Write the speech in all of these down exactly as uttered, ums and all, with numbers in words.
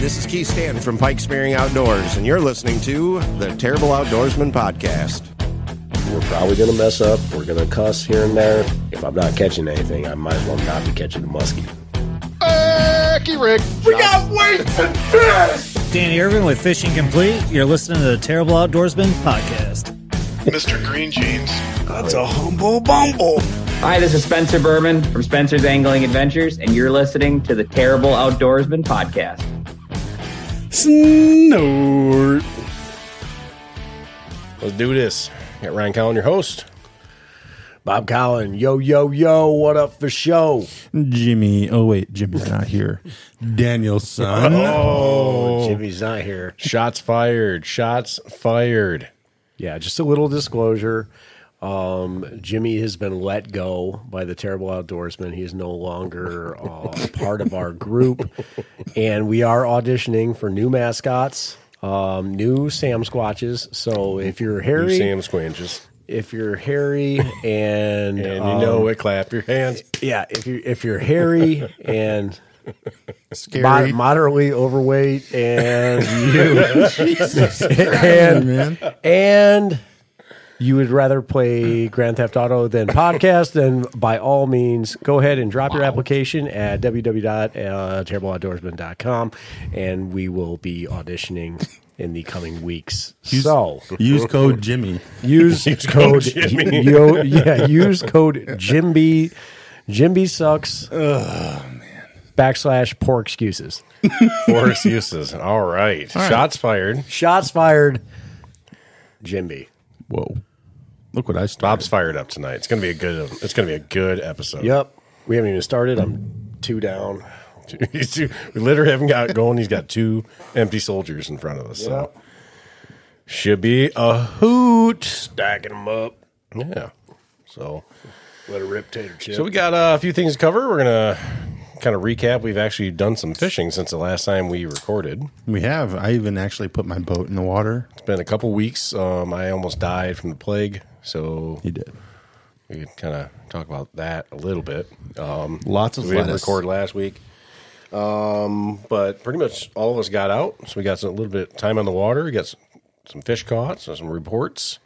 This is Keith Stanton from Pike Spearing Outdoors, and you're listening to the Terrible Outdoorsman Podcast. We're probably going to mess up. We're going to cuss here and there. If I'm not catching anything, I might as well not be catching a muskie. Ecky Rick. We got weights and fish. Danny Irvin with Fishing Complete. You're listening to the Terrible Outdoorsman Podcast. Mister Green Jeans. That's a humble bumble. Hi, this is Spencer Berman from Spencer's Angling Adventures, and you're listening to the Terrible Outdoorsman Podcast. Snort. Let's do this. Got Ryan Collin, your host. Bob Collin. Yo, yo, yo. What up for show? Jimmy. Oh, wait. Jimmy's not here. Daniel's son. Oh, Jimmy's not here. Shots fired. Shots fired. Yeah, just a little disclosure. Um, Jimmy has been let go by the Terrible Outdoorsman. He is no longer uh, part of our group. And we are auditioning for new mascots, um, new Sam Squatches. So if you're Harry... New Sam Squanches. If you're Harry and... and you know um, it, clap your hands. Yeah, if you're, if you're Harry and... Scary. Mod- moderately overweight and you Jesus and, and, man. and you would rather play Grand Theft Auto than podcast, then by all means go ahead and drop wow. your application at w w w dot terrible outdoorsman dot com and we will be auditioning in the coming weeks. Use, so use code Jimmy. Use, use code Jimmy. Yo, yeah, use code Jimby. Jimby sucks. Ugh. Backslash poor excuses. Poor excuses. All right. All right. Shots fired. Shots fired. Jimby. Whoa. Look what I started. Bob's fired up tonight. It's gonna be a good it's gonna be a good episode. Yep. We haven't even started. I'm two down. He's two, we literally haven't got going. He's got two empty soldiers in front of us. Yep. So should be a hoot. Stacking them up. Yeah. So let it rip, tater chip. So we got uh, a few things to cover. We're gonna kind of recap. We've actually done some fishing since the last time we recorded. We have. I even actually put my boat in the water. It's been a couple weeks. Um, I almost died from the plague, so you did. We could kind of talk about that a little bit. Um, Lots of we lettuce. Didn't record last week, um, but pretty much all of us got out, so we got some, a little bit of time on the water. We got some, some fish caught, so some reports.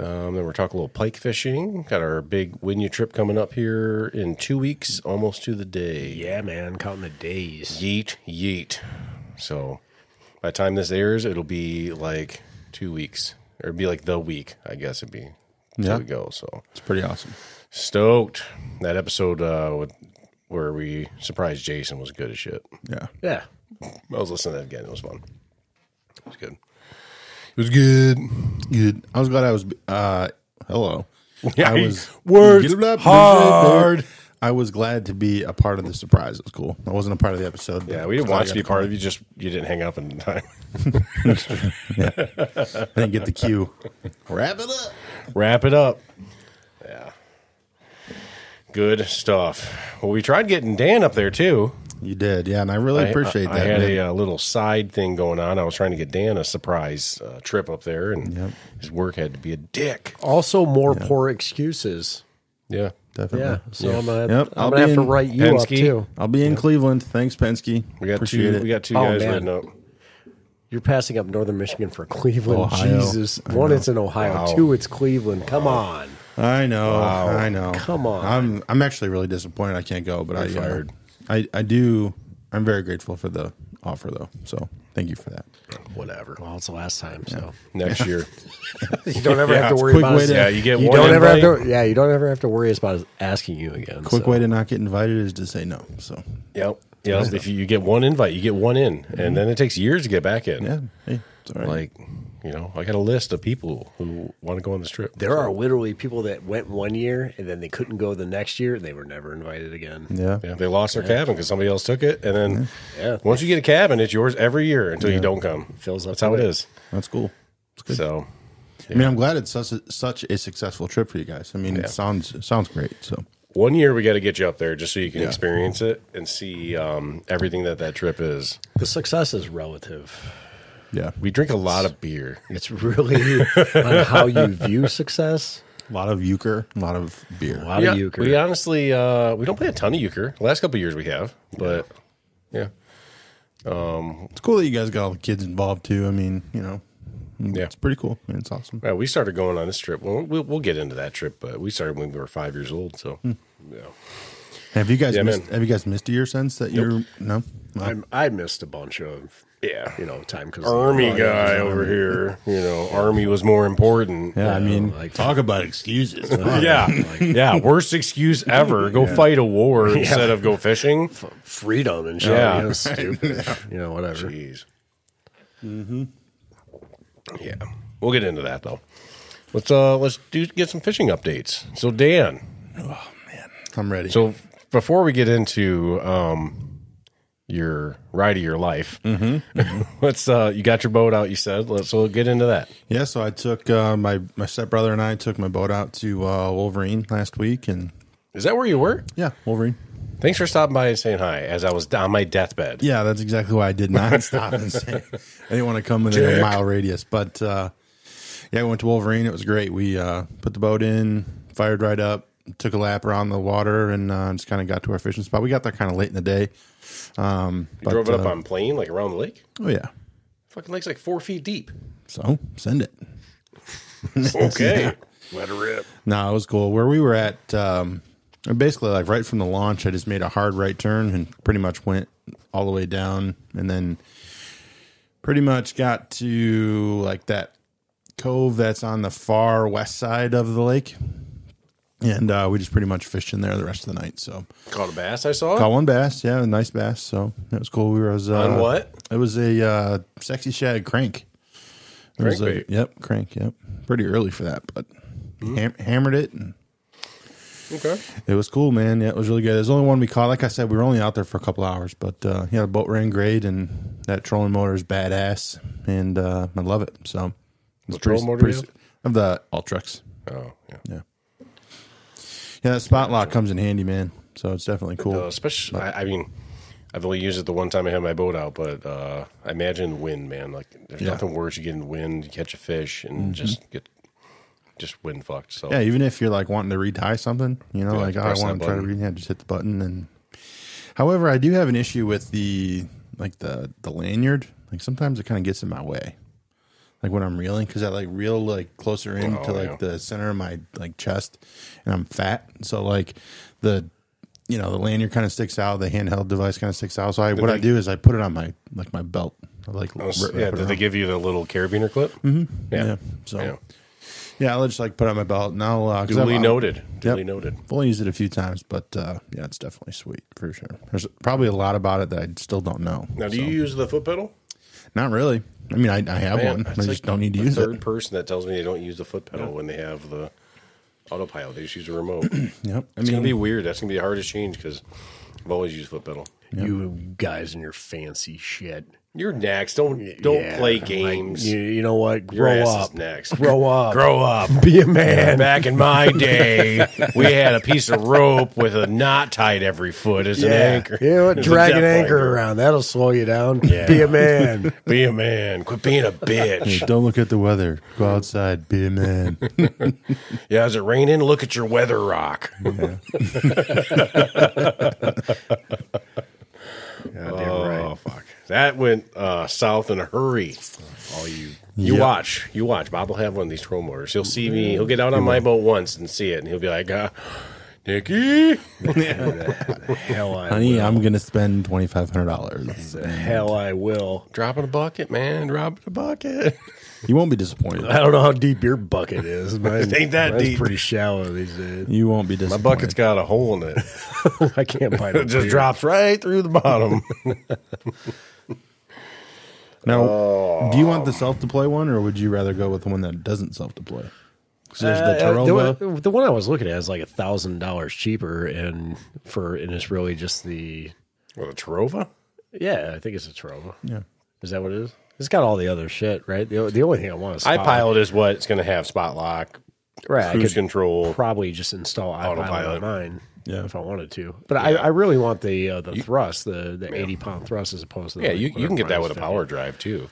Um, then we're talking a little pike fishing. Got our big Winyah trip coming up here in two weeks, almost to the day. Yeah, man, counting the days. Yeet, yeet. So by the time this airs, it'll be like two weeks. Or it'll be like the week, I guess it'd be. Yeah. There we go. So it's pretty awesome. Stoked. That episode uh, with, where we surprised Jason was good as shit. Yeah. Yeah. I was listening to that again. It was fun. It was good. It was good. Good. I was glad I was. Uh, hello. Yeah, I was words hard. I was glad to be a part of the surprise. It was cool. I wasn't a part of the episode. Yeah, we didn't want to be a part of it. You just you didn't hang up in time. Yeah. I didn't get the cue. Wrap it up. Wrap it up. Yeah. Good stuff. Well, we tried getting Dan up there too. You did, yeah, and I really I, appreciate I, that. I had a, a little side thing going on. I was trying to get Dan a surprise uh, trip up there, and yep. his work had to be a dick. Also, more yeah. poor excuses. Yeah, definitely. Yeah, so yeah. I'm going yep. to have in, to write you Penske. Up, too. I'll be in yep. Cleveland. Thanks, Penske. We got appreciate two, it. We got two oh, guys man. Written up. You're passing up Northern Michigan for Cleveland. Ohio. Jesus. One, it's in Ohio. Wow. Two, it's Cleveland. Wow. Come on. I know. Wow. I know. Come on. I'm I'm actually really disappointed I can't go, but You're I fired. I, I do. I'm very grateful for the offer, though. So thank you for that. Whatever. Well, it's the last time. So yeah. next yeah. year, you don't ever yeah, have to worry about. Us. To, yeah, you get. You don't ever have to. Yeah, you don't ever have to worry about us asking you again. Quick so. way to not get invited is to say no. So yep, yeah. If you get one invite, you get one in, mm-hmm. and then it takes years to get back in. Yeah, hey, it's all right. Like you know, I got a list of people who want to go on this trip. There so. are literally people that went one year and then they couldn't go the next year and they were never invited again. Yeah. yeah. They lost their yeah. cabin because somebody else took it. And then yeah. once you get a cabin, it's yours every year until yeah. you don't come. It fills up. That's how it is. That's cool. It's good. So, yeah. I mean, I'm glad it's such a, such a successful trip for you guys. I mean, yeah. it sounds it sounds great. So, one year we got to get you up there just so you can yeah. experience it and see um, everything that that trip is. The success is relative. Yeah, we drink a lot of beer. It's really on how you view success. A lot of euchre, a lot of beer. A lot yeah, of euchre. We honestly, uh, we don't play a ton of euchre. The last couple of years we have, but yeah. yeah. Um, it's cool that you guys got all the kids involved too. I mean, you know, yeah, it's pretty cool. I mean, it's awesome. Well, we started going on this trip. Well, we'll, we'll get into that trip, but we started when we were five years old. So, mm. yeah. Have you guys yeah, missed, have you guys missed a year since that you're nope. no? no? I'm, I missed a bunch of yeah, you know, time because Army guy over here, you know, Army was more important. Yeah, I mean, like, talk about excuses. Wow. Yeah, like, yeah, worst excuse ever. Go yeah. fight a war yeah. instead of go fishing. F- freedom and shit. Yeah, you know, stupid. yeah. You know, whatever. Jeez. Mm-hmm. Yeah, we'll get into that though. Let's uh, let's do get some fishing updates. So Dan, oh man, I'm ready. So. Before we get into um, your ride of your life, mm-hmm. Mm-hmm. let's uh, you got your boat out. You said let's we'll get into that. Yeah, so I took uh, my my stepbrother and I took my boat out to uh, Wolverine last week, and is that where you were? Yeah, Wolverine. Thanks for stopping by and saying hi as I was on my deathbed. Yeah, that's exactly why I did not stop and say. I didn't want to come within a mile radius, but uh, yeah, we went to Wolverine. It was great. We uh, put the boat in, fired right up. Took a lap around the water and uh, just kind of got to our fishing spot. We got there kind of late in the day. Um, you but, drove it up uh, on plane, like around the lake? Oh, yeah. Fucking lake's like four feet deep. So send it. Okay. Yeah. Let it rip. No, it was cool. Where we were at, um, basically, like right from the launch, I just made a hard right turn and pretty much went all the way down and then pretty much got to like that cove that's on the far west side of the lake. And uh, we just pretty much fished in there the rest of the night. So caught a bass, I saw. Caught one bass, yeah, a nice bass. So that was cool. We were was, uh, on what? It was a uh, sexy shad crank. It crank was a, yep, crank. Yep, pretty early for that, but mm-hmm. ham- hammered it. And okay, it was cool, man. Yeah, it was really good. There's only one we caught. Like I said, we were only out there for a couple hours, but uh, yeah, the boat ran great, and that trolling motor is badass, and uh, I love it. So the trolling motor pretty, pretty, of the Ultrex. Oh yeah, yeah. Yeah, that Spotlock comes in handy, man. So it's definitely cool. Uh, especially, I, I mean, I've only used it the one time I had my boat out, but uh, I imagine wind, man. Like, there's yeah. nothing worse. You get in the wind, you catch a fish, and mm-hmm. just get just wind fucked. So yeah, even if you're like wanting to re-tie something, you know, yeah, like oh, I want to try to re yeah, just hit the button. And however, I do have an issue with the like the the lanyard. Like sometimes it kind of gets in my way. Like when I'm reeling, because I like reel like closer in oh, to like yeah. the center of my like chest, and I'm fat, so like the you know the lanyard kind of sticks out, the handheld device kind of sticks out. So I, what they, I do is I put it on my like my belt. I, like oh, rip, yeah, rip did they give you the little carabiner clip? Mm-hmm. Yeah. yeah, so yeah. yeah, I'll just like put it on my belt, and I'll uh, duly I'll, noted. Yep, duly noted. I've only used it a few times, but uh, yeah, it's definitely sweet for sure. There's probably a lot about it that I still don't know. Now, do so. you use the foot pedal? Not really. I mean, I, I have Man, one. I just like don't need to use it. The third person that tells me they don't use the foot pedal yeah. when they have the autopilot. They just use a remote. Yep. I it's going to be weird. That's going to be the hardest change because I've always used foot pedal. Yep. You guys and your fancy shit. You're next. Don't don't yeah, play games. Like, you, you know what? Grow your ass up. Is next. Grow up. Grow up. Be a man. Back in my day, we had a piece of rope with a knot tied every foot as yeah. an anchor. You know what? Drag an anchor anchor around. That'll slow you down. Yeah. Be a man. Be a man. Quit being a bitch. Don't look at the weather. Go outside. Be a man. Yeah, is it raining? Look at your weather rock. Yeah. God damn right. Oh, fuck. That went uh, south in a hurry. All you, you yep. watch, you watch. Bob will have one of these troll motors. He'll see me. He'll get out on my boat once and see it, and he'll be like, uh, "Nicky, hell, I honey, will. I'm gonna spend twenty five hundred dollars. Hell, I will. Dropping a bucket, man. Dropping a bucket. You won't be disappointed. I don't know how deep your bucket is. Mine, it ain't that mine's deep. Pretty shallow these days. You won't be disappointed. My bucket's got a hole in it. I can't bite it. It just beer. drops right through the bottom. Now, oh. do you want the self-deploy one, or would you rather go with the one that doesn't self-deploy? Because there's uh, the Trova. The, the one I was looking at is like a thousand dollars cheaper, and for and it's really just the... Well, the Trova? Yeah, I think it's a Trova. Yeah. Is that what it is? It's got all the other shit, right? The, the only thing I want is Spotlock. iPilot is what it's going to have, Spotlock, right, cruise control. Probably just install iPilot autopilot. on mine. Yeah, if I wanted to, but yeah. I, I really want the uh, the you, thrust, the the yeah. eighty pound thrust, as opposed to the yeah. Like, you you can get that with a power in. drive too.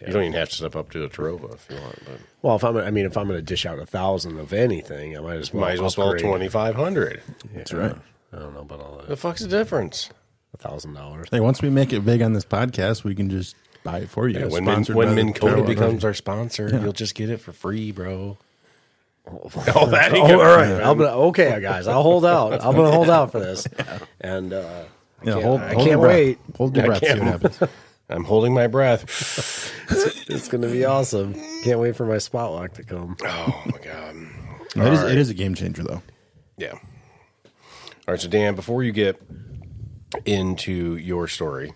Yeah. You don't even have to step up to a Trova if you want. But. Well, if I'm I mean if I'm going to dish out a thousand of anything, I might as well might as well spell twenty five hundred. Yeah. That's right. I don't know about all that. The fuck's the difference? A a thousand dollars. Hey, once we make it big on this podcast, we can just buy it for you. Yeah, when Min, when Minn Kota becomes our sponsor, yeah. you'll just get it for free, bro. Oh, oh that ain't oh, all right. I'm gonna, okay, guys, I'll hold out. I'm going to hold out for this. And uh, I yeah, can't, hold, I hold can't wait. Hold your I breath. Can't. See what happens. I'm holding my breath. it's it's going to be awesome. Can't wait for my Spotlock to come. Oh, my God. It, is, right. it is a game changer, though. Yeah. All right, so Dan, before you get into your story,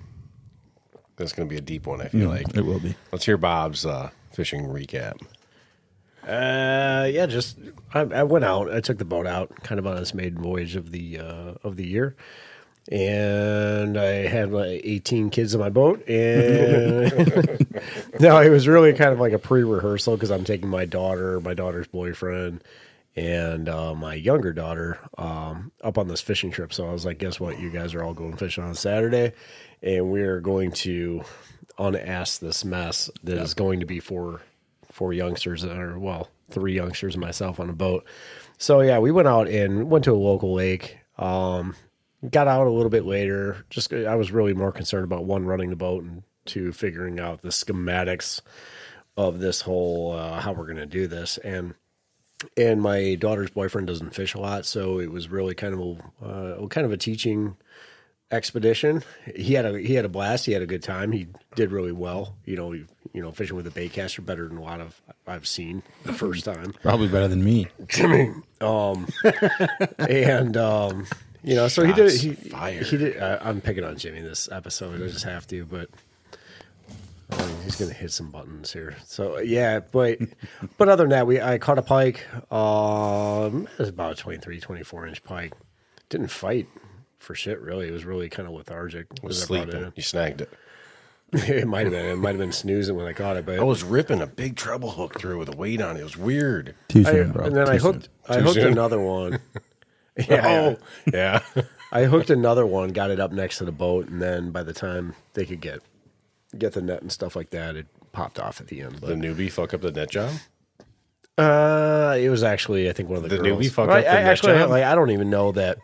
that's going to be a deep one, I feel mm, like. It will be. Let's hear Bob's uh, fishing recap. Uh, yeah, just I, I went out. I took the boat out, kind of on its maiden voyage of the uh, of the year, and I had like eighteen kids in my boat. And no, it was really kind of like a pre-rehearsal because I'm taking my daughter, my daughter's boyfriend, and uh, my younger daughter um, up on this fishing trip. So I was like, guess what? You guys are all going fishing on Saturday, and we're going to unass this mess that yeah. is going to be for. Four youngsters, or well, three youngsters and myself on a boat. So yeah, we went out and went to a local lake. Um, got out a little bit later. Just I was really more concerned about one, running the boat, and two, figuring out the schematics of this whole uh, how we're going to do this. And and my daughter's boyfriend doesn't fish a lot, so it was really kind of a uh, kind of a teaching expedition. He had a he had a blast. He had a good time. He did really well. You know, he, you know, fishing with a baitcaster better than a lot of I've seen the first time. Probably better than me. Jimmy. Um, and um, you know, so Shots he did. He, fire. he did. Uh, I'm picking on Jimmy this episode. I just have to, but um, he's gonna hit some buttons here. So yeah, but but other than that, we I caught a pike. Um, it was about a twenty-three, twenty-four inch pike. Didn't fight for shit, really. It was really kind of lethargic. Was sleeping. You snagged it. It might have been. It might have been snoozing when I caught it. But I was ripping a big treble hook through with a weight on it. It was weird. Too soon, I, bro. And then Too I hooked. Soon. I hooked another one. yeah, oh, yeah. I hooked another one. Got it up next to the boat, and then by the time they could get get the net and stuff like that, it popped off at the end. But the newbie fuck up the net job. Uh, it was actually I think one of the, the girls. newbie fuck well, up I, the I net actually, job. Like, I don't even know that.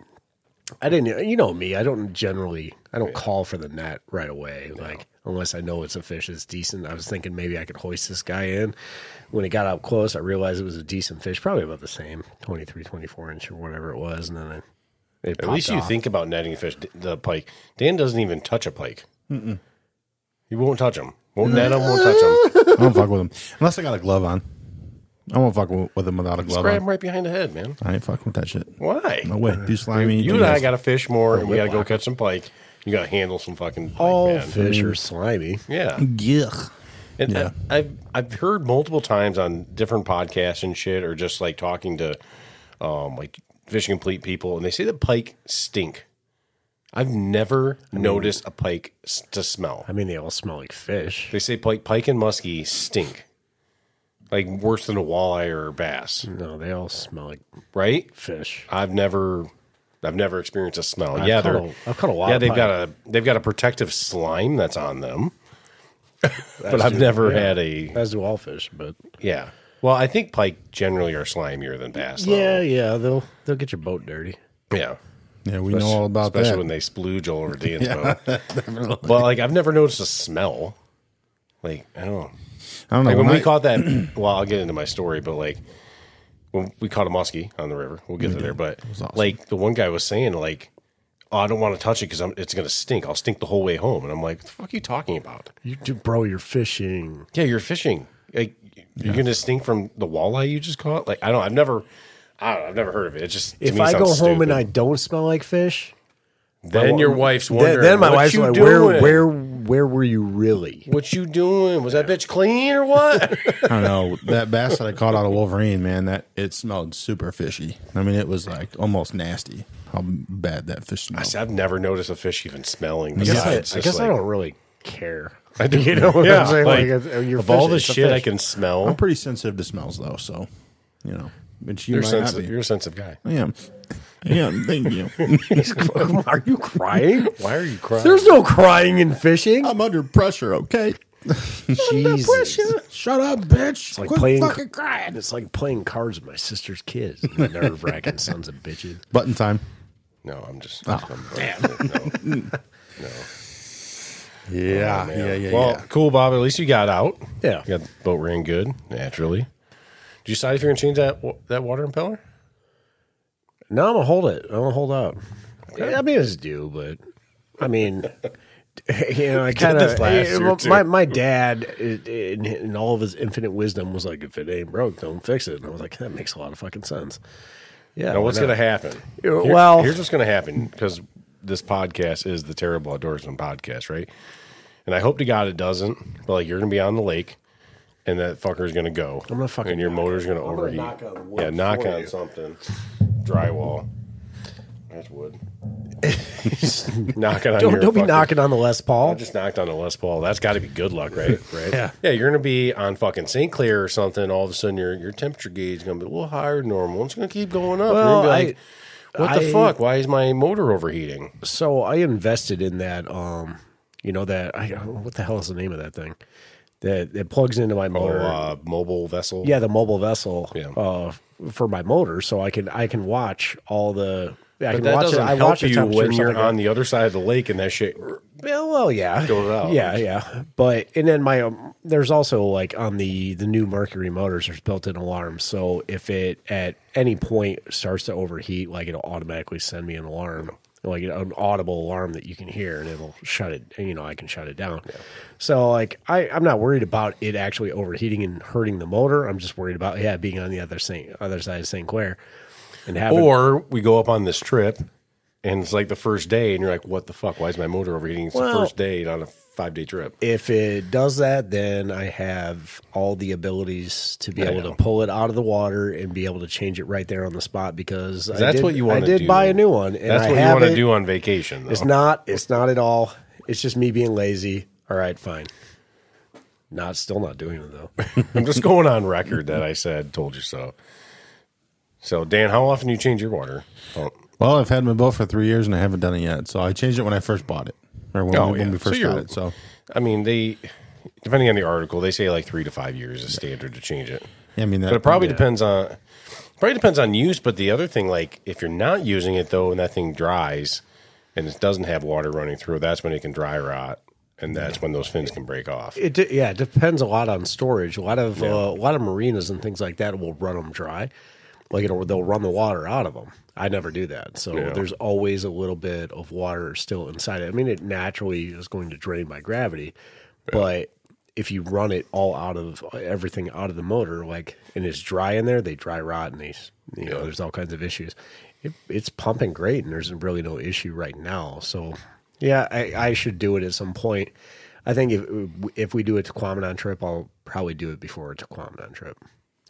I didn't, you know me, I don't generally, I don't call for the net right away. No. Like, unless I know it's a fish that's decent. I was thinking maybe I could hoist this guy in. When it got up close, I realized it was a decent fish, probably about the same, twenty-three, twenty-four inch or whatever it was. And then I, it At least you off. think about netting fish, the pike. Dan doesn't even touch a pike. Mm-mm. He won't touch him. Won't net him, won't touch him. I won't fuck with him. Unless I got a glove on. I won't fuck with him without a glove. Grab him right behind the head, man. I ain't fucking with that shit. Why? No way. Too slimy. You, you and I got to fish more, and we got to go catch some pike. You got to handle some fucking pike, All man. fish are slimy. Yeah. Yuck. And yeah. I, I've, I've heard multiple times on different podcasts and shit, or just like talking to um, like Fishing Complete people, and they say that pike stink. I've never I mean, noticed a pike to smell. I mean, they all smell like fish. They say pike, pike and muskie stink. Like worse than a walleye or a bass. No, they all smell like right fish. I've never, I've never experienced a smell. I've yeah, they're. A, I've caught a lot. Yeah, they've pike. got a they've got a protective slime that's on them. but I've do, never yeah. had a. As do all fish, but yeah. Well, I think pike generally are slimier than bass. Yeah, though. yeah, they'll they'll get your boat dirty. Yeah, yeah, we especially, know all about especially that. Especially when they splooge all over Dan's yeah, boat. Definitely. But like, I've never noticed a smell. Like I don't know. I don't know. Like when, when I, we caught that, well, I'll get into my story, but like when we caught a muskie on the river, we'll get to did. there. But awesome. like the one guy was saying, like, oh, I don't want to touch it because it's going to stink. I'll stink the whole way home. And I'm like, what the fuck are you talking about? You do, bro, you're fishing. Yeah, you're fishing. Like yeah. you're going to stink from the walleye you just caught. Like I don't, I've never, I don't, I've never heard of it. It's just if I go home stupid. and I don't smell like fish, then your wife's wondering. Then, then my what wife's you like, doing? where, where. Where were you really? What you doing? Was that bitch clean or what? I don't know. That bass that I caught out of Wolverine, man, that it smelled super fishy. I mean, it was like almost nasty how bad that fish smelled. I said, I've never noticed a fish even smelling. I guess, I, I, guess like, I don't really care. I do. You know what yeah, I'm saying? Like, like, you're of fish, all the shit I can smell. I'm pretty sensitive to smells, though, so, you know. But you you're, sensitive, you're a sensitive guy. I am. Yeah, thank you. Are you crying? Why are you crying? There's no crying in fishing. I'm under pressure, okay? Jesus. Pressure. Shut up, bitch. It's like Quit playing, fucking crying. It's like playing cards with my sister's kids. Nerve-wracking sons of bitches. Button time. No, I'm just. Oh. I'm, I'm, no, no. Yeah, oh, yeah, yeah. Well, yeah. Cool, Bob. At least you got out. Yeah, you got the boat ran good naturally. Did you decide if you're gonna change that that water impeller? No, I'm gonna hold it. I'm gonna hold out. Okay. I mean, it's due, but I mean, you know, I kind of my my dad, in, in all of his infinite wisdom, was like, "If it ain't broke, don't fix it." And I was like, "That makes a lot of fucking sense." Yeah. Now, what's gonna happen? Here, well, here's what's gonna happen because this podcast is the Terrible Outdoorsman Podcast, right? And I hope to God it doesn't. But like, you're gonna be on the lake, and that fucker's gonna go. I'm gonna fucking. And your motor's gonna overheat. I'm gonna knock on wood yeah, knock on you. something. Drywall. That's wood. Knocking on don't your don't fucking, be knocking on the Les Paul. I just knocked on the Les Paul. That's got to be good luck, right? Right. yeah. Yeah. You're gonna be on fucking Saint Clair or something. All of a sudden, your your temperature gauge is gonna be a little higher than normal. It's gonna keep going up. Well, you're gonna be like, I, what the I, fuck? Why is my motor overheating? So I invested in that. Um, you know that I what the hell is the name of that thing? That it plugs into my motor. Oh, uh, mobile vessel. Yeah, the mobile vessel. Yeah. Uh, for my motor, so I can I can watch all the. I but can watch it. I watch you when you're on the other side of the lake and that shit. Well, yeah, goes out. Yeah, yeah. But and then my um, there's also like on the the new Mercury motors, there's built-in alarms. So if it at any point starts to overheat, like it'll automatically send me an alarm, like an audible alarm that you can hear, and it'll shut it. You know, I can shut it down. Yeah. So like I I'm not worried about it actually overheating and hurting the motor. I'm just worried about yeah being on the other Saint other side of Saint Clair. And or we go up on this trip, and it's like the first day, and you're like, what the fuck? Why is my motor overheating? It's well, the first day on a five-day trip. If it does that, then I have all the abilities to be I able know. to pull it out of the water and be able to change it right there on the spot because I that's did, what you want to do. I did buy a new one. And that's I what you want to do on vacation, though. It's not, it's not at all. It's just me being lazy. All right, fine. Not, still not doing it, though. I'm just going on record that I said, told you so. So, Dan, how often do you change your water? Oh. Well, I've had my boat for three years, and I haven't done it yet. So I changed it when I first bought it, or when, oh, we, yeah. when we first so got it. So, I mean, they depending on the article, they say like three to five years is standard to change it. Yeah, I mean, that, but it probably yeah. depends on probably depends on use. But the other thing, like if you're not using it though, and that thing dries, and it doesn't have water running through, that's when it can dry rot. And that's when those fins can break off. It yeah, it depends a lot on storage. A lot of yeah. uh, a lot of marinas and things like that will run them dry. Like it'll, they'll run the water out of them. I never do that. So yeah. there's always a little bit of water still inside it. I mean, it naturally is going to drain by gravity. Yeah. But if you run it all out of everything out of the motor, like, and it's dry in there, they dry rot and they, you yeah. know, there's all kinds of issues. It, it's pumping great and there's really no issue right now. So, yeah, I, I should do it at some point. I think if if we do a Tahquamenon trip, I'll probably do it before a Tahquamenon trip.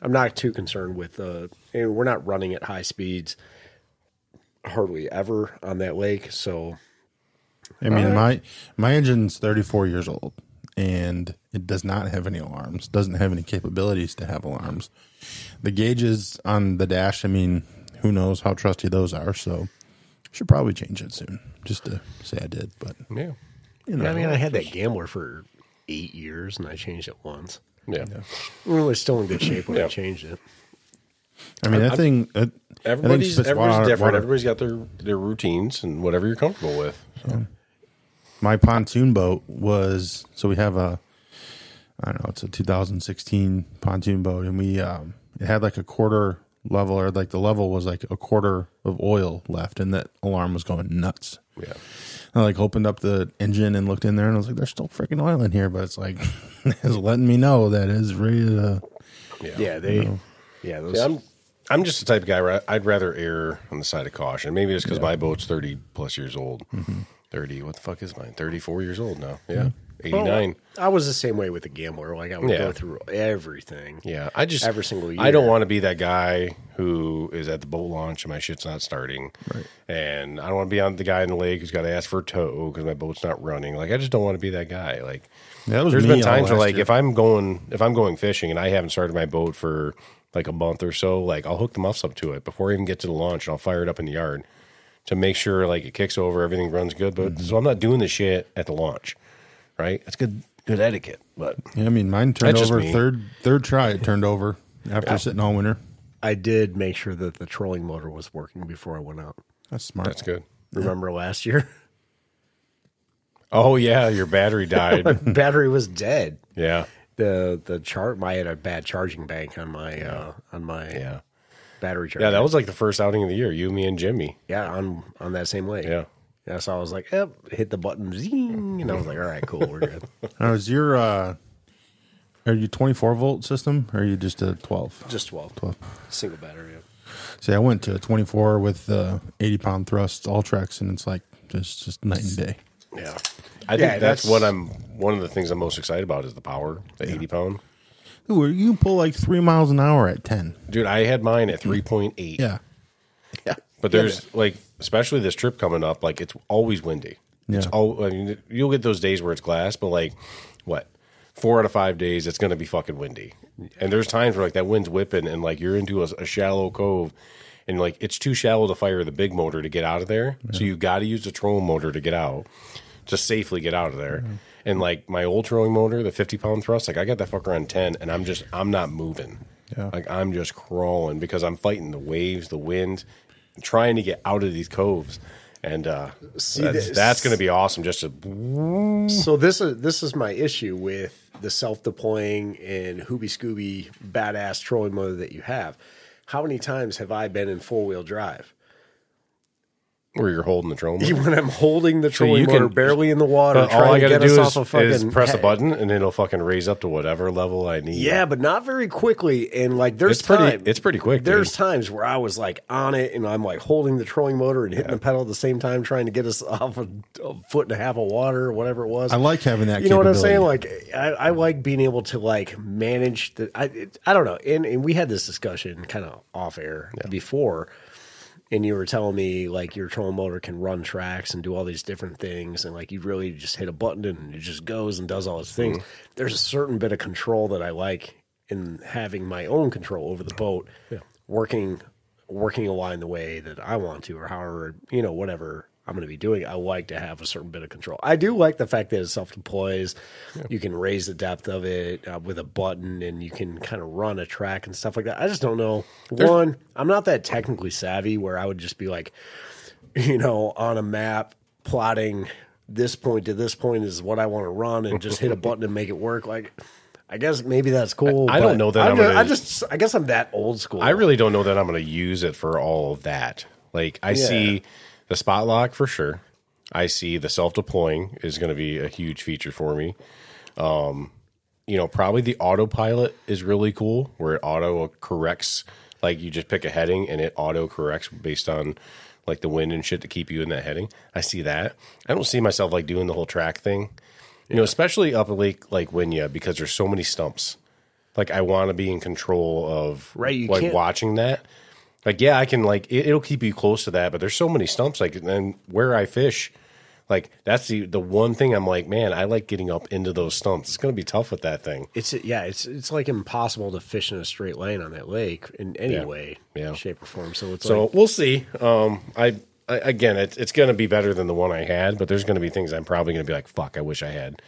I'm not too concerned with, uh, we're not running at high speeds hardly ever on that lake. So, I mean, right. my, my engine's thirty-four years old and it does not have any alarms, doesn't have any capabilities to have alarms. The gauges on the dash, I mean, who knows how trusty those are. So, should probably change it soon just to say I did. But, yeah. You know, yeah, I mean, I had that Gambler for eight years and I changed it once. Yeah. yeah, we were still in good shape when yeah. I changed it. I mean, that I, thing. I, everybody's I think everybody's water, different. Water. Everybody's got their their routines and whatever you're comfortable with. So. Yeah. My pontoon boat was so we have a I don't know it's a two thousand sixteen pontoon boat and we um, it had like a quarter level or like the level was like a quarter of oil left and that alarm was going nuts. Yeah. I like opened up the engine and looked in there and I was like, there's still freaking oil in here, but it's like it's letting me know that it's really to, yeah. yeah, they you know. yeah, those... yeah, I'm I'm just the type of guy where I'd rather err on the side of caution. Maybe it's because yeah. my boat's thirty plus years old. Mm-hmm. Thirty, what the fuck is mine? Thirty-four years old now. Yeah. Mm-hmm. eighty-nine. Well, I was the same way with the Gambler. Like I would yeah. go through everything. Yeah. I just every single year. I don't want to be that guy who is at the boat launch and my shit's not starting. Right. And I don't want to be on the guy in the lake who's got to ask for a tow because my boat's not running. Like I just don't want to be that guy. Like that was there's been times where like year. if I'm going if I'm going fishing and I haven't started my boat for like a month or so, like I'll hook the muffs up to it before I even get to the launch and I'll fire it up in the yard to make sure like it kicks over, everything runs good. But mm-hmm. so I'm not doing this shit at the launch. Right? That's good good etiquette. But yeah, I mean mine turned over me. third third try it turned over after yeah. sitting all winter. I did make sure that the trolling motor was working before I went out. That's smart. That's good. Remember last year? Oh yeah, your battery died. My battery was dead. Yeah. The the chart I had a bad charging bank on my yeah. uh, on my yeah. battery charger. Yeah, that was like the first outing of the year, you, me, and Jimmy. Yeah, on on that same lake. Yeah. Yeah, so I was like, yep, eh, hit the button, zing, and I was like, all right, cool, we're good. Now, is your uh, are you twenty four volt system or are you just a twelve? Just twelve. Twelve. Single battery, yeah. See, I went to twenty-four with the eighty-pound thrust All-Trex, and it's like just just night and day. Yeah, I think yeah, that's, that's what I'm. One of the things I'm most excited about is the power, the yeah. eighty-pound. Ooh, you can pull like three miles an hour at ten. Dude, I had mine at three point eight. Yeah, yeah. But there's yeah. like, especially this trip coming up, like it's always windy. Yeah. It's all. I mean, you'll get those days where it's glass, but like, what? Four out of five days, it's going to be fucking windy. And there's times where, like, that wind's whipping and, like, you're into a, a shallow cove and, like, it's too shallow to fire the big motor to get out of there. Yeah. So you got to use the trolling motor to get out, to safely get out of there. Yeah. And, like, my old trolling motor, the fifty-pound thrust, like, I got that fucker on ten and I'm just, I'm not moving. Yeah. Like, I'm just crawling because I'm fighting the waves, the wind, trying to get out of these coves. And uh, See, that's, that's going to be awesome. Just to... So this is this is my issue with the self-deploying and Hooby-Scooby badass trolling motor that you have. How many times have I been in four-wheel drive? Where you're holding the trolling motor? When I'm holding the trolling so motor can, barely in the water. All trying I got to do is, is press head. a button, and it'll fucking raise up to whatever level I need. Yeah, but not very quickly. And, like, there's it's time. Pretty, it's pretty quick, There's dude. times where I was, like, on it, and I'm, like, holding the trolling motor and hitting yeah. the pedal at the same time, trying to get us off a, a foot and a half of water or whatever it was. I like having that You know what I'm saying? Like, I, I like being able to, like, manage the – I it, I don't know. And, and we had this discussion kind of off air yeah. before – and you were telling me, like, your trolling motor can run tracks and do all these different things. And, like, you really just hit a button and it just goes and does all its things. Mm. There's a certain bit of control that I like in having my own control over the boat, yeah. working working a line the way that I want to or however, you know, whatever I'm going to be doing. I like to have a certain bit of control. I do like the fact that it self-deploys. Yeah. You can raise the depth of it uh, with a button, and you can kind of run a track and stuff like that. I just don't know. There's... One, I'm not that technically savvy where I would just be like, you know, on a map plotting this point to this point is what I want to run and just hit a button and make it work. Like, I guess maybe that's cool. I, I don't know that I'm, I'm gonna, I just, I guess I'm that old school. I really don't know that I'm going to use it for all of that. Like, I yeah. see... The Spotlock for sure. I see the self-deploying is going to be a huge feature for me. Um, you know, probably the autopilot is really cool, where it auto corrects. Like, you just pick a heading and it auto corrects based on like the wind and shit to keep you in that heading. I see that. I don't see myself like doing the whole track thing. You yeah. know, especially up a lake like Winyah, because there's so many stumps. Like, I want to be in control of right. You like can't... watching that. Like, yeah, I can, like, it, it'll keep you close to that, but there's so many stumps, like, and where I fish, like, that's the the one thing I'm like, man, I like getting up into those stumps. It's going to be tough with that thing. It's, yeah, it's it's like impossible to fish in a straight lane on that lake in any yeah. way, yeah. shape, or form. So it's So like, we'll see. Um, I, I again, it, it's going to be better than the one I had, but there's going to be things I'm probably going to be like, fuck, I wish I had.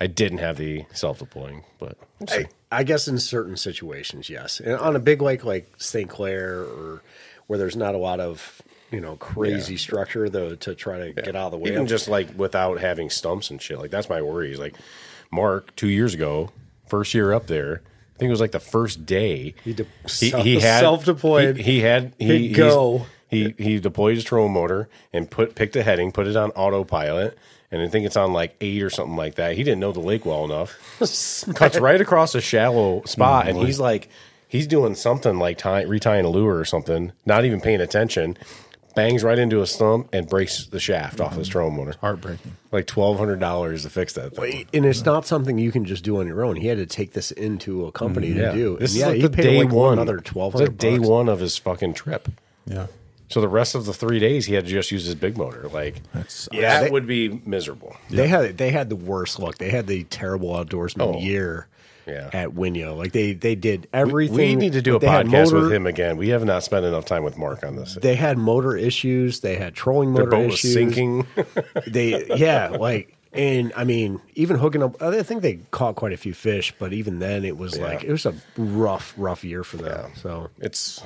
I didn't have the self-deploying, but we'll see. I, I guess in certain situations, yes. And on a big lake like Saint Clair, or where there's not a lot of, you know, crazy yeah. structure though to try to yeah. get out of the way. Even of. Just like without having stumps and shit. Like, that's my worry. Like, Mark, two years ago, first year up there, I think it was like the first day he, de- he, he had self-deployed. He, he had he go. He he deployed his trolling motor and put picked a heading, put it on autopilot. And I think it's on like eight or something like that. He didn't know the lake well enough. Cuts right across a shallow spot, mm-hmm. and he's like, he's doing something like tie, retying a lure or something, not even paying attention. Bangs right into a stump and breaks the shaft mm-hmm. off his trolling motor. Heartbreaking. Like twelve hundred dollars to fix that thing. Wait, and it's not something you can just do on your own. He had to take this into a company mm-hmm. to yeah. do. This and is yeah, like the day like one. Another twelve hundred dollars. Day one of his fucking trip. Yeah. So the rest of the three days, he had to just use his big motor. Like, that, yeah, that they, would be miserable. They yeah. had they had the worst luck. They had the terrible outdoorsman oh, year yeah. at Winyah. Like, they they did everything. We, we need to do a podcast motor, with him again. We have not spent enough time with Mark on this. They had motor issues. They had trolling motor Their boat issues. Was sinking. they yeah, like. And, I mean, even hooking up, I think they caught quite a few fish, but even then it was yeah. like, it was a rough, rough year for them. Yeah. So it's...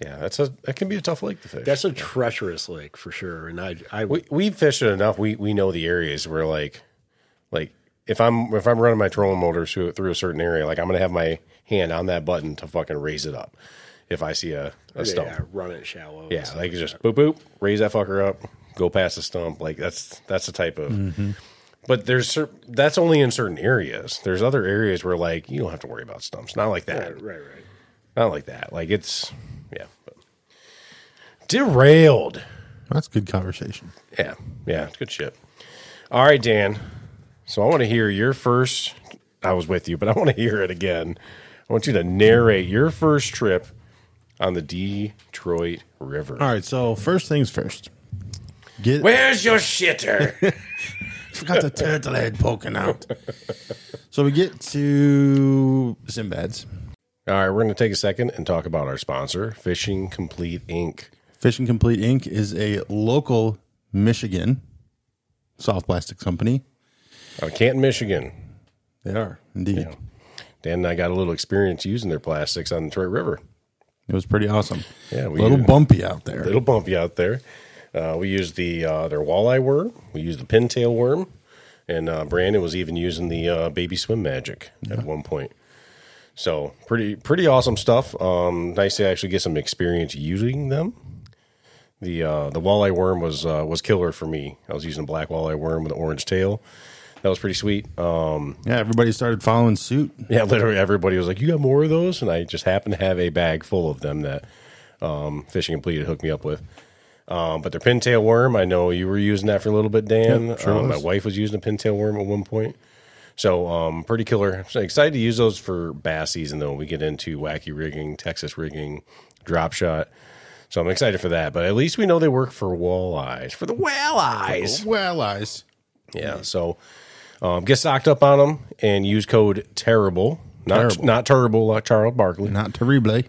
Yeah, that's a that can be a tough lake to fish. That's a treacherous lake for sure. And I, I we we fish it enough. We we know the areas where like like if I'm if I'm running my trolling motor through through a certain area, like I'm gonna have my hand on that button to fucking raise it up. If I see a, a stump, yeah, run it shallow. Yeah, like just boop boop, raise that fucker up, go past the stump. Like that's that's the type of. Mm-hmm. But there's that's only in certain areas. There's other areas where like you don't have to worry about stumps. Not like that. Right, right, right. Not like that. Like it's yeah. But. Derailed. That's good conversation. Yeah, yeah, it's good shit. All right, Dan. So I want to hear your first. I was with you, but I want to hear it again. I want you to narrate your first trip on the Detroit River. All right, so first things first. Get Where's your shitter? Forgot the turtle head poking out. So we get to Sinbad's. All right, we're going to take a second and talk about our sponsor, Fishing Complete Incorporated. Fishing Complete Incorporated is a local Michigan soft plastics company. Uh, Canton, Michigan. They are, indeed. Yeah. Dan and I got a little experience using their plastics on the Detroit River. It was pretty awesome. Yeah, we a little bumpy out there. A little bumpy out there. Uh, we used the uh, their walleye worm. We used the pintail worm, and uh, Brandon was even using the uh, baby swim magic yeah. at one point. So pretty pretty awesome stuff. Um, nice to actually get some experience using them. The uh, the walleye worm was uh, was killer for me. I was using a black walleye worm with an orange tail. That was pretty sweet. Um, yeah, everybody started following suit. Yeah, literally everybody was like, you got more of those? And I just happened to have a bag full of them that um, Fishing Complete hooked me up with. Um, but their pintail worm, I know you were using that for a little bit, Dan. Yep, sure um, my wife was using a pintail worm at one point. So um, pretty killer. So excited to use those for bass season, though. We get into wacky rigging, Texas rigging, drop shot. So I'm excited for that. But at least we know they work for walleyes. For the walleyes. For the walleyes. Yeah, so... Um, get stocked up on them and use code terrible, not terrible. not terrible like Charles Barkley, not terrible,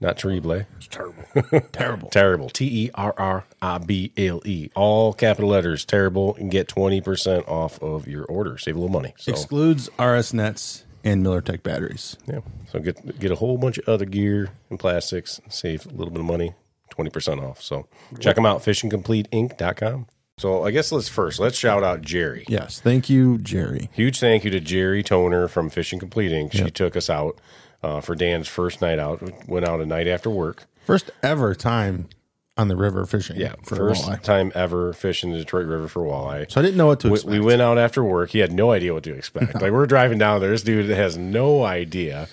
not terrible, it's terrible, terrible, terrible, T E R R I B L E, all capital letters, terrible, and get twenty percent off of your order, save a little money. So. Excludes R S nets and Miller Tech batteries. Yeah, so get get a whole bunch of other gear and plastics, save a little bit of money, twenty percent off. So check them out, fishing complete inc dot com. So I guess let's first, let's shout out Jerry. Yes, thank you, Jerry. Huge thank you to Jerry Toner from Fishing Complete Incorporated. She yep. took us out uh, for Dan's first night out. We went out a night after work. First ever time on the river fishing. Yeah, for first walleye. time ever fishing the Detroit River for walleye. So I didn't know what to we, expect. We went out after work. He had no idea what to expect. No. Like we're driving down there. This dude has no idea.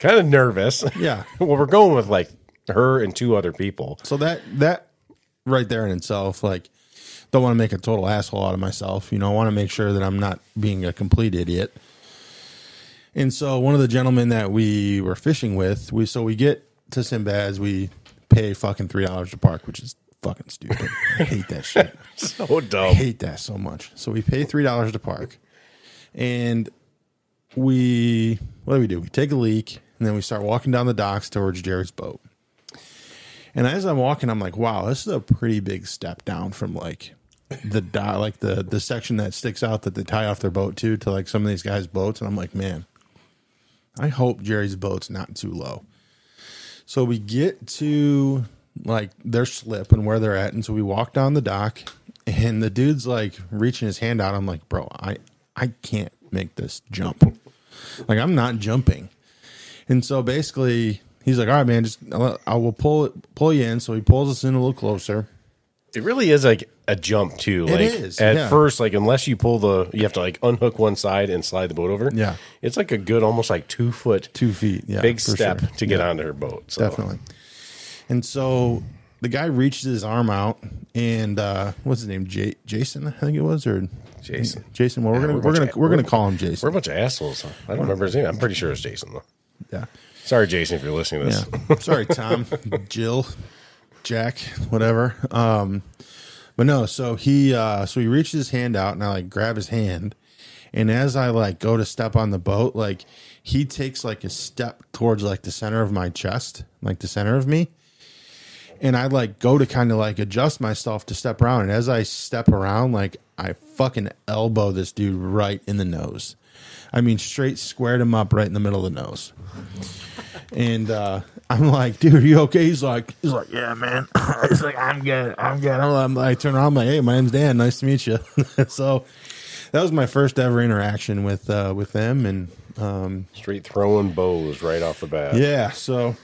Kind of nervous. Yeah. Well, we're going with like her and two other people. So that that right there in itself, like. Don't want to make a total asshole out of myself. You know, I want to make sure that I'm not being a complete idiot. And so one of the gentlemen that we were fishing with, we so we get to Sinbad's, we pay fucking three dollars to park, which is fucking stupid. I hate that shit. So dumb. I hate that so much. So we pay three dollars to park. And we, what do we do? We take a leak, and then we start walking down the docks towards Jerry's boat. And as I'm walking, I'm like, wow, this is a pretty big step down from like... the dot like the the section that sticks out that they tie off their boat to to like some of these guys' boats, and I'm like, man, I hope Jerry's boat's not too low. So we get to like their slip and where they're at, and so we walk down the dock, and the dude's like reaching his hand out. I'm like, bro, I I can't make this jump. Like I'm not jumping. And so basically he's like, all right, man, just I will pull it pull you in. So he pulls us in a little closer. It really is like a jump too. Like it is, at yeah. first, like unless you pull the, you have to like unhook one side and slide the boat over. Yeah, it's like a good, almost like two foot, two feet, yeah, big step sure. to get yeah. onto her boat. So. Definitely. And so the guy reaches his arm out, and uh, what's his name? J- Jason, I think it was, or Jason. Jason. Well, we're yeah, gonna we're, we're gonna of, we're gonna call him Jason. We're a bunch of assholes. Huh? I don't remember his name. I'm pretty sure it's Jason though. Yeah. Sorry, Jason, if you're listening to this. Yeah. Sorry, Tom, Jill. Jack, whatever. Um, but no, so he uh, so he reaches his hand out, and I like grab his hand, and as I like go to step on the boat, like he takes like a step towards like the center of my chest, like the center of me, and I like go to kind of like adjust myself to step around, and as I step around, like I fucking elbow this dude right in the nose. I mean, straight squared him up right in the middle of the nose. And uh, I'm like, dude, are you okay? He's like, he's like, yeah, man. He's like, I'm good. I'm good. I'm like, I turn around, I'm like, hey, my name's Dan. Nice to meet you. So that was my first ever interaction with uh, with them, and um, straight throwing bows right off the bat. Yeah. So.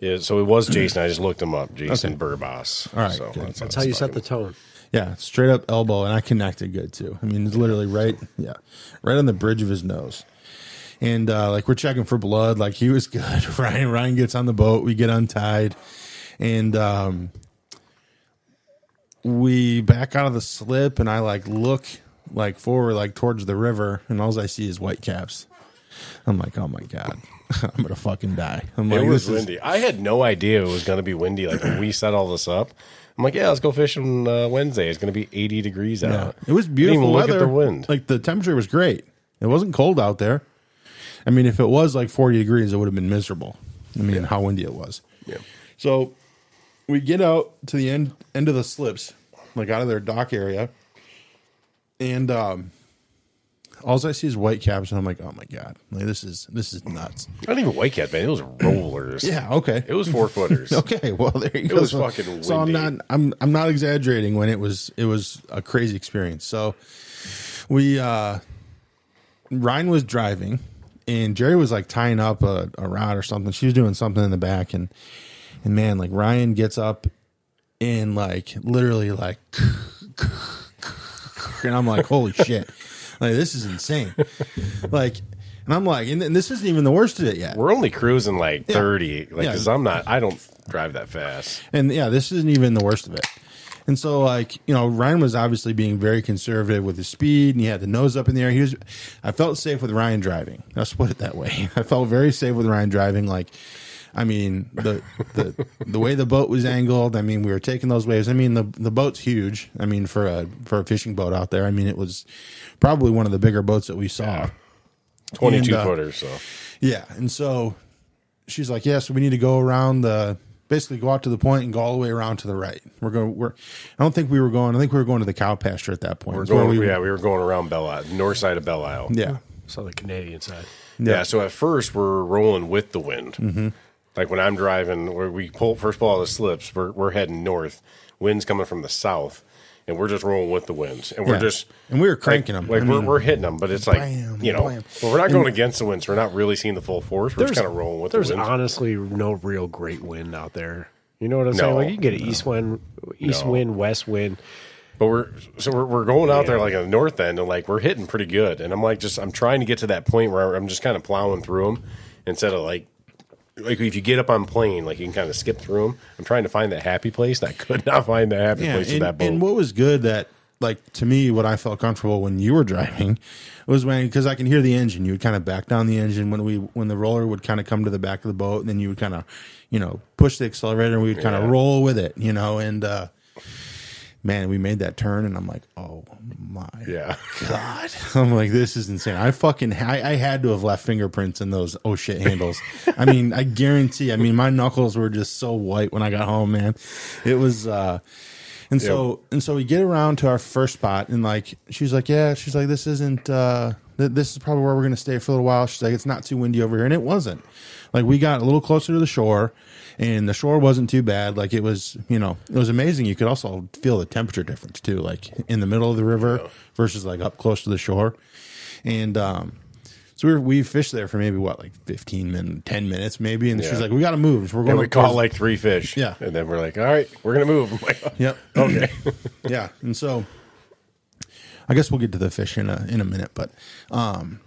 Yeah, so it was Jason. I just looked him up. Jason okay. Burbass. All right. So that's, that's how you set the tone. Yeah, straight up elbow, and I connected good, too. I mean, it's literally right, yeah, right on the bridge of his nose. And, uh, like, we're checking for blood. Like, he was good. Ryan Ryan gets on the boat. We get untied. And um, we back out of the slip, and I, like, look, like, forward, like, towards the river, and all I see is white caps. I'm like, oh, my God. I'm going to fucking die. I'm like, it was windy. Is... I had no idea it was going to be windy. Like, when we set all this up, I'm like, yeah, let's go fishing uh, Wednesday. It's going to be eighty degrees out. Yeah. It was beautiful weather. Look at the wind. Like, the temperature was great. It wasn't cold out there. I mean, if it was like forty degrees, it would have been miserable. I mean, yeah. How windy it was. Yeah. So we get out to the end end of the slips, like out of their dock area, and um, all I see is white caps, and I'm like, oh my God, like this is this is nuts. Not even white cap, man. It was rollers. Yeah. Okay. It was four footers. Okay. Well, there you go. It was so, fucking windy. So I'm not I'm I'm not exaggerating when it was it was a crazy experience. So we uh, Ryan was driving. And Jerry was, like, tying up a, a rod or something. She was doing something in the back. And, and man, like, Ryan gets up and, like, literally, like, and I'm like, holy shit. Like, this is insane. Like, and I'm like, and, and this isn't even the worst of it yet. We're only cruising, like, thirty. Yeah. Like, because yeah. I'm not, I don't drive that fast. And, yeah, this isn't even the worst of it. And so, like, you know, Ryan was obviously being very conservative with his speed, and he had the nose up in the air. He was, I felt safe with Ryan driving. Let's put it that way. I felt very safe with Ryan driving. Like, I mean, the the, the way the boat was angled. I mean, we were taking those waves. I mean, the the boat's huge. I mean, for a for a fishing boat out there, I mean, it was probably one of the bigger boats that we saw. Yeah. twenty-two and, uh, footers. So yeah, and so she's like, yeah, so we need to go around the. Basically, go out to the point and go all the way around to the right. We're going. We're. I don't think we were going. I think we were going to the cow pasture at that point. We're going, we, yeah, we were going around Belle Isle, north side of Belle Isle. Yeah, so the Canadian side. Yeah. yeah so at first, we're rolling with the wind. Mm-hmm. Like when I'm driving, where we pull first pull out of the slips, we're we're heading north. Wind's coming from the south, and we're just rolling with the winds, and we're yeah. just and we were cranking like, them. Like I mean, we're we're hitting them, but it's like bam, you know, well, we're not and going against the winds. We're not really seeing the full force. We're just kind of rolling with the winds. There's honestly no real great wind out there. You know what I'm no, saying? Like you can get an no, east wind, east no. wind, west wind. But we're so we're we're going out yeah. there like on the north end, and like we're hitting pretty good. And I'm like just I'm trying to get to that point where I'm just kind of plowing through them instead of like. Like if you get up on plane, like you can kind of skip through them. I'm trying to find that happy place. And I could not find the happy yeah, place in that boat. And what was good that, like to me, what I felt comfortable when you were driving was when because I can hear the engine. You would kind of back down the engine when we when the roller would kind of come to the back of the boat, and then you would kind of, you know, push the accelerator, and we would kind yeah. of roll with it, you know. And uh, man, we made that turn, and I'm like, oh my yeah. God. I'm like, this is insane. I fucking, I, I had to have left fingerprints in those oh shit handles. I mean, I guarantee, I mean, my knuckles were just so white when I got home, man. It was, uh, and so, yep. and so we get around to our first spot, and like, she's like, yeah, she's like, this isn't, uh, th- this is probably where we're going to stay for a little while. She's like, it's not too windy over here. And it wasn't. Like, we got a little closer to the shore. And the shore wasn't too bad. Like, it was, you know, it was amazing. You could also feel the temperature difference, too, like in the middle of the river versus, like, up close to the shore. And um, so we were, we fished there for maybe, what, like fifteen minutes, ten minutes maybe. And yeah. she's like, we got to move. So we're going and we caught, like, three fish. Yeah. And then we're like, all right, we're going to move. I'm like, oh, yep. Okay. yeah. And so I guess we'll get to the fish in a in a minute. But, um,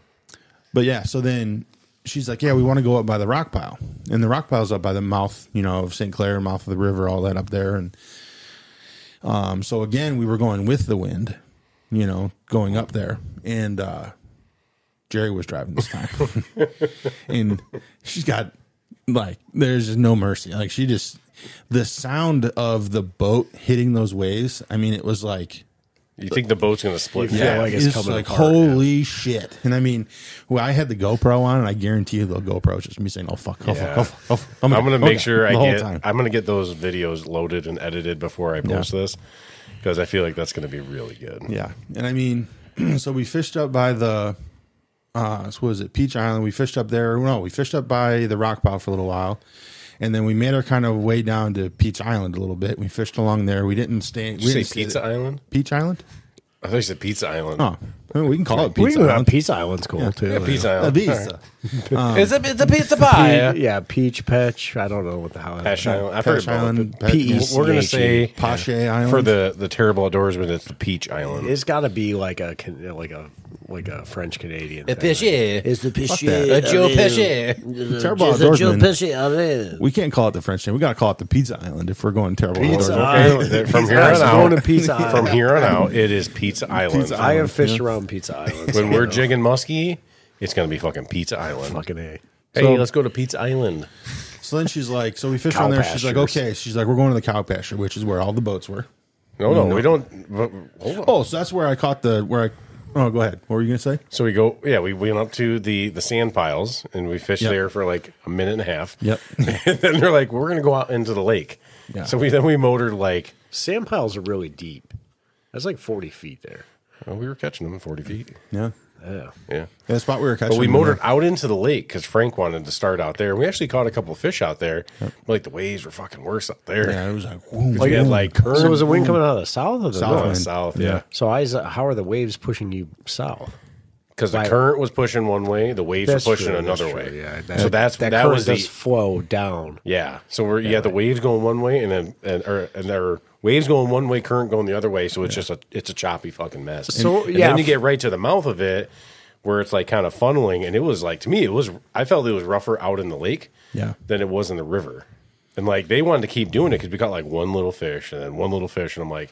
But, yeah, so then... She's like, yeah, we want to go up by the rock pile. And the rock pile's up by the mouth, you know, of Saint Clair, mouth of the river, all that up there. And um, so, again, we were going with the wind, you know, going up there. And uh, Jerry was driving this time. And she's got, like, there's just no mercy. Like, she just, the sound of the boat hitting those waves, I mean, it was like. You think the boat's going to split? Yeah, like it's, it's coming like, apart, holy yeah. shit. And I mean, well, I had the GoPro on, and I guarantee you the GoPro's just me saying, oh, fuck, oh, yeah. fuck, oh, fuck, oh, fuck. I'm, I'm going to make okay. sure I get, time. I'm going to get those videos loaded and edited before I post yeah. this, because I feel like that's going to be really good. Yeah. And I mean, so we fished up by the, uh, so what was it, Peche Island. We fished up there. No, we fished up by the rock pile for a little while. And then we made our kind of way down to Peche Island a little bit. We fished along there. We didn't stay. Did you say Pizza stay Island? Peche Island? I thought you said Pizza Island. Oh, well, we can call it Pizza we can Island. Pizza Island's cool, yeah, too. Yeah, Pizza Island. Pizza. Right. um, it's, a, it's a pizza pie. Pe- yeah, Peach, Petch. I don't know what the hell it is. Peche Island. I've Peche heard Island. Pe- Pe- We're going to say Peche Island. For the, the terrible outdoorsman, it's the Peche Island. It's got to be like a like a, like a French-Canadian thing. Peche. It's the Peche. A Joe Peche. Terrible outdoorsman. We can't call it the French name. We got to call it the Pizza Island if we're going terrible outdoorsman. From here on out, From here on out, it is Pizza Pizza Island. Pizza Island. I have fished yeah. around Pizza Island. When we're know. jigging muskie, it's going to be fucking Pizza Island. Fucking A. Hey, so, let's go to Pizza Island. So then she's like, so we fished on there. Pastures. She's like, okay. She's like, we're going to the cow pasture, which is where all the boats were. No, no, no. we don't. But, hold on. Oh, so that's where I caught the, where I, oh, go ahead. What were you going to say? So we go, yeah, we, we went up to the, the sand piles and we fished yep. there for like a minute and a half. Yep. And then they're like, we're going to go out into the lake. Yeah. So we then we motored like. Sand piles are really deep. That's like forty feet there. Well, we were catching them forty feet. Yeah, yeah, yeah. The spot we were catching. But we motored them out into the lake because Frank wanted to start out there. We actually caught a couple of fish out there. Yep. But, like the waves were fucking worse out there. Yeah, it was like woo, like, had, like current, so was the wind coming out of the south or the south? North? South, yeah. yeah. So I was, uh, how are the waves pushing you south? Because the current was pushing one way, the waves that's were pushing true, another true, way. Yeah, that, so that's that, that was the flow down. Yeah, so we're, you yeah, got the waves going one way, and then and or and there. Waves going one way, current going the other way, so it's yeah. just a it's a choppy fucking mess. And, so yeah, and then you get right to the mouth of it, where it's like kind of funneling, and it was like to me, it was I felt it was rougher out in the lake, yeah. than it was in the river, and like they wanted to keep doing it because we got like one little fish and then one little fish, and I'm like,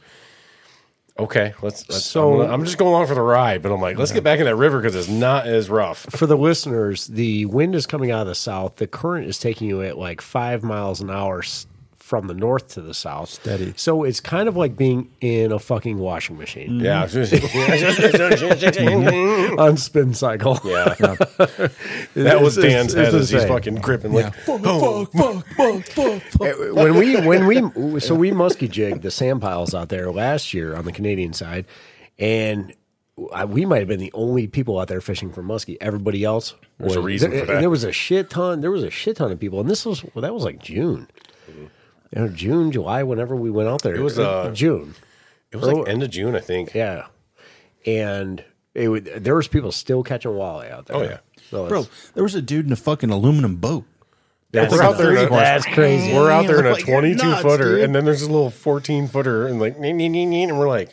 okay, let's. let's so I'm, I'm just going along for the ride, but I'm like, let's yeah. get back in that river because it's not as rough. For the listeners, the wind is coming out of the south, the current is taking you at like five miles an hour. From the north to the south. Steady. So it's kind of like being in a fucking washing machine. Yeah. On spin cycle. Yeah. yeah. That was Dan's head as he's fucking gripping yeah. like, fuck, oh. fuck, fuck, fuck, fuck, When we, when we, so we musky jigged the sand piles out there last year on the Canadian side, and I, we might have been the only people out there fishing for muskie. Everybody else was. There's a reason there, for that. There was a shit ton, there was a shit ton of people, and this was, well, that was like June. You know, June, July, whenever we went out there. It was uh, June. It was like end of June, I think. Yeah. And it would, there was people still catching walleye out there. Oh, yeah. So Bro, there was a dude in a fucking aluminum boat. That's, we're out there in a, that's crazy. We're out there in a like twenty-two footer, dude. And then there's a little fourteen footer, and like, nee, nee, nee, nee, and we're like,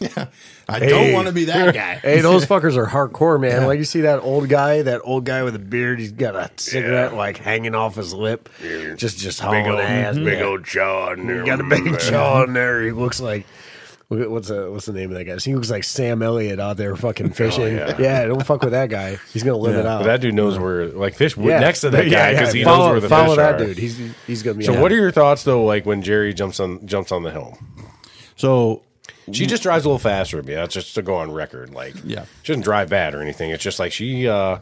yeah, I hey, don't want to be that guy. Hey, those fuckers are hardcore, man. Yeah. Like you see that old guy, that old guy with a beard. He's got a cigarette yeah. like hanging off his lip, yeah. just just hauling big old ass, big yeah. old jaw in there. He got a big jaw in there. He looks like. What's the, what's the name of that guy? He looks like Sam Elliott out there fucking fishing. Oh, yeah. yeah, don't fuck with that guy. He's going to live yeah. it out. But that dude knows where, like, fish yeah. next to that yeah, guy because yeah. he follow, knows where the follow fish Follow that are. Dude. He's he's going to be So out. What are your thoughts, though, like, when Jerry jumps on jumps on the hill? So she just drives a little faster than me. That's just to go on record. Like, yeah. she doesn't drive bad or anything. It's just like she uh,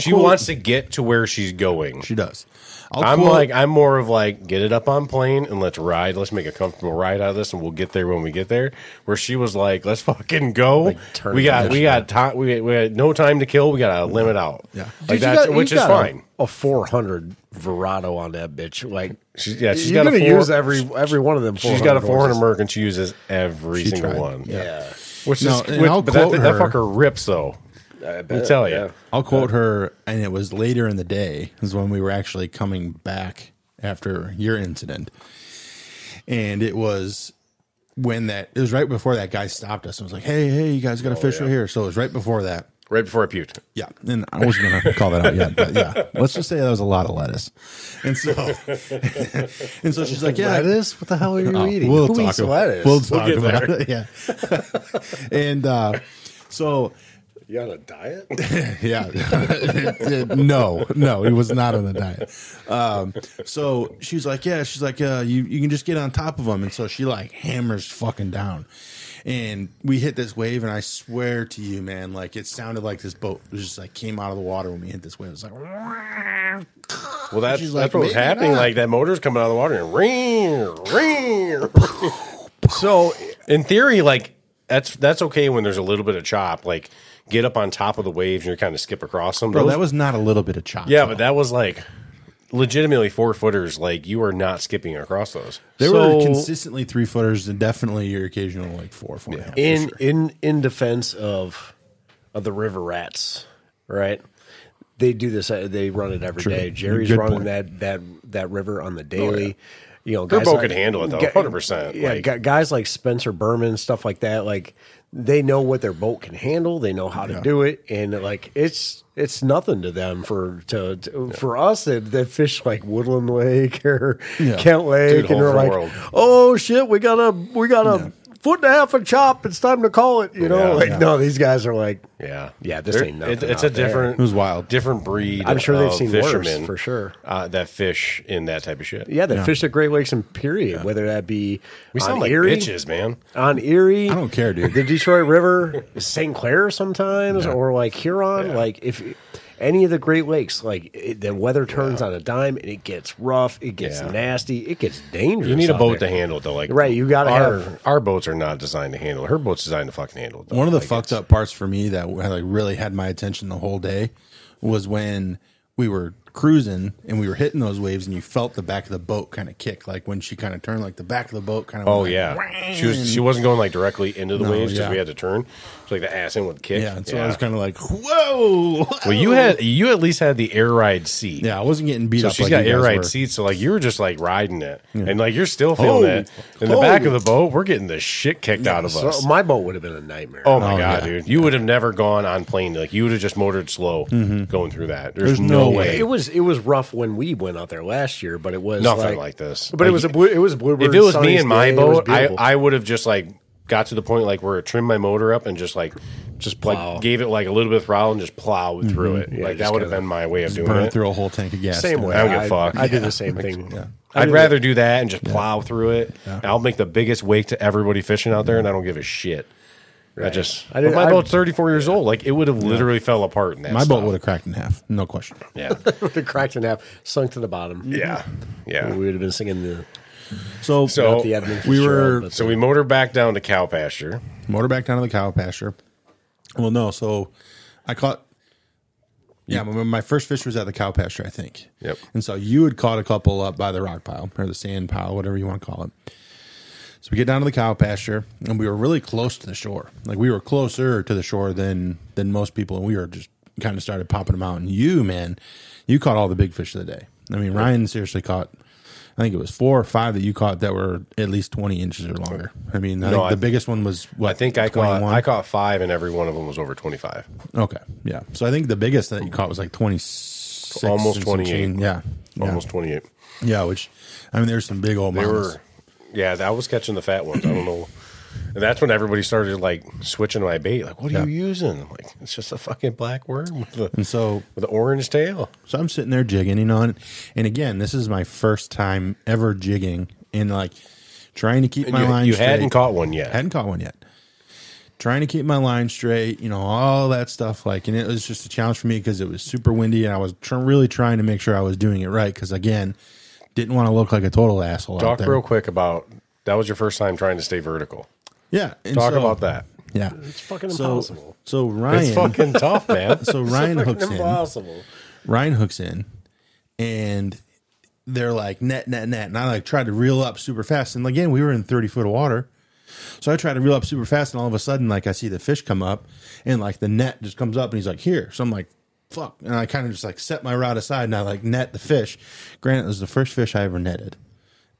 she cool. wants to get to where she's going. She does. I'll I'm quote, like I'm more of like get it up on plane and let's ride. Let's make a comfortable ride out of this, and we'll get there when we get there. Where she was like, let's fucking go. Like we got we got time. We got, we got no time to kill. We got to limit out. Yeah, like that, which is fine. A, a four hundred Verado on that bitch. Like she's yeah, she's got to use every every one of them. She's got a four hundred Merc, and she uses every she single tried. one. Yeah, yeah. which no, is which, but that, that fucker rips though. I bet, I'll tell you. Yeah. I'll quote her, and it was later in the day is when we were actually coming back after your incident. And it was when that, it was right before that guy stopped us. I was like, hey, hey, you guys got a oh, fish yeah. right here. So it was right before that. Right before I puked. Yeah. And I wasn't going to call that out yet, but yeah. Let's just say that was a lot of lettuce. And so and so she's like, yeah. Lettuce? What the hell are you oh, eating? We'll Who talk eats about, lettuce? We'll talk we'll about it. Yeah. and uh, so... You on a diet? yeah. no, no, he was not on a diet. Um, so she's like, yeah, she's like, uh, you, you can just get on top of him. And so she like hammers fucking down. And we hit this wave, and I swear to you, man, like it sounded like this boat was just like came out of the water when we hit this wave. It was like, well, that's, that's like, what was happening. Like that motor's coming out of the water and ring, ring. So in theory, like that's, that's okay when there's a little bit of chop, like, get up on top of the waves and you kind of skip across them. Bro, Those, that was not a little bit of chop. Yeah, though. But that was like legitimately four footers. Like you are not skipping across those. There so, were consistently three footers and definitely your occasional like four, four yeah. and a half. In, sure. in, in defense of, of the river rats, right? They do this. They run it every True. day. Jerry's Good running point. that that that river on the daily. Oh, yeah. You know, Gerbo like, can handle it though, one hundred percent. Yeah, like, guys like Spencer Berman, stuff like that. Like they know what their boat can handle. They know how to yeah. do it, and like it's it's nothing to them. For to, to yeah. for us that, that fish like Woodland Lake or yeah. Kent Lake, Dude, and we're like, world. oh shit, we got a we got a. Yeah. foot and a half of chop, it's time to call it, you know? Yeah, like, yeah. no, these guys are like, yeah, yeah, this They're, ain't nothing. It, it's a different, there. it was wild, different breed. I'm sure they've seen fishermen worse, for sure. Uh, that fish in that type of shit. Yeah, that yeah. fish at Great Lakes and period, yeah. whether that be we sound like Erie, bitches, man. On Erie, I don't care, dude. The Detroit River, Saint Clair sometimes, yeah. or like Huron, yeah. like if any of the Great Lakes, like it, the weather turns yeah. on a dime and it gets rough, it gets yeah. nasty, it gets dangerous. You need a boat there. to handle it though. Like right, you gotta our, have our boats are not designed to handle it. Her boat's designed to fucking handle it though. One of the like fucked up parts for me that like really had my attention the whole day was when we were cruising and we were hitting those waves and you felt the back of the boat kind of kick, like when she kind of turned, like the back of the boat kind of oh like, yeah Wang! she was she wasn't going like directly into the no, waves because yeah. we had to turn, so like the ass end would kick yeah and so yeah. I was kind of like whoa, whoa well you had you at least had the air ride seat. Yeah, I wasn't getting beat so up. She's like got air ride were. seats, so like you were just like riding it yeah. and like you're still feeling oh, that in oh. the back of the boat. We're getting the shit kicked yeah, out of so us. My boat would have been a nightmare. Oh my oh, god yeah. dude you yeah. would have never gone on plane, like you would have just motored slow mm-hmm. going through that. There's, There's no way, way. It was It was rough when we went out there last year, but it was nothing like, like this. But like, it was a blue, it was a bluebird. If it was me and my boat, I, I would have just like got to the point like where I trimmed my motor up and just like just plow. like gave it like a little bit of throttle and just plowed mm-hmm. through it. Yeah, like that would have been my way of doing burn it. Through a whole tank of gas. Same way. I don't give a fuck. I, I yeah. do the same thing. Yeah. I'd rather that. do that and just yeah. plow through it. Yeah. I'll make the biggest wake to everybody fishing out there, yeah. and I don't give a shit. Right. I just I did, my boat's thirty-four years yeah. old. Like it would have literally yeah. fell apart in that. My stuff. boat would have cracked in half, no question. Yeah, would have cracked in half, sunk to the bottom. Yeah, yeah. We would have been singing the so so the we were show, so we motor back down to cow pasture. Motor back down to the cow pasture. Well, no, so I caught. Yeah, my, my first fish was at the cow pasture, I think. Yep. And so you had caught a couple up by the rock pile or the sand pile, whatever you want to call it. So we get down to the cow pasture, and we were really close to the shore. Like, we were closer to the shore than than most people, and we were just kind of started popping them out. And you, man, you caught all the big fish of the day. I mean, Ryan seriously caught, I think it was four or five that you caught that were at least twenty inches or longer. I mean, I no, think I, the biggest one was, what, I think I caught, I caught five, and every one of them was over twenty-five. Okay, yeah. So I think the biggest that you caught was like twenty-six. Almost twenty-eight. Yeah. Almost yeah. twenty-eight. Yeah, which, I mean, there's some big old ones. They were... Yeah, I was catching the fat ones. I don't know. And that's when everybody started, like, switching my bait. Like, what are yeah. you using? I'm like, it's just a fucking black worm with the, and so, with the orange tail. So I'm sitting there jigging, you know, and, and again, this is my first time ever jigging and, like, trying to keep and my you, line you straight. You hadn't caught one yet. Hadn't caught one yet. Trying to keep my line straight, you know, all that stuff. Like, and it was just a challenge for me because it was super windy, and I was tr- really trying to make sure I was doing it right because, again, didn't want to look like a total asshole. Talk out there. real quick about that was your first time trying to stay vertical. Yeah. Talk so, about that. Yeah. It's fucking impossible. So, so Ryan. It's fucking tough, man. So Ryan hooks impossible. in. Ryan hooks in and they're like net, net, net. And I like tried to reel up super fast. And again, we were in thirty foot of water. So I tried to reel up super fast. And all of a sudden, like I see the fish come up and like the net just comes up and he's like, here. So I'm like, fuck. And I kind of just like set my rod aside and I like net the fish. Granted, it was the first fish I ever netted.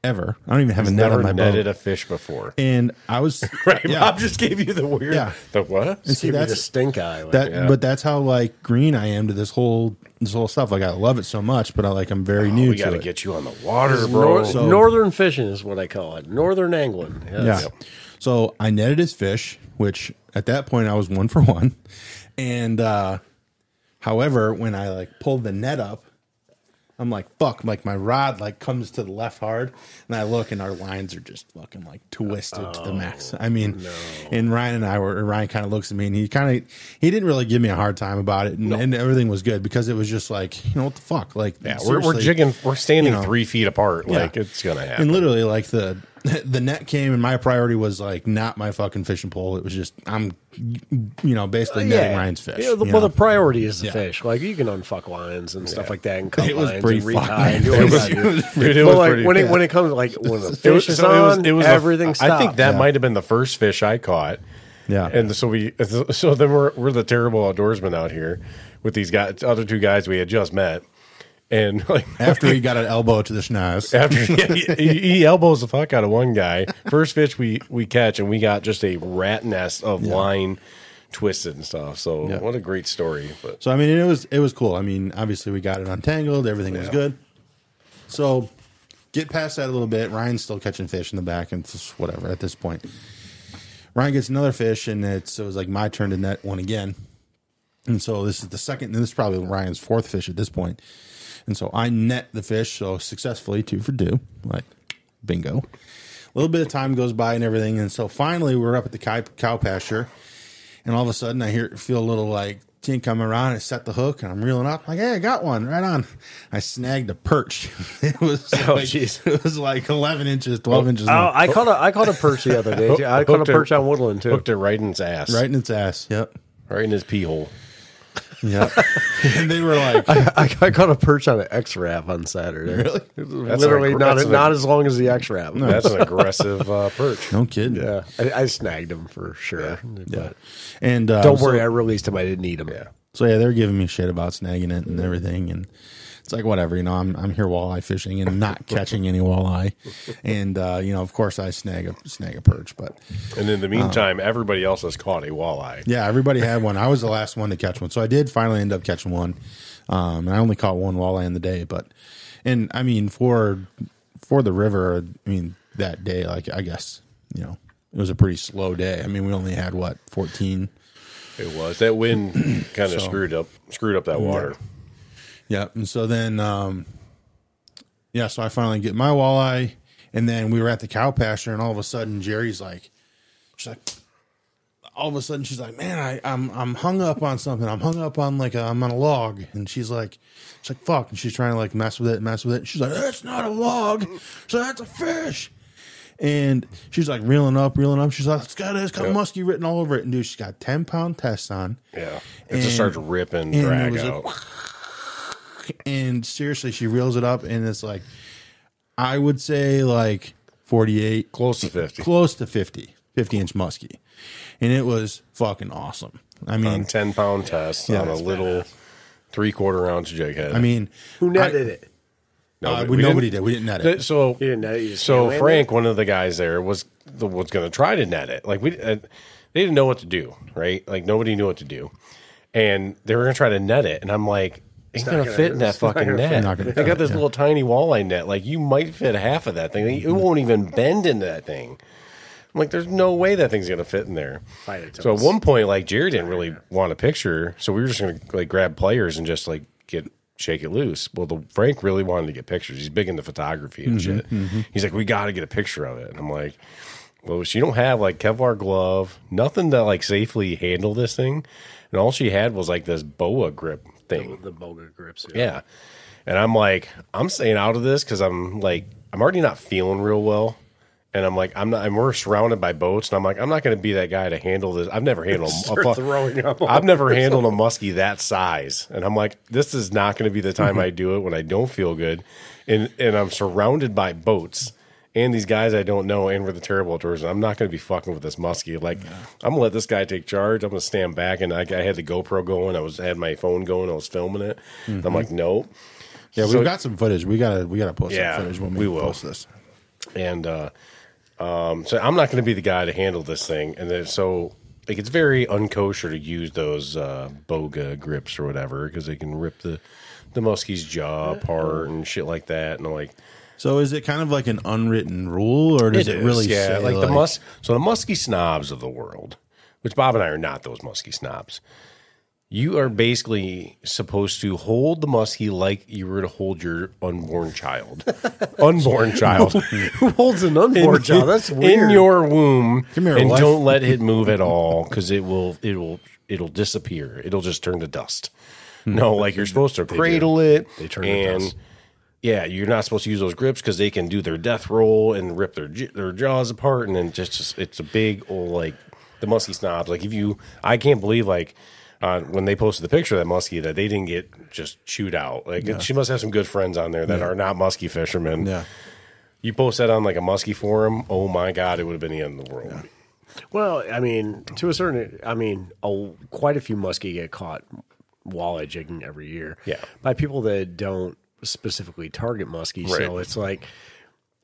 Ever. I don't even have He's a net on my boat. Never netted a fish before. And I was... right, yeah. Bob just gave you the weird... Yeah. The what? And see, that's... the stink eye. Like, that, yeah. But that's how like green I am to this whole this whole stuff. Like I love it so much, but I like I'm very oh, new to it. We got to get you on the water, bro. So, northern fishing is what I call it. Northern angling. Yes. Yeah. So I netted his fish, which at that point I was one for one. And... uh however, when I like pulled the net up, I'm like, fuck, like my rod like comes to the left hard and I look and our lines are just fucking like twisted oh, to the max. I mean, no. and Ryan and I were, Ryan kind of looks at me and he kind of, he didn't really give me a hard time about it and, no. and everything was good because it was just like, you know, what the fuck? Like, yeah, we're, we're jigging, we're standing you know, three feet apart. Like yeah. it's going to happen. And literally like the, the net came, and my priority was like not my fucking fishing pole. It was just I'm, you know, basically uh, yeah. netting Ryan's fish. Yeah, the, well, know? the priority is the yeah. fish. Like you can unfuck lines and yeah. stuff like that, and cut it was lines pretty and retie and do all that. It was pretty. But like when it when it comes like when the fish was, is so on, it was, it was everything. A, stopped. I think that yeah. might have been the first fish I caught. Yeah, and so we so then we're we're the terrible outdoorsmen out here with these guys, other two guys we had just met. And like after he got an elbow to the schnoz, after yeah, he, he elbows the fuck out of one guy. First fish we we catch, and we got just a rat nest of yeah. line twisted and stuff. So yeah. what a great story! But so I mean, it was it was cool. I mean, obviously we got it untangled, everything yeah. was good. So get past that a little bit. Ryan's still catching fish in the back, and just whatever at this point. Ryan gets another fish, and it's it was like my turn to net one again. And so this is the second. And this is probably Ryan's fourth fish at this point. And so I net the fish, so successfully, two for two, like bingo. A little bit of time goes by and everything, and so finally we're up at the cow pasture, and all of a sudden I hear feel a little like tink coming around. I set the hook, and I'm reeling up, like, hey, I got one, right on. I snagged a perch. It was oh, like, it was like eleven inches, twelve oh, inches long. Oh, I, caught a, I caught a perch the other day. I caught hooked a perch it, on Woodland, too. Hooked it right in its ass. Right in its ass, yep. Right in his pee hole. Yeah, and they were like, I, I, I caught a perch on an X-Rap on Saturday. Really? That's literally not a, not as long as the X-Rap. No. That's an aggressive uh, perch. No kidding. Yeah, I, I snagged him for sure. Yeah, yeah. and um, don't worry, so, I released him. I didn't eat him. Yeah. So yeah, they're giving me shit about snagging it and everything, and it's like whatever, you know. I'm I'm here walleye fishing and not catching any walleye, and uh, you know, of course, I snag a snag a perch. But and in the meantime, um, everybody else has caught a walleye. Yeah, everybody had one. I was the last one to catch one, so I did finally end up catching one. Um, and I only caught one walleye in the day, but and I mean for for the river, I mean that day, like I guess you know, it was a pretty slow day. I mean, we only had what fourteen. It was that wind kind of so, screwed up screwed up that water. Yeah. Yeah, and so then, um, yeah, so I finally get my walleye, and then we were at the cow pasture, and all of a sudden, Jerry's like, she's like, all of a sudden, she's like, man, I, I'm I'm hung up on something. I'm hung up on, like, a, I'm on a log, and she's like, she's like, fuck, and she's trying to, like, mess with it, mess with it, and she's like, that's not a log, so that's a fish, and she's like, reeling up, reeling up, she's like, it's got, it's got yep. musky written all over it, and dude, she's got ten-pound tests on. Yeah, it and, just starts ripping, drag out. Like, and seriously, she reels it up, and it's like, I would say like forty-eight. Close to fifty. Close to fifty. fifty-inch muskie. And it was fucking awesome. I mean. ten-pound test yeah, on a little three-quarter-ounce jig head. I mean. Who netted I, it? No, uh, we, we nobody did. We didn't net it. So, you didn't net it, you so Frank, it? one of the guys there, was the was going to try to net it. Like, we uh, they didn't know what to do, right? Like, nobody knew what to do. And they were going to try to net it, and I'm like. It's not going to fit in that fucking net. I got this little tiny walleye net. Like, you might fit half of that thing. It won't even bend into that thing. I'm like, there's no way that thing's going to fit in there. So at one point, like, Jerry didn't really want a picture. So we were just going to, like, grab players and just, like, get shake it loose. Well, the Frank really wanted to get pictures. He's big into photography and mm-hmm, shit. Mm-hmm. He's like, we got to get a picture of it. And I'm like, well, she don't have, like, Kevlar glove, nothing to, like, safely handle this thing. And all she had was, like, this Boga grip thing. The, the Boga grips. Yeah. yeah. And I'm like, I'm staying out of this because I'm, like, I'm already not feeling real well. And I'm like, I'm not, and we're surrounded by boats. And I'm like, I'm not going to be that guy to handle this. I've never handled a, throwing up I've never handled a muskie that size. And I'm like, this is not going to be the time I do it when I don't feel good. And, and I'm surrounded by boats. And these guys I don't know, and we're the terrible outdoorsmen. I'm not going to be fucking with this muskie. Like, yeah. I'm going to let this guy take charge. I'm going to stand back. And I, I had the GoPro going. I was I had my phone going. I was filming it. Mm-hmm. I'm like, nope. Yeah, so, we've got some footage. We got to we gotta post yeah, some footage when we, we will. post this. And uh, um, so I'm not going to be the guy to handle this thing. And then, so like, it's very unkosher to use those uh, Boga grips or whatever because they can rip the, the muskie's jaw apart and shit like that. And I'm like... So is it kind of like an unwritten rule, or does it, it really is, yeah. say like, like the mus? So the musky snobs of the world, which Bob and I are not those musky snobs. You are basically supposed to hold the muskie like you were to hold your unborn child. Unborn child. Who holds an unborn in, child? That's weird. In your womb, here, and wife. Don't let it move at all because it will, it will, it'll disappear. It'll just turn to dust. No, like you're supposed to cradle it. They turn to dust. Yeah, you're not supposed to use those grips because they can do their death roll and rip their their jaws apart, and then just, just it's a big old, like, the musky snobs. Like, if you, I can't believe, like, uh, when they posted the picture of that muskie, that they didn't get just chewed out. Like, yeah. She must have some good friends on there that yeah. are not muskie fishermen. Yeah. You post that on, like, a muskie forum, oh, my God, it would have been the end of the world. Yeah. Well, I mean, to a certain, I mean, a, quite a few muskie get caught walleye jigging every year yeah. by people that don't specifically target muskie. Right. So it's like,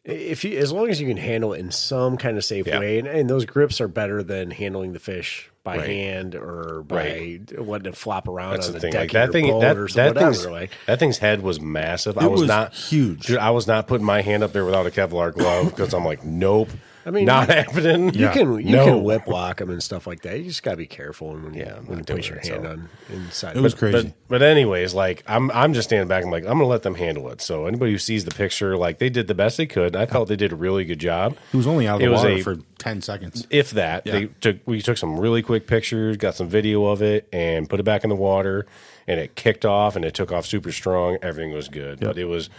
if you, as long as you can handle it in some kind of safe yeah. way, and, and those grips are better than handling the fish by right. hand or by right. letting it flop around That's on the, the deck like, that thing, that, or that thing's, like. That thing's head was massive. It I was, was not huge. Dude, I was not putting my hand up there without a Kevlar glove because I'm like, nope. I mean, not happening. You yeah. can you no. can whip lock them and stuff like that. You just gotta be careful when yeah, when you place your hand so. on inside. It was but, crazy. But, but anyways, like I'm I'm just standing back. I'm like I'm gonna let them handle it. So anybody who sees the picture, like they did the best they could. I felt they did a really good job. It was only out of it the water a, for ten seconds, if that. Yeah. They took we took some really quick pictures, got some video of it, and put it back in the water. And it kicked off, and it took off super strong. Everything was good, yep. but it was.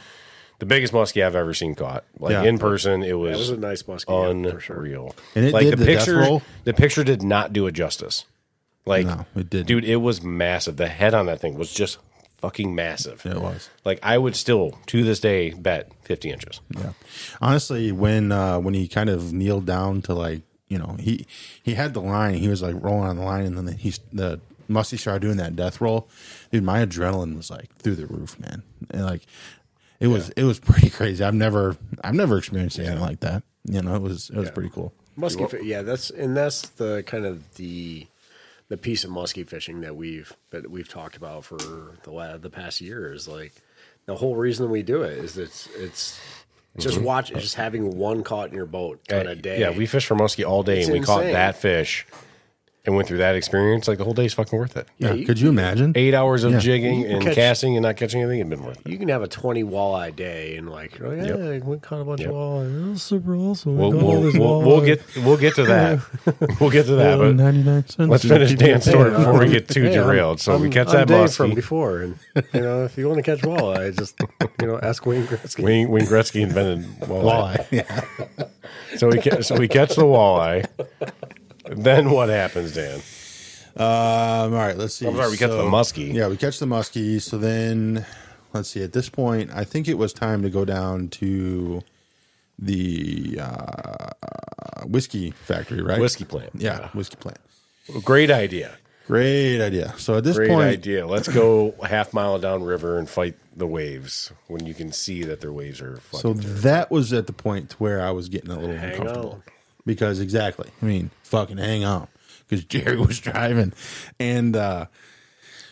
The biggest muskie I've ever seen caught, like yeah. in person, it was, yeah, it was a nice muskie, unreal. For sure. And it like did the, the picture, death roll? The picture did not do it justice. Like, no, it did, dude. It was massive. The head on that thing was just fucking massive. It was. Like, I would still to this day bet fifty inches. Yeah, honestly, when uh, when he kind of kneeled down to like, you know, he he had the line. He was like rolling on the line, and then the, he the muskie started doing that death roll. Dude, my adrenaline was like through the roof, man, and like. It was yeah. it was pretty crazy. I've never I've never experienced anything yeah. like that. You know, it was it was yeah. pretty cool. Muskie, fi- yeah, that's and that's the kind of the the piece of muskie fishing that we've that we've talked about for the the past year is like the whole reason we do it is it's it's just mm-hmm. watch just having one caught in your boat on a day. Yeah, we fish for muskie all day it's and insane. We caught that fish. And went through that experience, like the whole day's fucking worth it. Yeah, you, could you imagine eight hours of yeah. jigging and catch, casting and not catching anything? It'd been worth it. You can have a twenty walleye day and like, oh yeah, yep. we caught a bunch yep. of walleye. That was super awesome. We'll, we we'll, we'll, we'll get we'll get to that. we'll get to that. But ninety-nine cents let's finish Dan's story before I'm, we get too yeah, derailed. So I'm, we catch I'm that muskie from before, and you know, if you want to catch walleye, just you know, ask Wayne Gretzky. Wayne, Wayne Gretzky invented walleye. walleye. Yeah. So we ca- so we catch the walleye. Then what happens, Dan? Um, all right, let's see. I'm sorry, we so, catch the muskie. Yeah, we catch the muskie. So then, let's see. At this point, I think it was time to go down to the uh, whiskey factory, right? Whiskey plant. Yeah, yeah. whiskey plant. Well, great idea. Great idea. So at this great point. Great idea. Let's go a half mile downriver and fight the waves when you can see that their waves are fucking So terrible. That was at the point to where I was getting a little Hang uncomfortable. On. Because exactly, I mean, fucking hang on, because Jerry was driving, and uh,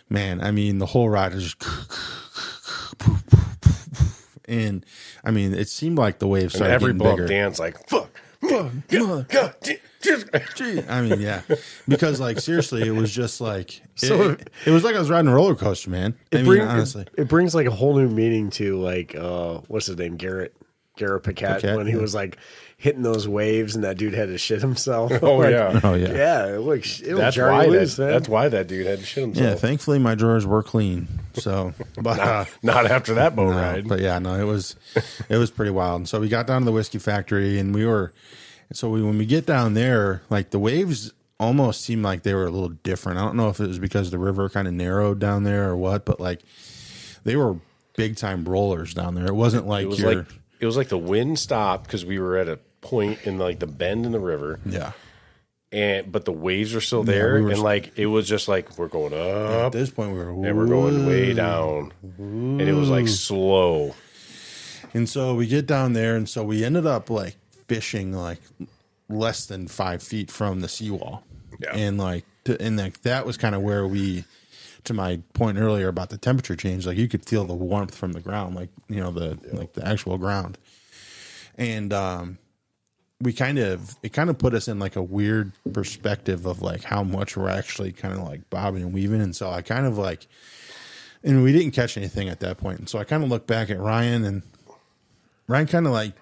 man, I mean, the whole ride is just, and I mean, it seemed like the waves started getting bigger. Every bump, Dan's like, fuck, fuck, God, God, Jesus. I mean, yeah, because like seriously, it was just like so. It, it was like I was riding a roller coaster, man. I mean, bring, honestly, it, it brings like a whole new meaning to like uh, what's his name, Garrett, Garrett Paquette, Paquette when he yeah. was like. Hitting those waves, and that dude had to shit himself. Oh, like, yeah. Oh, yeah. Yeah, it looks it that's why loose, that, man. That's why that dude had to shit himself. Yeah, thankfully, my drawers were clean. So, but not, uh, not after that boat no, ride. But, yeah, no, it was it was pretty wild. And so we got down to the whiskey factory, and we were – so we, when we get down there, like the waves almost seemed like they were a little different. I don't know if it was because the river kind of narrowed down there or what, but, like, they were big-time rollers down there. It wasn't like it was your like- – It was like the wind stopped because we were at a point in like the bend in the river. Yeah. And but the waves were still there. Yeah, we were and still, like it was just like we're going up. At this point we were and we're going way down. Woo. And it was like slow. And so we get down there and so we ended up like fishing like less than five feet from the seawall. Yeah. And like to, and like that was kind of where we to my point earlier about the temperature change, like you could feel the warmth from the ground, like, you know, the, yeah. like the actual ground. And, um, we kind of, it kind of put us in like a weird perspective of like how much we're actually kind of like bobbing and weaving. And so I kind of like, and we didn't catch anything at that point. And so I kind of looked back at Ryan and Ryan kind of like,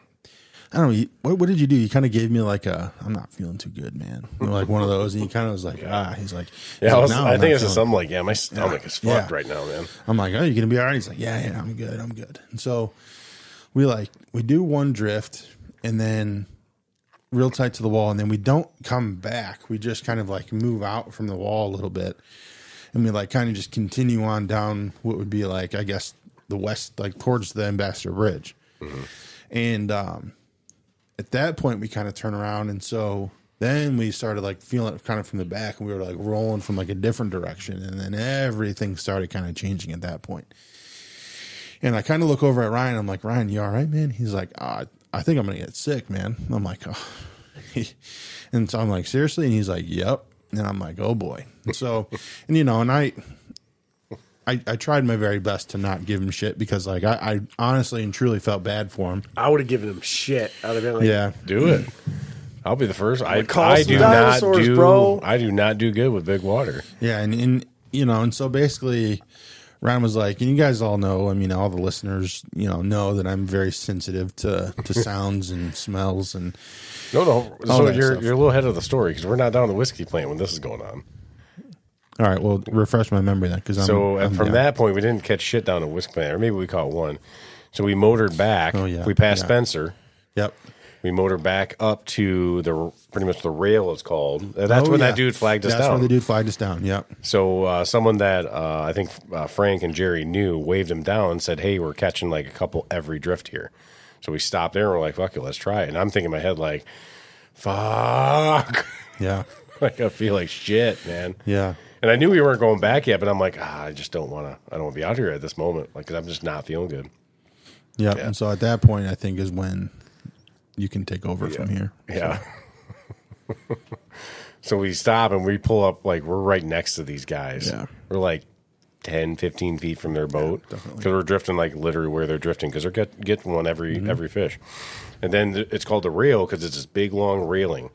I don't know. You, what, what did you do? You kind of gave me like a, I'm not feeling too good, man. You know, like one of those. And you kind of was like, ah, he's like, yeah, he's I, was, like, no, I think it's just, I'm like, yeah, my stomach yeah, is fucked yeah. right now, man. I'm like, oh, you're going to be all right. He's like, yeah, yeah, I'm good. I'm good. And so we like, we do one drift and then real tight to the wall. And then we don't come back. We just kind of like move out from the wall a little bit. And we like kind of just continue on down what would be like, I guess, the west, like towards the Ambassador Bridge. Mm-hmm. And um, at that point, we kind of turn around. And so then we started like feeling it kind of from the back. And we were like rolling from like a different direction. And then everything started kind of changing at that point. And I kind of look over at Ryan. I'm like, Ryan, you all right, man? He's like, ah, I think I'm going to get sick, man. And I'm like, oh. And so I'm like, seriously? And he's like, yep. And I'm like, oh, boy. And so, and, you know, and I, I I tried my very best to not give him shit because, like, I, I honestly and truly felt bad for him. I would have given him shit. I would have been like, yeah. Do it. I'll be the first. I, I do not do, bro. I do not do good with big water. Yeah. And, and, you know, and so basically Ryan was like, and you guys all know, I mean, all the listeners, you know, know that I'm very sensitive to, to sounds and smells and, No, no. So you're stuff. You're a little ahead of the story because we're not down at the whiskey plant when this is going on. All right. Well, refresh my memory then. Cause I'm, so I'm from down. That point, we didn't catch shit down at the whiskey plant, or maybe we caught one. So we motored back. Oh, yeah. We passed yeah. Spencer. Yep. We motored back up to the pretty much the rail, it's called. That's oh, when yeah. that dude flagged us That's down. That's when the dude flagged us down. Yep. So uh, someone that uh, I think uh, Frank and Jerry knew waved him down and said, hey, we're catching like a couple every drift here. So we stopped there and we're like, fuck it, let's try it. And I'm thinking in my head, like, fuck. Yeah. Like, I feel like shit, man. Yeah. And I knew we weren't going back yet, but I'm like, ah, I just don't want to, I don't want to be out here at this moment. Like, cause I'm just not feeling good. Yeah. yeah. And so at that point, I think is when you can take over yeah. from here. Yeah. So. So we stop and we pull up, like, we're right next to these guys. Yeah. We're like, ten, fifteen feet from their boat because yeah, we're drifting like literally where they're drifting because they're get, getting one every mm-hmm. every fish. And then th- it's called the rail because it's this big, long railing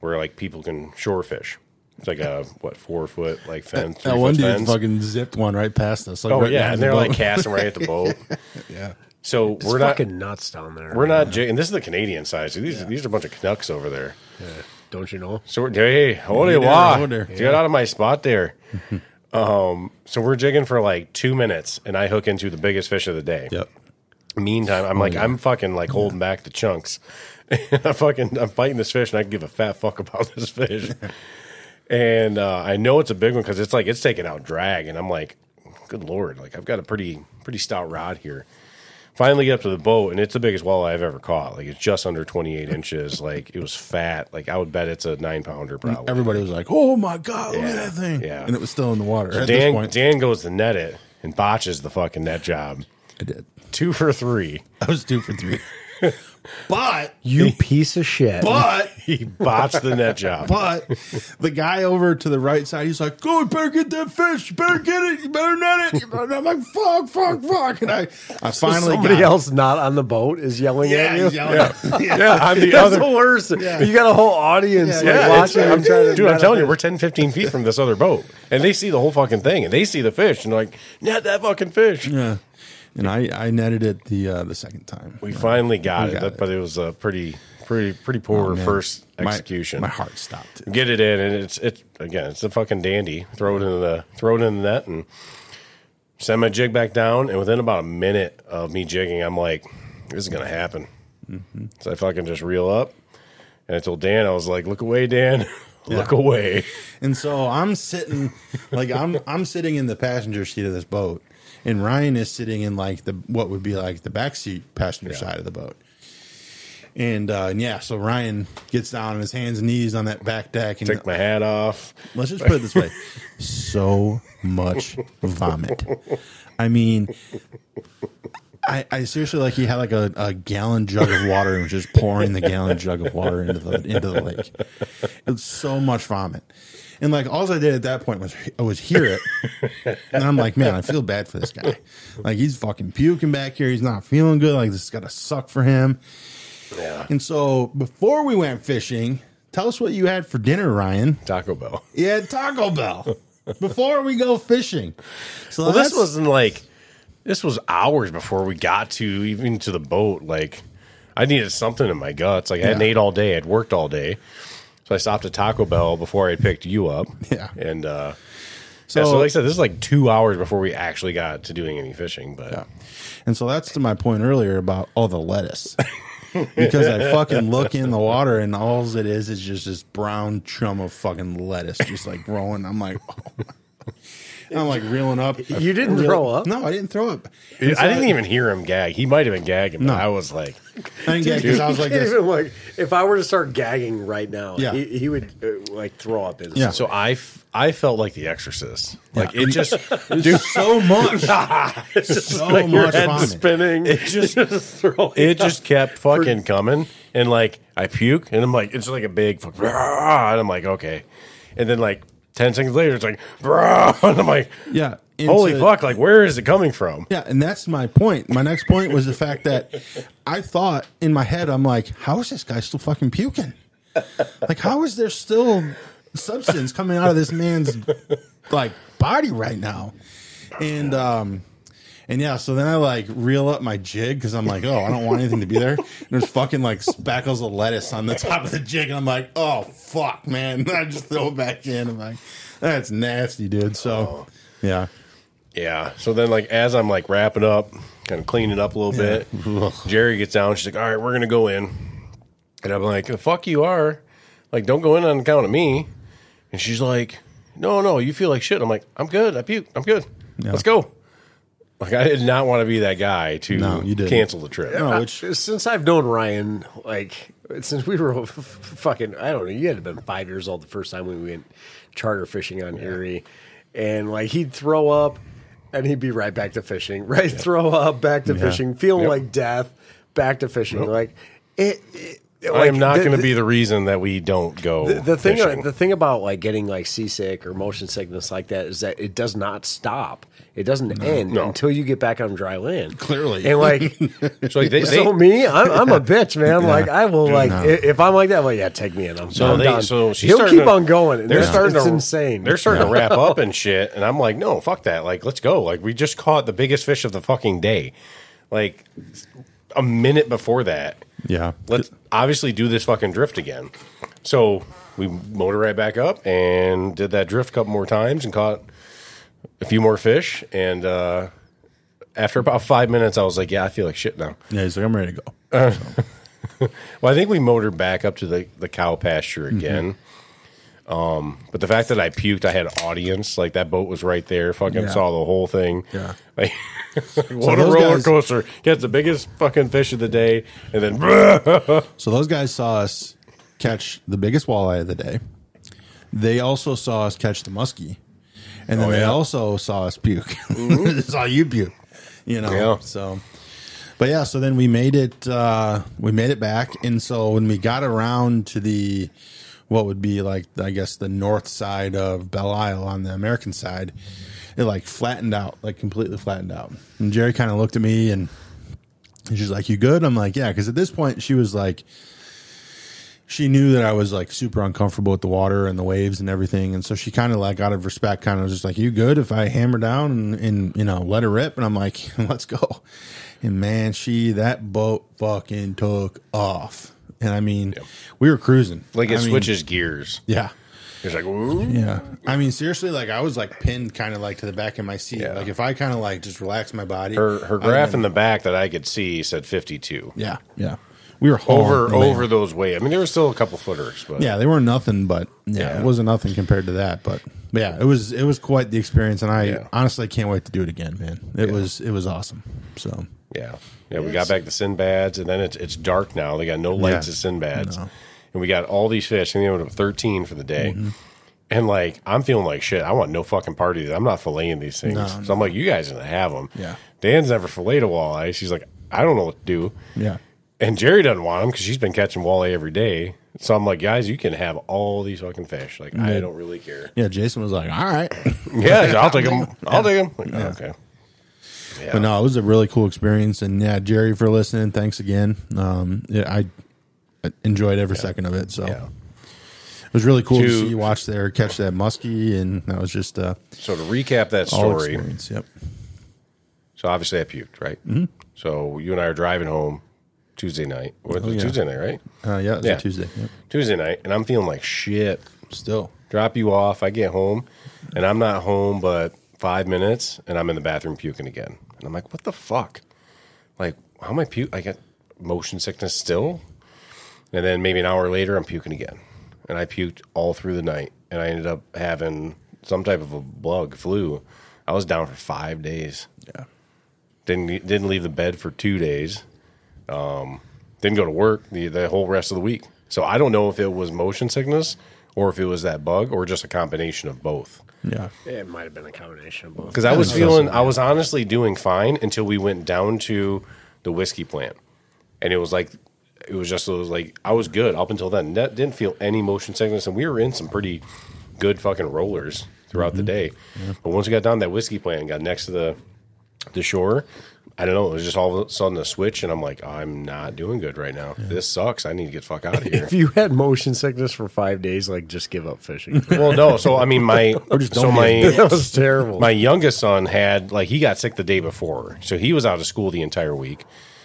where like people can shore fish. It's like a, what, four-foot like fence, three-foot one dude fucking zipped one right past us. Like, oh, right yeah, and the they're boat. Like casting right at the boat. Yeah. So it's we're not fucking nuts down there. We're man. Not, and this is the Canadian side, so these, yeah. these are a bunch of Canucks over there. Yeah. Don't you know? So we're, hey, hold it, wow. Get out of my spot there. Um, so we're jigging for like two minutes and I hook into the biggest fish of the day. Yep. Meantime, I'm oh, like, yeah. I'm fucking like holding yeah. back the chunks. I fucking, I'm fighting this fish and I can give a fat fuck about this fish. And, uh, I know it's a big one cause it's like, it's taking out drag and I'm like, good Lord. Like I've got a pretty, pretty stout rod here. Finally get up to the boat and it's the biggest walleye I've ever caught. Like it's just under twenty-eight inches. Like it was fat. Like I would bet it's a nine pounder probably. Everybody was like, oh my God, yeah, look at that thing. Yeah. And it was still in the water. So Dan, Dan goes to net it and botches the fucking net job. I did. Two for three. I was two for three. But you piece of shit. But he botched the net job. But the guy over to the right side, he's like, "Go, you better get that fish. You better get it. You better net it." And I'm like, "Fuck, fuck, fuck!" And I, I finally so somebody got else it. Not on the boat is yelling yeah, at you. Yelling. Yeah, yeah. yeah. I'm the That's other. The worst. Yeah. You got a whole audience yeah, yeah, like, watching. I'm trying to, dude, I'm telling you, we're ten, fifteen feet from this other boat, and they see the whole fucking thing, and they see the fish, and they're like, "Net that fucking fish." Yeah. And I, I netted it the uh, the second time. We right? finally got, we it, got that, it, but it was a pretty pretty pretty poor oh, first execution. My, my heart stopped. It. Get it in, and it's it's again, it's a fucking dandy. Throw it in the throw it in the net, and send my jig back down. And within about a minute of me jigging, I'm like, this is gonna happen. Mm-hmm. So I fucking just reel up, and I told Dan, I was like, look away, Dan. Yeah. Look away. And so I'm sitting, like I'm I'm sitting in the passenger seat of this boat. And Ryan is sitting in like the what would be like the backseat passenger yeah. side of the boat, and, uh, and yeah, so Ryan gets down on his hands and knees on that back deck and take my hat off. Let's just put it this way: so much vomit. I mean, I, I seriously like he had like a, a gallon jug of water and was just pouring the gallon jug of water into the into the lake. It's so much vomit. And, like, all I did at that point was was hear it. And I'm like, man, I feel bad for this guy. Like, he's fucking puking back here. He's not feeling good. Like, this is going to suck for him. Yeah. And so, before we went fishing, tell us what you had for dinner, Ryan. Taco Bell. Yeah, Taco Bell. Before we go fishing. So well, this wasn't, like, this was hours before we got to, even to the boat, like. I needed something in my guts. Like, I hadn't yeah. ate all day. I'd worked all day. So I stopped at Taco Bell before I picked you up. Yeah. And uh, so, yeah, so like I said, this is like two hours before we actually got to doing any fishing. But yeah. And so that's to my point earlier about all the lettuce. Because I fucking look in the water and all it is is just this brown chum of fucking lettuce just like growing. I'm like, oh. I'm like reeling up. You didn't reel, throw up? No, I didn't throw up. Dude, so I didn't I, even hear him gag. He might have been gagging. No, I was like, I didn't gag because I was like, this. Even like, if I were to start gagging right now, yeah. he, he would uh, like throw up. His yeah. So I, f- I felt like The Exorcist. Like yeah. it just, dude, so much, it's just so like much head spinning. It just, just it just kept fucking for, coming, and like I puke, and I'm like, it's like a big, fuck, and I'm like, okay, and then like. Ten seconds later, it's like, bro, and I'm like, yeah, holy so, fuck, like, where is it coming from? Yeah, and that's my point. My next point was the fact that I thought in my head, I'm like, how is this guy still fucking puking? Like, how is there still substance coming out of this man's, like, body right now? And, um... And yeah, so then I like reel up my jig because I'm like, oh, I don't want anything to be there. And there's fucking like speckles of lettuce on the top of the jig. And I'm like, oh, fuck, man. And I just throw it back in. I'm like, that's nasty, dude. So, yeah. Yeah. So then, like, as I'm like wrapping up, kind of cleaning up a little yeah. bit, Jerry gets down. She's like, all right, we're going to go in. And I'm like, the fuck you are. Like, don't go in on account of me. And she's like, no, no, you feel like shit. I'm like, I'm good. I puked. I'm good. Yeah. Let's go. Like, I did not want to be that guy to no, you cancel the trip. No, which, I, since I've known Ryan, like, since we were f- fucking, I don't know, you had to have been five years old the first time we went charter fishing on yeah. Erie. And, like, he'd throw up, and he'd be right back to fishing. Right? Yeah. Throw up, back to yeah. fishing, feeling yep. like death, back to fishing. Nope. Like, it... it Like, I am not going to be the reason that we don't go the, the thing fishing. The thing about like getting like seasick or motion sickness like that is that it does not stop. It doesn't no, end no. until you get back on dry land. Clearly. And like, so, like they, so they, me, I'm, I'm a bitch, man. Yeah, like I will dude, like, no. if I'm like that, well, yeah, take me in. I'm, so I'm they, done. So she's He'll keep to, on going. They're yeah. starting it's to, insane. They're starting to wrap up and shit. And I'm like, no, fuck that. Like, let's go. Like we just caught the biggest fish of the fucking day. Like a minute before that. Yeah. Let's obviously do this fucking drift again. So we motor right back up and did that drift a couple more times and caught a few more fish. And uh, after about five minutes, I was like, yeah, I feel like shit now. Yeah, he's like, I'm ready to go. Uh, well, I think we motored back up to the, the cow pasture again. Mm-hmm. Um, but the fact that I puked, I had audience. Like, that boat was right there. Fucking yeah. saw the whole thing. Yeah. Like, what so a roller guys, coaster. Gets the biggest fucking fish of the day, and then... So those guys saw us catch the biggest walleye of the day. They also saw us catch the muskie. And then oh, yeah. they also saw us puke. They saw you puke. You know, yeah. so... But yeah, so then we made it uh, we made it back, and so when we got around to the... what would be like, I guess, the north side of Belle Isle on the American side, it like flattened out, like completely flattened out. And Jerry kind of looked at me and she's like, you good? I'm like, yeah. Cause at this point she was like, she knew that I was like super uncomfortable with the water and the waves and everything. And so she kind of like out of respect kind of was just like, you good if I hammer down and, and, you know, let her rip? And I'm like, let's go. And man, she, that boat fucking took off. And I mean, yep. we were cruising. Like it I switches mean, gears. Yeah. It's like, ooh. Yeah. I mean, seriously, like I was like pinned kind of like to the back of my seat. Yeah. Like if I kind of like just relax my body. Her her graph in the back that I could see said fifty-two. Yeah. Yeah. We were over, over man. Those waves. I mean, there were still a couple footers. But. Yeah. They were nothing, but yeah, yeah, it wasn't nothing compared to that. But, but yeah, it was, it was quite the experience. And I yeah. honestly can't wait to do it again, man. It yeah. was, it was awesome. So. Yeah. Yeah, we got back to Sinbad's, and then it's it's dark now. They got no lights yeah, at Sinbad's. No. And we got all these fish, and they went up thirteen for the day. Mm-hmm. And, like, I'm feeling like shit. I want no fucking part of these. I'm not filleting these things. No, so no. I'm like, you guys didn't have them. Yeah. Dan's never filleted a walleye. She's like, I don't know what to do. Yeah. And Jerry doesn't want them because she's been catching walleye every day. So I'm like, guys, you can have all these fucking fish. Like, mm-hmm. I don't really care. Yeah, Jason was like, all right. yeah, I'll take them. I'll take them. Like, yeah. oh, okay. Yeah. But no, it was a really cool experience, and yeah, Jerry for listening. Thanks again. Um, yeah, I, I enjoyed every yeah. second of it. So yeah. it was really cool to, to see you watch there catch that muskie, and that was just uh, so to recap that story. Yep. So obviously I puked, right? Mm-hmm. So you and I are driving home. Tuesday night. What was oh, yeah. Tuesday night, right? Uh, yeah, it was yeah. a Tuesday. Yep. Tuesday night, and I'm feeling like shit. Still. Drop you off. I get home, and I'm not home but five minutes, and I'm in the bathroom puking again. And I'm like, what the fuck? Like, how am I puking? I got motion sickness still? And then maybe an hour later, I'm puking again. And I puked all through the night, and I ended up having some type of a bug, flu. I was down for five days. Yeah. Didn't didn't leave the bed for two days. Um, didn't go to work the, the whole rest of the week. So I don't know if it was motion sickness or if it was that bug or just a combination of both. Yeah. It might have been a combination of both. Because I was feeling, I was honestly doing fine until we went down to the whiskey plant. And it was like, it was just, it was like, I was good up until then. That didn't feel any motion sickness. And we were in some pretty good fucking rollers throughout mm-hmm. the day. Yeah. But once we got down to that whiskey plant and got next to the, the shore, I don't know. It was just all of a sudden a switch, and I'm like, I'm not doing good right now. Yeah. This sucks. I need to get the fuck out of here. If you had motion sickness for five days, like, just give up fishing. Well, no. So, I mean, my so my that was terrible. My youngest son had, like, he got sick the day before. So he was out of school the entire week.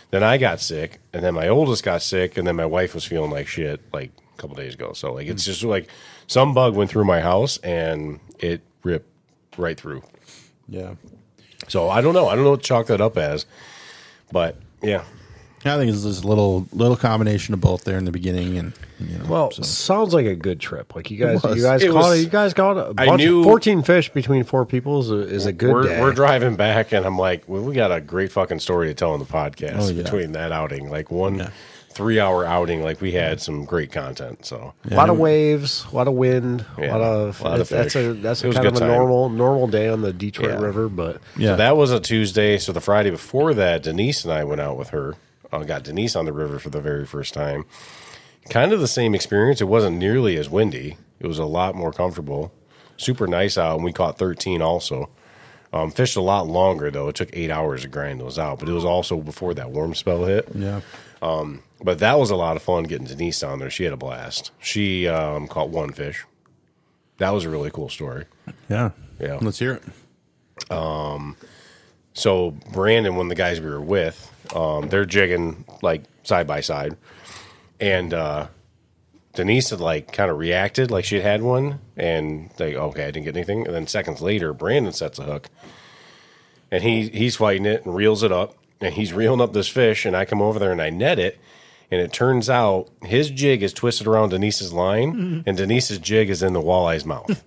Then I got sick, and then my oldest got sick, and then my wife was feeling like shit, like, a couple days ago. So, like, it's just, like, some bug went through my house, and it ripped right through. Yeah. So I don't know. I don't know what to chalk that up as, but yeah, I think it's this little little combination of both there in the beginning, and you know, well, so. Sounds like a good trip. Like you guys, you guys it caught was, it. You guys caught a bunch I knew, of fourteen fish between four people is a, is a good. We're, day. We're driving back, and I'm like, well, we got a great fucking story to tell on the podcast oh, yeah. between that outing, like one. Yeah. Three-hour outing, like we had some great content. So yeah. a lot of waves, a lot of wind, yeah. a lot of, a lot of that's a that's a kind a of a time. normal normal day on the Detroit yeah. River. But yeah, so that was a Tuesday. So the Friday before that, Denise and I went out with her. Uh, got Denise on the river for the very first time. Kind of the same experience. It wasn't nearly as windy. It was a lot more comfortable. Super nice out, and we caught thirteen also. Um, fished a lot longer though. It took eight hours to grind those out, but it was also before that warm spell hit. Yeah. Um, but that was a lot of fun getting Denise on there. She had a blast. She um, caught one fish. That was a really cool story. Yeah. Yeah. Let's hear it. Um, so Brandon, one of the guys we were with, um, they're jigging like side by side. And uh, Denise had like kind of reacted like she had had one. And like, okay, I didn't get anything. And then seconds later, Brandon sets a hook. And he he's fighting it and reels it up. And he's reeling up this fish, and I come over there and I net it, and it turns out his jig is twisted around Denise's line, mm-hmm. and Denise's jig is in the walleye's mouth.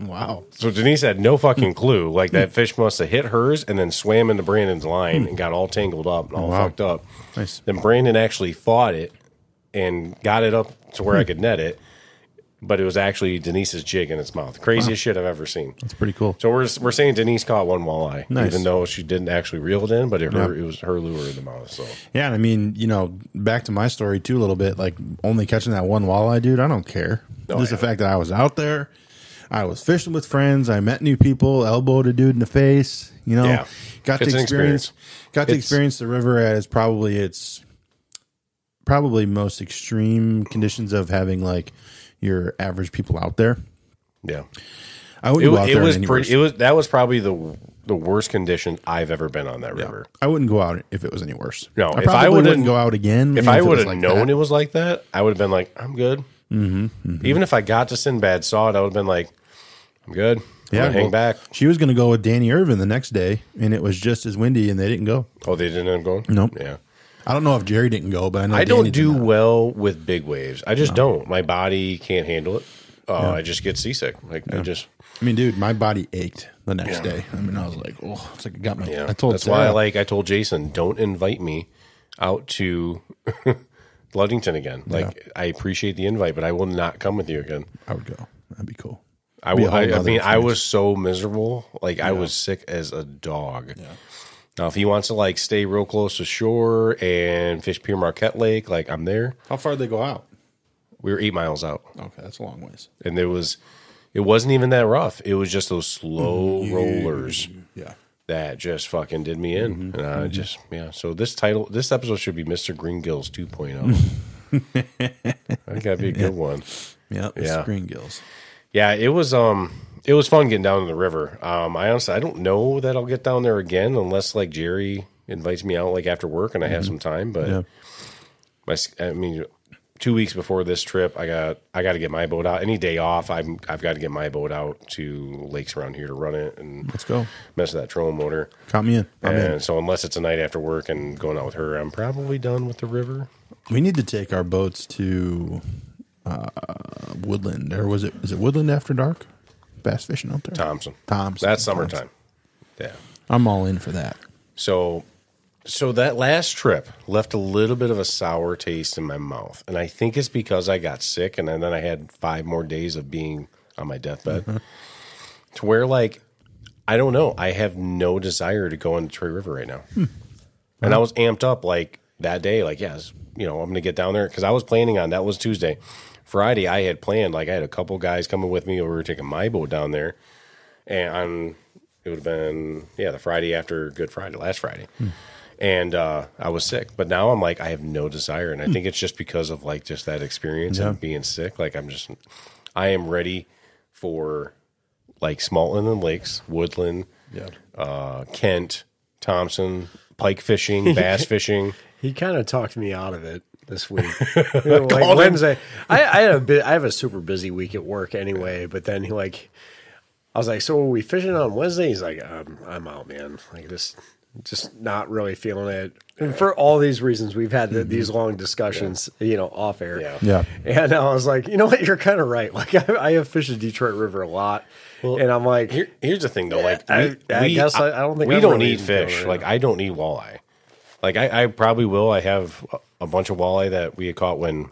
Wow. So Denise had no fucking clue. Like, that fish must have hit hers and then swam into Brandon's line and got all tangled up and all wow. fucked up. Nice. Then Brandon actually fought it and got it up to where I could net it, but it was actually Denise's jig in its mouth. Craziest wow. shit I've ever seen. That's pretty cool. So we're we're saying Denise caught one walleye, nice. Even though she didn't actually reel it in, but it, yeah. her, it was her lure in the mouth. So yeah, and I mean, you know, back to my story too a little bit, like only catching that one walleye, dude, I don't care. Oh, Just yeah. the fact that I was out there, I was fishing with friends, I met new people, elbowed a dude in the face, you know, yeah. got it's to experience, experience. Got it's, to experience the river as probably its probably most extreme conditions of having like your average people out there. Yeah. I wouldn't it, go out it there was pretty, it was that was probably the the worst condition I've ever been on that river. Yeah. I wouldn't go out if it was any worse. No, I if I wouldn't go out again. If I would have like known that. It was like that, I would have been like, I'm good. Mm-hmm, mm-hmm. Even if I got to Sinbad, saw it, I would have been like, I'm good. I'm yeah, hang well, back. She was going to go with Danny Irvin the next day, and it was just as windy, and they didn't go. Oh, they didn't end up going? Nope. Yeah. I don't know if Jerry didn't go, but I know I Danny don't do well with big waves. I just no. don't. My body can't handle it. Uh, yeah. I just get seasick. Like yeah. I just. I mean, dude, my body ached the next yeah. day. I mean, I was like, oh, it's like I got my. Yeah. I told that's Sarah. Why I like. I told Jason, don't invite me out to Ludington again. Like yeah. I appreciate the invite, but I will not come with you again. I would go. That'd be cool. I would. I, I mean, I was so miserable. Like yeah. I was sick as a dog. Yeah. Now, if he wants to, like, stay real close to shore and fish Pierre Marquette Lake, like, I'm there. How far did they go out? We were eight miles out. Okay, that's a long ways. And there was, it wasn't even that rough. It was just those slow mm-hmm. rollers yeah. that just fucking did me in. Mm-hmm. And I mm-hmm. just, yeah. So this title, this episode should be Mister Greengills two point oh. I think that'd be a good yeah. one. Yeah, Mister Yeah. Greengills. Yeah, it was, um... It was fun getting down to the river. Um, I honestly, I don't know that I'll get down there again unless like Jerry invites me out like after work and I mm-hmm. have some time, but yeah. my, I mean, two weeks before this trip, I got, I got to get my boat out. Any day off, I'm, I've got to get my boat out to lakes around here to run it and let's go mess with that trolling motor. Count me in. I'm and in. So unless it's a night after work and going out with her, I'm probably done with the river. We need to take our boats to uh, Woodland. Or was it, is it Woodland after dark? Bass fishing out there? Thompson. Thompson. That's summertime. Thompson. Yeah. I'm all in for that. So, so that last trip left a little bit of a sour taste in my mouth. And I think it's because I got sick and then I had five more days of being on my deathbed mm-hmm. to where, like, I don't know. I have no desire to go on the Troy River right now. Hmm. And wow. I was amped up like that day. Like, yes, you know, I'm going to get down there because I was planning on that was Tuesday. Friday, I had planned, like, I had a couple guys coming with me, or we were taking my boat down there, and on, it would have been, yeah, the Friday after Good Friday, last Friday, hmm. and uh, I was sick, but now I'm like, I have no desire, and I think it's just because of, like, just that experience yeah. and being sick, like, I'm just, I am ready for, like, small inland lakes, Woodland, yeah. uh, Kent, Thompson, pike fishing, bass fishing. He kind of talked me out of it. This week, you know, like Wednesday, I, I had a bit. I have a super busy week at work anyway. But then he like, I was like, "So are we fishing on Wednesday?" He's like, "I'm, I'm out, man. Like just, just not really feeling it." And for all these reasons, we've had the, these long discussions, yeah. you know, off air. Yeah. yeah. And I was like, you know what? You're kind of right. Like I, I have fished the Detroit River a lot. Well, and I'm like, here, here's the thing though. Like I, we, I guess I, I don't think we don't need fish. Right like now. I don't need walleye. Like I, I probably will. I have a bunch of walleye that we had caught when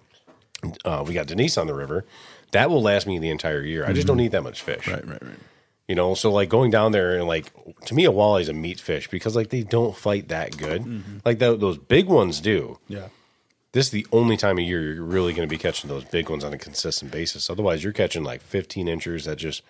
uh, we got Denise on the river. That will last me the entire year. I just don't need that much fish. Right, right, right. You know, so like going down there and like, to me, a walleye is a meat fish because like they don't fight that good. Mm-hmm. Like the, those big ones do. Yeah. This is the only time of year you're really going to be catching those big ones on a consistent basis. Otherwise, you're catching like fifteen inchers that just...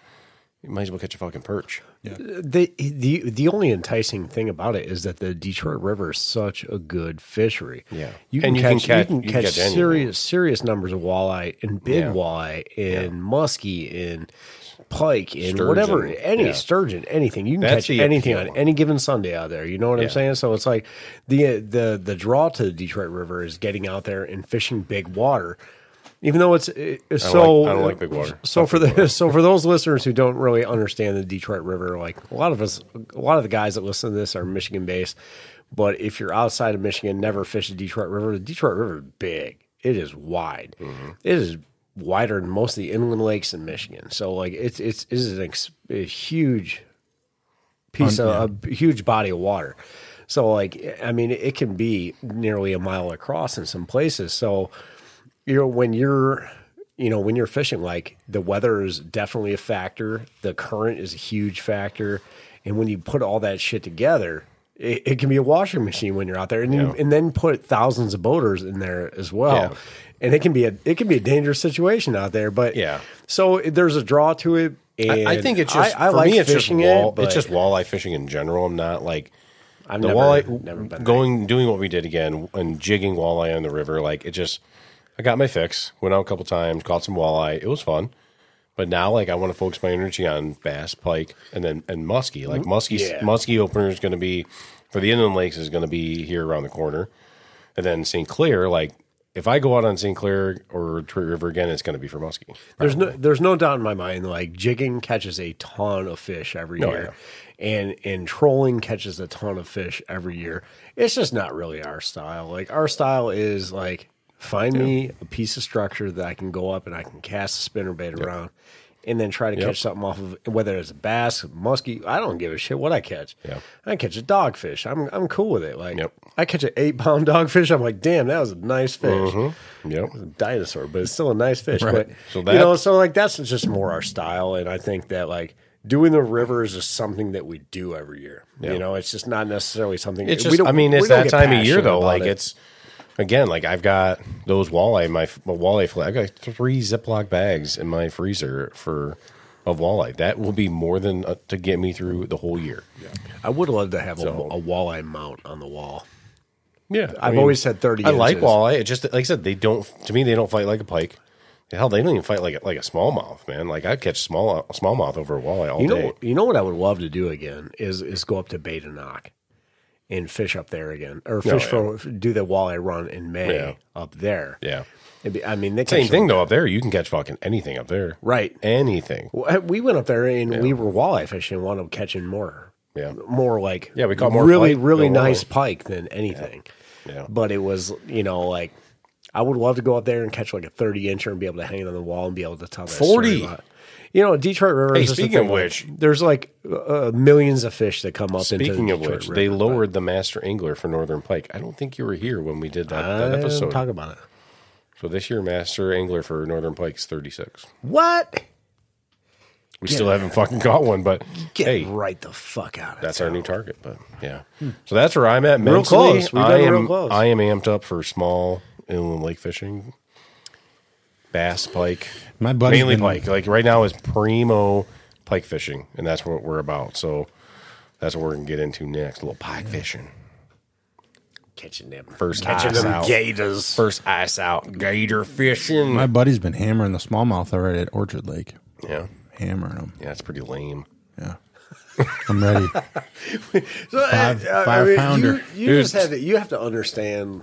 You might as well catch a fucking perch. Yeah. The, the the only enticing thing about it is that the Detroit River is such a good fishery. Yeah. You can and catch, you can catch, you can you catch, catch serious serious numbers of walleye and big yeah. walleye and yeah. muskie and pike and sturgeon. Whatever, any yeah. sturgeon, anything. You can That's catch anything on one. Any given Sunday out there. You know what yeah. I'm saying? So it's like the the the draw to the Detroit River is getting out there and fishing big water. Even though it's, it's so, I don't like big water. So for the so for those listeners who don't really understand the Detroit River, like a lot of us, a lot of the guys that listen to this are Michigan based. But if you're outside of Michigan, never fish the Detroit River. The Detroit River is big. It is wide. Mm-hmm. It is wider than most of the inland lakes in Michigan. So like it's it's it is an ex, a huge piece um, of yeah. a huge body of water. So like I mean, it can be nearly a mile across in some places. So. You know, when you're, you know, when you're fishing, like the weather is definitely a factor. The current is a huge factor. And when you put all that shit together, it, it can be a washing machine when you're out there and, yeah. you, and then put thousands of boaters in there as well. Yeah. And it can be a, it can be a dangerous situation out there, but yeah. So there's a draw to it. And I, I think it's just, I, I for like me, it's just, wall, it, it's just walleye fishing in general. I'm not like, I'm the never, walleye, never been going, there. Doing what we did again and jigging walleye on the river. Like it just. I got my fix, went out a couple times, caught some walleye. It was fun. But now, like, I want to focus my energy on bass, pike, and then and muskie. Like, muskie, yeah. muskie opener is going to be, for the inland lakes, is going to be here around the corner. And then Saint Clair, like, if I go out on Saint Clair or Detroit River again, it's going to be for muskie. There's no, there's no doubt in my mind, like, jigging catches a ton of fish every oh, year. Yeah. And, and trolling catches a ton of fish every year. It's just not really our style. Like, our style is, like... Find yep. me a piece of structure that I can go up and I can cast a spinnerbait yep. around and then try to yep. catch something off of it, whether it's a bass, muskie. I don't give a shit what I catch. Yep. I catch a dogfish. I'm I'm cool with it. Like yep. I catch an eight pound dogfish. I'm like, damn, that was a nice fish. Mm-hmm. Yep. It was a dinosaur, but it's still a nice fish. Right. But so that, you know, so like that's just more our style. And I think that like doing the river is just something that we do every year. Yep. You know, it's just not necessarily something it's just, we don't, I mean, it's that time of year though. Like it. it's Again, like I've got those walleye, my, my walleye flag. I've got three Ziploc bags in my freezer for of walleye. That will be more than uh, to get me through the whole year. Yeah. I would love to have so, a, a walleye mount on the wall. Yeah, I've I mean, always said thirty. I inches. Like walleye. It just like I said, they don't. To me, they don't fight like a pike. Hell, they don't even fight like a, like a smallmouth, man. Like I'd catch small smallmouth over a walleye all you know, day. You know what I would love to do again is is go up to Bay to Knock. and fish up there again, or fish oh, yeah. for do the walleye run in May yeah. up there. Yeah. Be, I mean, they same thing though up there. You can catch fucking anything up there, right? Anything. We went up there and yeah. we were walleye fishing. Wound up catching more, yeah, more like yeah, we caught more really pike, really nice walleye. Pike than anything. Yeah. yeah, but it was you know like I would love to go up there and catch like a thirty incher and be able to hang it on the wall and be able to tell that forty. You know, Detroit River. Hey, speaking of which, like, there's like uh, millions of fish that come up. Speaking into of Detroit which, River, they lowered but, the master angler for northern pike. I don't think you were here when we did that, that episode. Talk about it. So this year, master angler for northern pike is thirty-six. What? We Get still haven't out. fucking caught one, but Get hey, right the fuck out. Of That's town. Our new target, but yeah. Hmm. So that's where I'm at. Mentally, real close. We've I am. Real close. I am amped up for small inland lake fishing. Bass, pike, my buddy mainly been, pike. Like right now is primo pike fishing, and that's what we're about. So that's what we're gonna get into next. A little pike fishing, catching them first catching ice them out. Gators, first ice out gator fishing. My buddy's been hammering the smallmouth already at Orchard Lake. Yeah, hammering them. Yeah, it's pretty lame. Yeah. I'm ready. so, five uh, five I mean, pounder. You, you just have to, you have to understand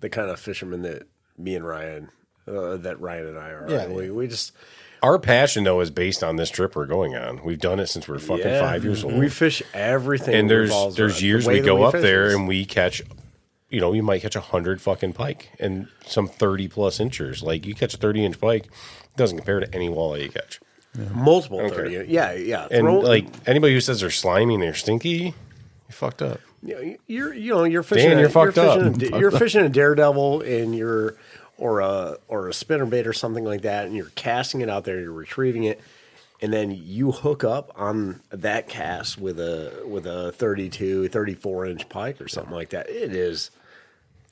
the kind of fisherman that me and Ryan. Uh, that Ryan and I are. Yeah, right? we, we just our passion though is based on this trip we're going on. We've done it since we we're fucking yeah, five years old. We fish everything, and there's there's around. years the we go we up there is. and we catch, you know, you might catch a hundred fucking pike and some thirty plus inchers. Like you catch a thirty inch pike, it doesn't compare to any walleye you catch. Yeah. Multiple okay. thirty, yeah, yeah. And Throw, like anybody who says they're slimy and they're stinky, you fucked up. Yeah, you're you know you're fishing. Dan, you're, a, fucked you're fishing up. A, you're fishing a Daredevil and you're. Or a or a spinnerbait or something like that, and you're casting it out there, you're retrieving it, and then you hook up on that cast with a with a thirty-two, thirty-four inch pike or something like that. It is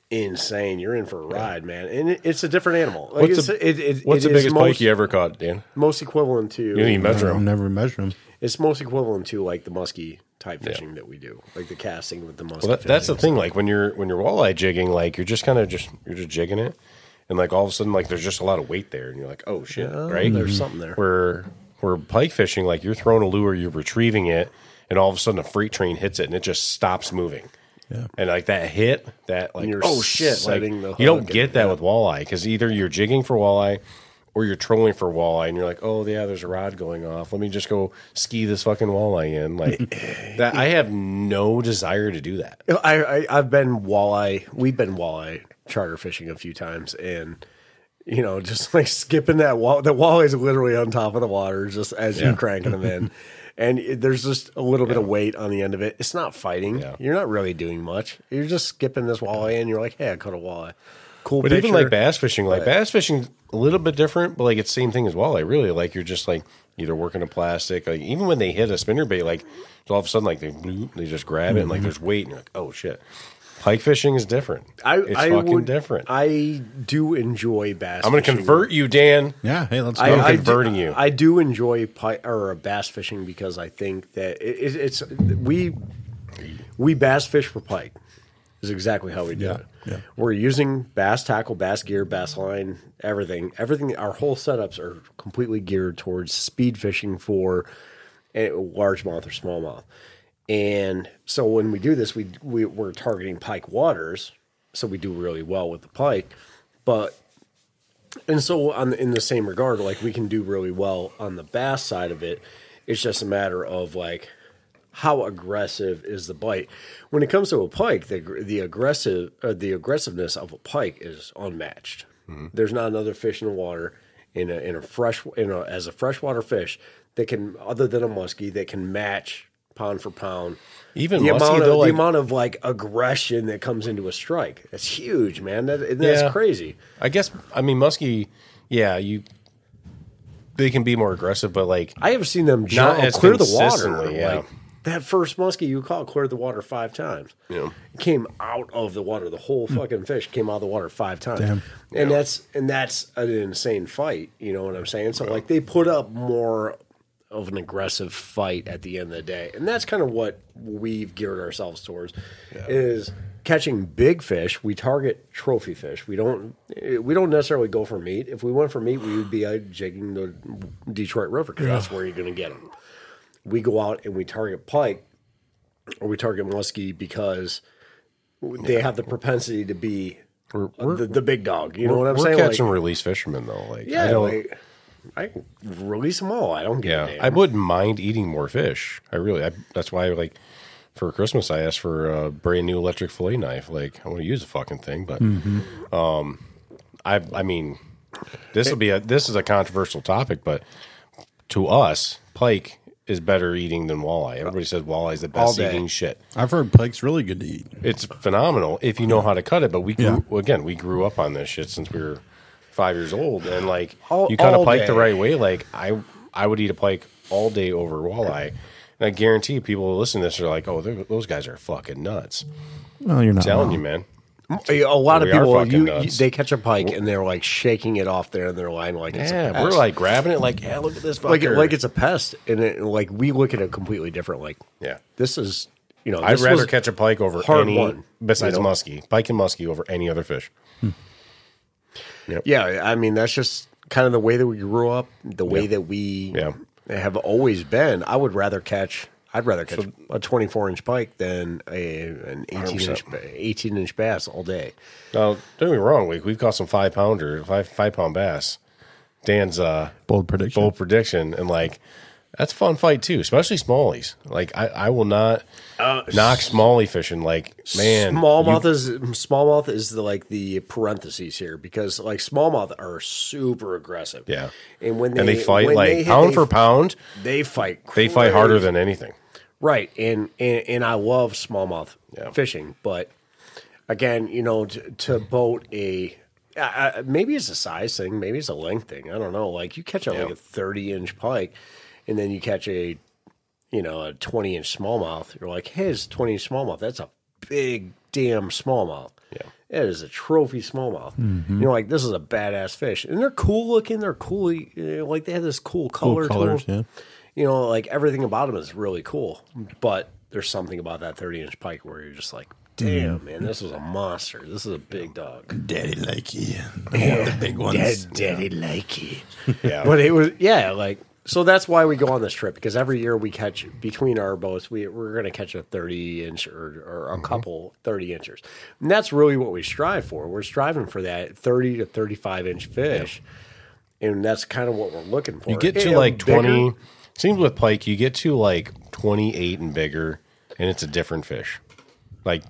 insane. You're in for a ride, man, and it, it's a different animal. Like what's it's, the, it, it, what's it the biggest most, pike you ever caught, Dan? Most equivalent to you didn't even measure them. Never measure them. It's most equivalent to like the muskie type fishing yeah. that we do, like the casting with the muskie. Well, that, that's the thing. Like when you're when you're walleye jigging, like you're just kind of just you're just jigging it. And, like, all of a sudden, like, there's just a lot of weight there. And you're like, oh, shit, yeah, right? There's mm-hmm. something there. We're, we're pike fishing. Like, you're throwing a lure, you're retrieving it, and all of a sudden a freight train hits it, and it just stops moving. Yeah. And, like, that hit, that, like, oh, shit. Like, you don't get that yeah. with walleye because either you're jigging for walleye or you're trolling for walleye, and you're like, oh, yeah, there's a rod going off. Let me just go ski this fucking walleye in. Like, that, I have no desire to do that. I, I, I've been walleye. We've been walleye. Charter fishing a few times, and you know, just like skipping that wall. The walleye is literally on top of the water, just as yeah. you're cranking them in, and it, there's just a little yeah. bit of weight on the end of it. It's not fighting. Yeah. You're not really doing much. You're just skipping this walleye, and you're like, "Hey, I caught a walleye." Cool. But picture. Even like bass fishing, like but, bass fishing, a little bit different, but like it's the same thing as walleye. Really, like you're just like either working a plastic. Like even when they hit a spinnerbait, like all of a sudden, like they bloop, they just grab mm-hmm. it, and like there's weight, and you're like, "Oh shit." Pike fishing is different. I, it's I fucking would, different. I do enjoy bass fishing. I'm going to convert you, Dan. Yeah, hey, let's go. I, I'm converting I do, you. I do enjoy pike or bass fishing because I think that it, it's we we bass fish for pike is exactly how we do yeah, it. Yeah. We're using bass tackle, bass gear, bass line, everything. Everything. Our whole setups are completely geared towards speed fishing for largemouth or smallmouth. And so when we do this, we, we, we're targeting pike waters, so we do really well with the pike. But and so on the, in the same regard, like we can do really well on the bass side of it. It's just a matter of like how aggressive is the bite. When it comes to a pike, the the aggressive uh, the aggressiveness of a pike is unmatched. Mm-hmm. There's not another fish in the water in a in a fresh in a, as a freshwater fish that can, other than a muskie, that can match. Pound for pound, even the, musky, amount, of, though, like, the amount of like aggression that comes into a strike—that's huge, man. That, that's yeah. crazy. I guess I mean muskie, yeah. You they can be more aggressive, but like I have seen them not as clear the water. Yeah. Like, that first muskie you caught cleared the water five times. Yeah, it came out of the water. The whole fucking mm. fish came out of the water five times. Damn. And yeah. that's and that's an insane fight. You know what I'm saying? So yeah. like they put up more. Of an aggressive fight at the end of the day. And that's kind of what we've geared ourselves towards yeah. is catching big fish. We target trophy fish. We don't we don't necessarily go for meat. If we went for meat, we would be uh, jigging the Detroit River because yeah. that's where you're going to get them. We go out and we target pike or we target muskie because they have the propensity to be we're, we're, the, the big dog. You know what I'm we're saying? We're catch and like, release fishermen, though. Like, yeah, I don't, like, I release them all. I don't give yeah, a damn. I wouldn't mind eating more fish. I really, I, that's why, like, for Christmas, I asked for a brand new electric fillet knife. Like, I want to use the fucking thing, but mm-hmm. um, I, I mean, this will be a this is a controversial topic, but to us, pike is better eating than walleye. Everybody says walleye is the best eating shit. I've heard pike's really good to eat. It's phenomenal if you know how to cut it. But we grew, yeah. again, we grew up on this shit since we were five years old, and like all, you cut a pike day. the right way. Like I, I would eat a pike all day over walleye. And I guarantee people who listen to this are like, oh, those guys are fucking nuts. No, you're not. I'm telling wrong. you, man. A lot of people, you, you, they catch a pike and they're like shaking it off there in their line like yeah, it's a pest. We're like grabbing it like, yeah, look at this fucker. Like, like it's a pest. And it, like we look at it completely different. Like, yeah, this is, you know. I'd rather catch a pike over any, one, besides you know? muskie. Pike and muskie over any other fish. Hmm. Yep. Yeah, I mean, that's just kind of the way that we grew up, the way yep. that we... Yeah. have always been. I would rather catch. I'd rather catch so, a twenty-four inch pike than a an eighteen inch bass all day. Now, don't get me wrong, we we've caught some five pounder, five five pound bass. Dan's uh, bold prediction, bold prediction, and like that's a fun fight too, especially smallies. Like I, I will not uh, knock smallie fishing. Like man, smallmouth you, is smallmouth is the, like the parentheses here because like smallmouth are super aggressive. Yeah, and when they and they fight like they hit, pound they, for pound, they fight. Crazy. They fight harder than anything. Right, and and, and I love smallmouth yeah. fishing, but again, you know, to, to boat a. Uh, maybe it's a size thing, maybe it's a length thing. I don't know. Like you catch a, yeah. like a thirty inch pike, and then you catch a, you know, a twenty inch smallmouth. You're like, hey, it's a twenty inch smallmouth. That's a big damn smallmouth. Yeah, it is a trophy smallmouth. Mm-hmm. You're like, this is a badass fish, and they're cool looking. They're cool. You know, like they have this cool color. Cool colors, yeah. You know, like everything about them is really cool. But there's something about that thirty inch pike where you're just like. Damn, man, this was a monster. This is a big dog. Daddy like you. I want the big ones. Daddy yeah. like you. Yeah. But it was, yeah, like, so that's why we go on this trip, because every year we catch, between our boats, we, we're going to catch a thirty inch or, or a mm-hmm. couple thirty inchers. And that's really what we strive for. We're striving for that thirty to thirty-five inch fish. Yeah. And that's kind of what we're looking for. You get to and like twenty, bigger, seems with pike, you get to like twenty-eight and bigger, and it's a different fish. Like,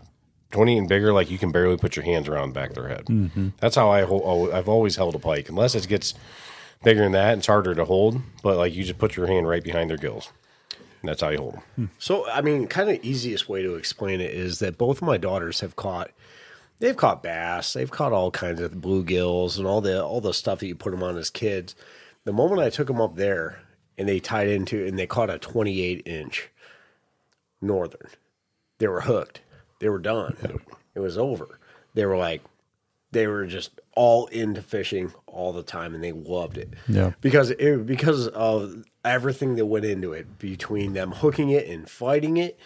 twenty and bigger, like you can barely put your hands around the back of their head. Mm-hmm. That's how I hold, I've always held a pike. Unless it gets bigger than that, it's harder to hold. But like you just put your hand right behind their gills. And that's how you hold them. So, I mean, kind of easiest way to explain it is that both of my daughters have caught, they've caught bass. They've caught all kinds of bluegills and all the, all the stuff that you put them on as kids. The moment I took them up there and they tied into, and they caught a twenty-eight inch northern, they were hooked. They were done. It was over. They were like, they were just all into fishing all the time, and they loved it. Yeah, because it, because of everything that went into it, between them hooking it and fighting it.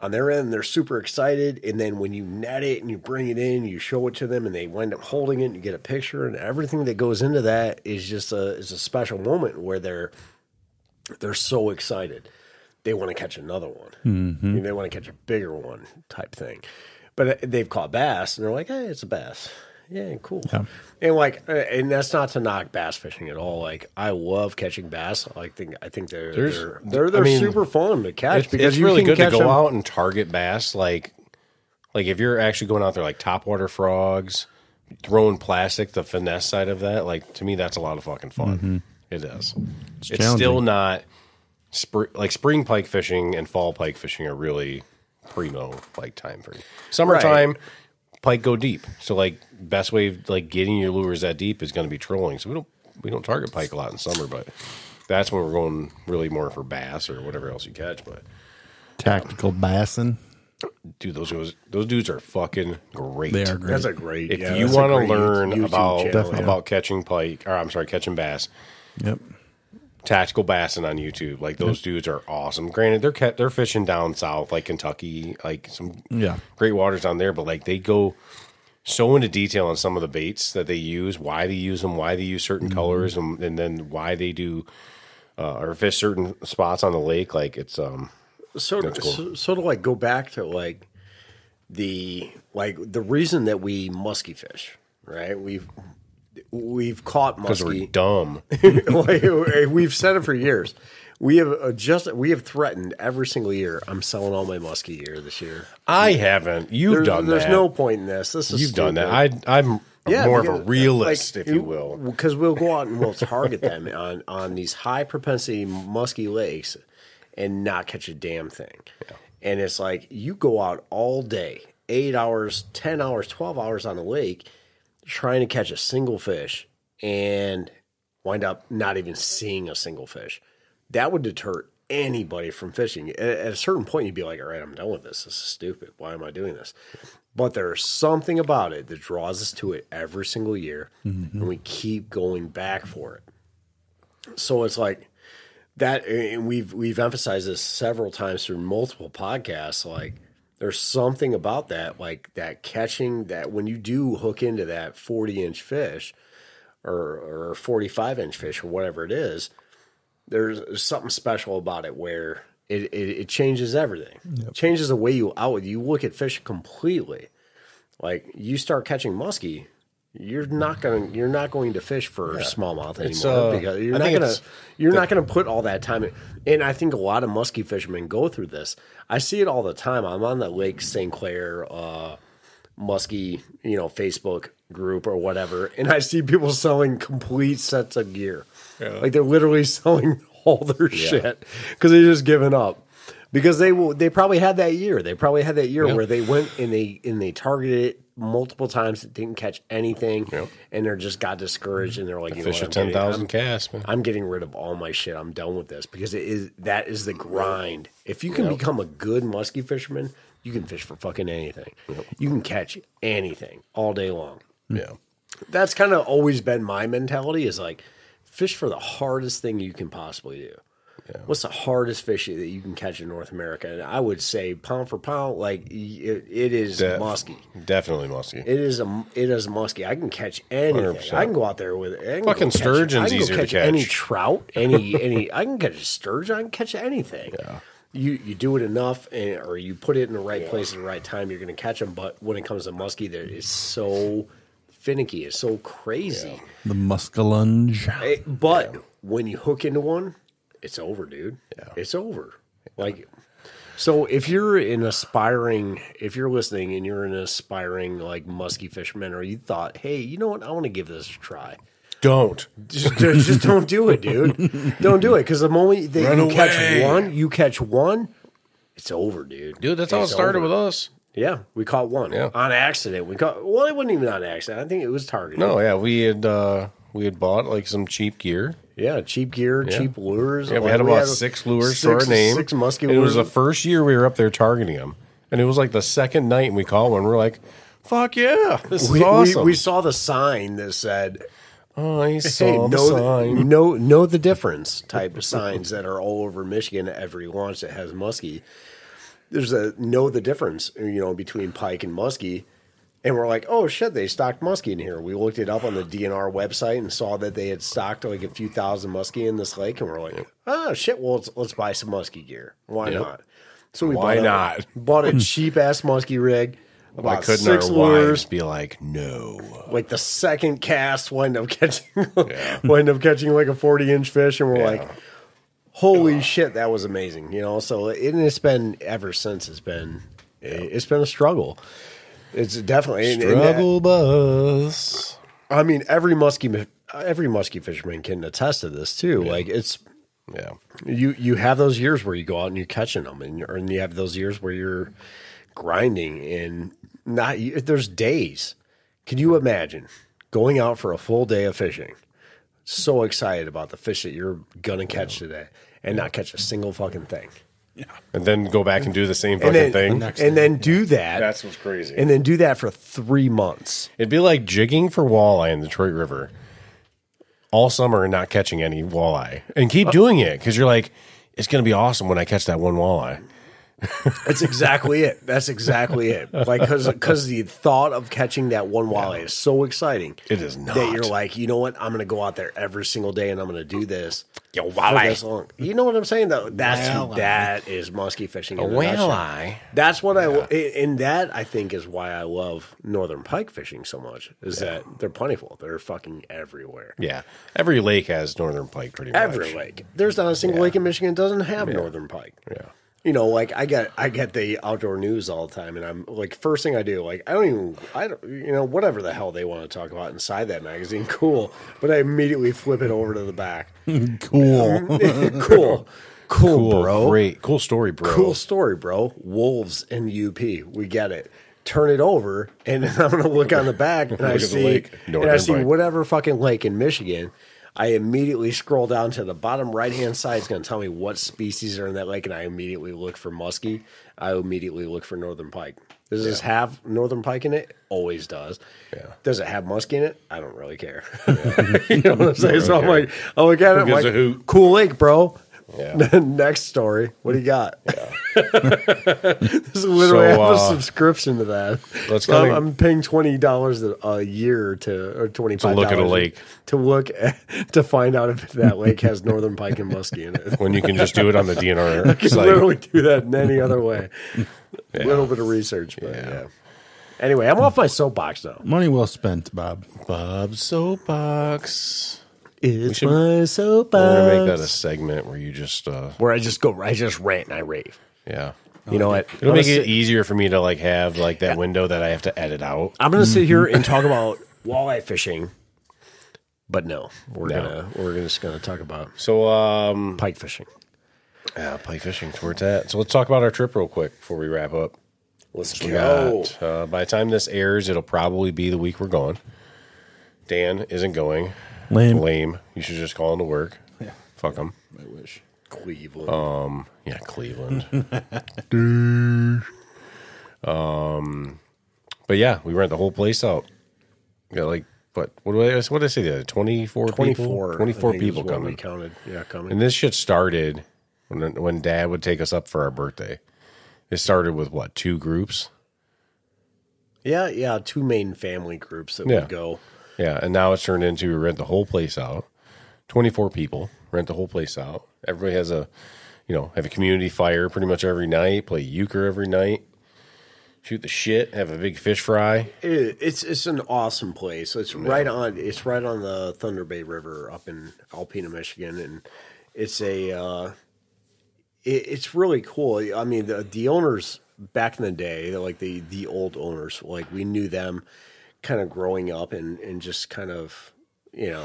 On their end, they're super excited, and then when you net it and you bring it in, you show it to them, and they wind up holding it, and you get a picture, and everything that goes into that is just a is a special moment where they're they're so excited. They want to catch another one. Mm-hmm. I mean, they want to catch a bigger one type thing. But they've caught bass, and they're like, hey, it's a bass. Yeah, cool. Yeah. And like, and that's not to knock bass fishing at all. Like, I love catching bass. I think I think they're There's, they're, they're, they're I mean, super fun to catch. It's, because it's you really good to go them. out and target bass. Like, like if you're actually going out there, like topwater frogs, throwing plastic, the finesse side of that, like, to me, that's a lot of fucking fun. Mm-hmm. It is. It's, it's still not... Spring, like spring pike fishing and fall pike fishing are really primo like time for you. Summertime, right. Pike go deep. So like best way of like getting your lures that deep is going to be trolling. So we don't we don't target pike a lot in summer, but that's when we're going really more for bass or whatever else you catch. But tactical um, bassing, dude, those guys, those dudes are fucking great. They are great. That's a great. If yeah, you want to learn YouTube about channel, about yeah. catching pike, or I'm sorry, catching bass. Yep. Tactical bassing on YouTube, like those yeah. dudes are awesome. Granted, they're they're fishing down south, like Kentucky, like some yeah. great waters down there. But like they go so into detail on some of the baits that they use, why they use them, why they use certain mm-hmm. colors, and, and then why they do uh, or fish certain spots on the lake. Like it's um, so cool. so, so to like go back to like the like the reason that we musky fish, right? We've we've caught musky. Because we're dumb. Like, we've said it for years. We have just we have threatened every single year. I'm selling all my musky gear this year. I haven't. You've there's, done there's that. There's no point in this. This is you've stupid. Done that. I, I'm yeah, more because, of a realist, like, if you will, because we'll go out and we'll target them on on these high propensity musky lakes and not catch a damn thing. Yeah. And it's like you go out all day, eight hours, ten hours, twelve hours on the lake, trying to catch a single fish, and wind up not even seeing a single fish. That would deter anybody from fishing. At a certain point, you'd be like, all right, I'm done with this. This is stupid. Why am I doing this? But there's something about it that draws us to it every single year, mm-hmm. and we keep going back for it. So it's like that, and we've we've emphasized this several times through multiple podcasts. Like, there's something about that, like that catching that when you do hook into that forty inch fish or, or forty-five inch fish or whatever it is. There's something special about it where it, it, it changes everything. Yep. It changes the way you out. You look at fish completely. Like, you start catching muskie, you're not going. You're not going to fish for yeah. smallmouth anymore. Uh, because you're I not going to. You're the, not going to put all that time in. And I think a lot of muskie fishermen go through this. I see it all the time. I'm on the Lake Saint Clair uh, muskie, you know, Facebook group or whatever, and I see people selling complete sets of gear. Yeah. Like, they're literally selling all their yeah. shit because they're just giving up. Because they will, they probably had that year. They probably had that year yep. where they went and they and they targeted it multiple times, didn't catch anything, yep. and they just got discouraged and they're like, the you fish know, are ten thousand casts. Man, I'm getting rid of all my shit. I'm done with this because it is that is the grind. If you can yep. become a good musky fisherman, you can fish for fucking anything. Yep. You can catch anything all day long. Yeah, that's kind of always been my mentality. Is like, fish for the hardest thing you can possibly do. Yeah. What's the hardest fish that you can catch in North America? And I would say pound for pound, like it, it is Def, musky. Definitely musky. It is a it is musky. I can catch anything. one hundred percent. I can go out there with it. Fucking sturgeon's catch, easier catch to catch. Any trout, any any. I can catch a sturgeon. I can catch anything. Yeah. You you do it enough, and, or you put it in the right yeah. place at the right time, you're going to catch them. But when it comes to musky, there is so. Finicky is so crazy. Yeah. The muskellunge. It, but yeah. when you hook into one, it's over, dude. Yeah. It's over. Yeah. Like, so if you're an aspiring, if you're listening and you're an aspiring like musky fisherman, or you thought, hey, you know what, I want to give this a try. Don't just, just don't do it, dude. Don't do it because the moment that Run you away. catch one, you catch one, it's over, dude. Dude, that's it's how it started over. with us. Yeah, we caught one yeah. on accident. We caught well, it wasn't even on accident. I think it was targeted. No, yeah, we had uh, we had bought like some cheap gear. Yeah, cheap gear, yeah. cheap lures. Yeah, we like, had about we had six lures six, to our name. Six musky lures. It was the first year we were up there targeting them, and it was like the second night and we caught one. We're like, "Fuck yeah, this we, is awesome." We, we saw the sign that said, "Oh, I saw hey, the know sign." The, know know the difference type of signs that are all over Michigan at every launch that has muskie. There's a know the difference, you know, between pike and muskie. And we're like, oh, shit, they stocked muskie in here. We looked it up on the D N R website and saw that they had stocked like a few thousand muskie in this lake. And we're like, oh, shit, well, let's, let's buy some muskie gear. Why yep. not? So we Why bought, not? A, bought a cheap-ass muskie rig. About Why couldn't six our wives be like, no? Like the second cast wind up catching, yeah. wind up catching like a forty inch fish. And we're yeah. like... Holy shit, that was amazing, you know. So it, it's been ever since. It's been yeah. it, it's been a struggle. It's definitely struggle and, and that, bus. I mean, every musky every musky fisherman can attest to this too. Yeah. Like it's yeah, you you have those years where you go out and you're catching them, and or, and you have those years where you're grinding and not. There's days. Can you imagine going out for a full day of fishing? So excited about the fish that you're gonna catch today, and yeah. not catch a single fucking thing. Yeah, and then go back and do the same fucking and then, thing, the and thing. then do that. That's what's crazy. And then do that for three months. It'd be like jigging for walleye in the Detroit River all summer and not catching any walleye, and keep doing it because you're like, it's gonna be awesome when I catch that one walleye. That's exactly it. That's exactly it. Like, because because the thought of catching that one walleye yeah. is so exciting. It is not. That you're like, you know what? I'm going to go out there every single day and I'm going to do this. Yo, walleye. You know what I'm saying? Though that's well, that I. is musky fishing. A walleye. That's what yeah. I and that I think is why I love northern pike fishing so much. Is yeah. that they're plentiful. They're fucking everywhere. Yeah, every lake has northern pike. Pretty much every lake. There's not a single yeah. lake in Michigan that doesn't have yeah. northern pike. Yeah. You know, like I get, I get the outdoor news all the time, and I'm like, first thing I do, like I don't even, I don't, you know, whatever the hell they want to talk about inside that magazine, cool. But I immediately flip it over to the back. Cool, cool. cool, cool, bro. Great, cool story, bro. Cool story, bro. Wolves in U P, we get it. Turn it over, and I'm gonna look on the back, and I see, and I see whatever fucking lake in Michigan. I immediately scroll down to the bottom right-hand side. It's going to tell me what species are in that lake, and I immediately look for muskie. I immediately look for northern pike. Does yeah. this have northern pike in it? Always does. Yeah. Does it have muskie in it? I don't really care. Yeah. You know what I'm saying? Really so care. I'm like, oh, look at it. Gives like, a hoot. Cool lake, bro. Yeah. Next story. What do you got? Yeah. This is literally so, uh, I have a subscription to that. Let's so I'm, I'm paying twenty dollars a year to or twenty five dollars to look at a lake to look at, to find out if that lake has northern pike and muskie in it. When you can just do it on the D N R, I can site. Literally do that in any other way. A yeah. little bit of research, but yeah. yeah. Anyway, I'm off my soapbox now. Money well spent, Bob. Bob's soapbox. It's should, my soapbox. We're gonna make that a segment where you just uh, where I just go, I just rant and I rave. Yeah, you know what? It'll I'm make it sit, easier for me to like have like that yeah. window that I have to edit out. I'm gonna mm-hmm. sit here and talk about walleye fishing, but no, we're no. gonna we're just gonna talk about so um, pike fishing. Yeah, pike fishing. That's where it's at. So let's talk about our trip real quick before we wrap up. Let's so go. Got, uh, by the time this airs, it'll probably be the week we're gone. Dan isn't going. Lame. Lame. You should just call him to work. Yeah. Fuck him. I wish. Cleveland. Um. Yeah, Cleveland. um. But yeah, we rent the whole place out. Yeah, like, but what do I? What did I say? The other twenty-four, twenty-four, twenty-four people coming. We counted. Yeah, coming. And this shit started when when Dad would take us up for our birthday. It started with what? Two groups. Yeah, yeah, two main family groups that yeah. would go. Yeah, and now it's turned into rent the whole place out. twenty-four people rent the whole place out. Everybody has a, you know, have a community fire pretty much every night, play euchre every night, shoot the shit, have a big fish fry. It, it's it's an awesome place. It's yeah. right on it's right on the Thunder Bay River up in Alpena, Michigan, and it's a uh, it, it's really cool. I mean, the the owners back in the day, like the the old owners, like we knew them. Kind of growing up and, and just kind of, you know,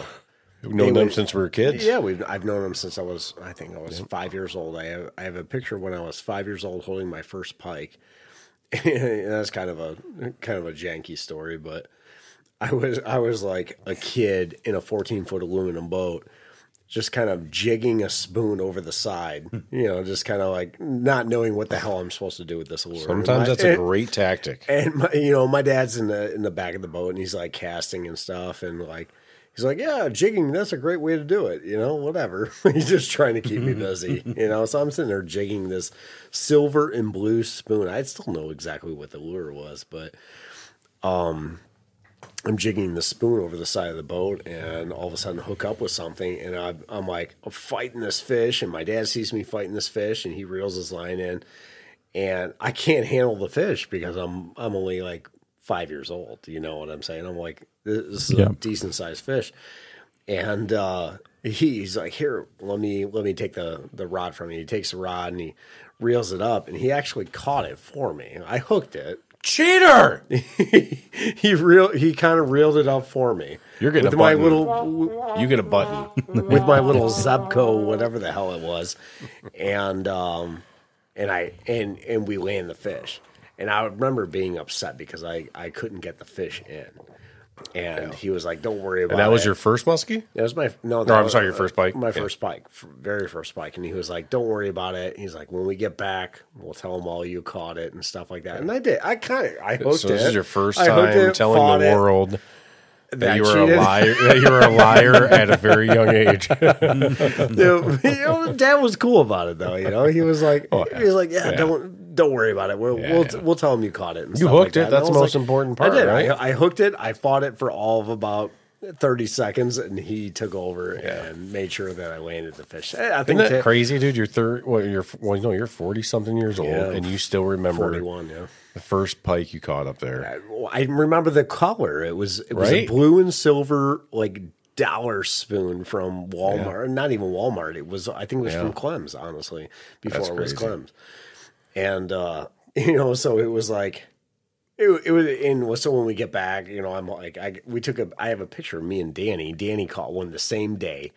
we've known them since we were kids. Yeah, we've I've known them since I was I think I was yeah. five years old. I have I have a picture of when I was five years old holding my first pike. And that's kind of a kind of a janky story, but I was I was like a kid in a fourteen foot aluminum boat, just kind of jigging a spoon over the side, you know, just kind of like not knowing what the hell I'm supposed to do with this lure. Sometimes my, that's a and, great tactic. And, my, you know, my dad's in the in the back of the boat, and he's, like, casting and stuff. And, like, he's like, yeah, jigging, that's a great way to do it, you know, whatever. He's just trying to keep me busy, you know. So I'm sitting there jigging this silver and blue spoon. I still know exactly what the lure was, but um. I'm jigging the spoon over the side of the boat and all of a sudden hook up with something. And I'm, I'm like I'm fighting this fish. And my dad sees me fighting this fish and he reels his line in and I can't handle the fish because I'm, I'm only like five years old. You know what I'm saying? I'm like, this is yeah. a decent sized fish. And, uh, he's like, here, let me, let me take the, the rod from you. He takes the rod and he reels it up and he actually caught it for me. I hooked it. Cheater! he he real he kind of reeled it up for me. You're getting with a button. My little, you get a button with my little Zebco, whatever the hell it was, and um, and I and and we land the fish. And I remember being upset because I I couldn't get the fish in. And yeah. he was like, "Don't worry about it." And that was it. Your first muskie? That was my no. That no, I'm was, sorry, your first pike. My yeah. first pike, very first pike. And he was like, "Don't worry about it." He's like, "When we get back, we'll tell them all you caught it and stuff like that." And I did. I kind of I hooked so it. So this is your first time it, telling the world it, that, that you were cheated. a liar. That you were a liar at a very young age. Dude, you know, Dad was cool about it though. You know, he was like, oh, yeah. he was like, "Yeah, yeah. don't." don't worry about it. We'll yeah. we'll, we'll tell them you caught it. And you hooked like it. That. That's the most like, important part. I did. Right? I, I hooked it. I fought it for all of about thirty seconds, and he took over yeah. and made sure that I landed the fish. I think Isn't that t- crazy, dude. You're third. Well, you're well, no, you're forty something years old, yeah. and you still remember forty-one. Yeah. The first pike you caught up there. I, I remember the color. It was it was right? a blue and silver like dollar spoon from Walmart. Yeah. Not even Walmart. It was I think it was yeah. from Clem's. Honestly, before That's it was crazy. Clem's. And uh, you know, so it was like. It, it was in so when we get back, you know, I'm like, I we took a, I have a picture of me and Danny. Danny caught one the same day,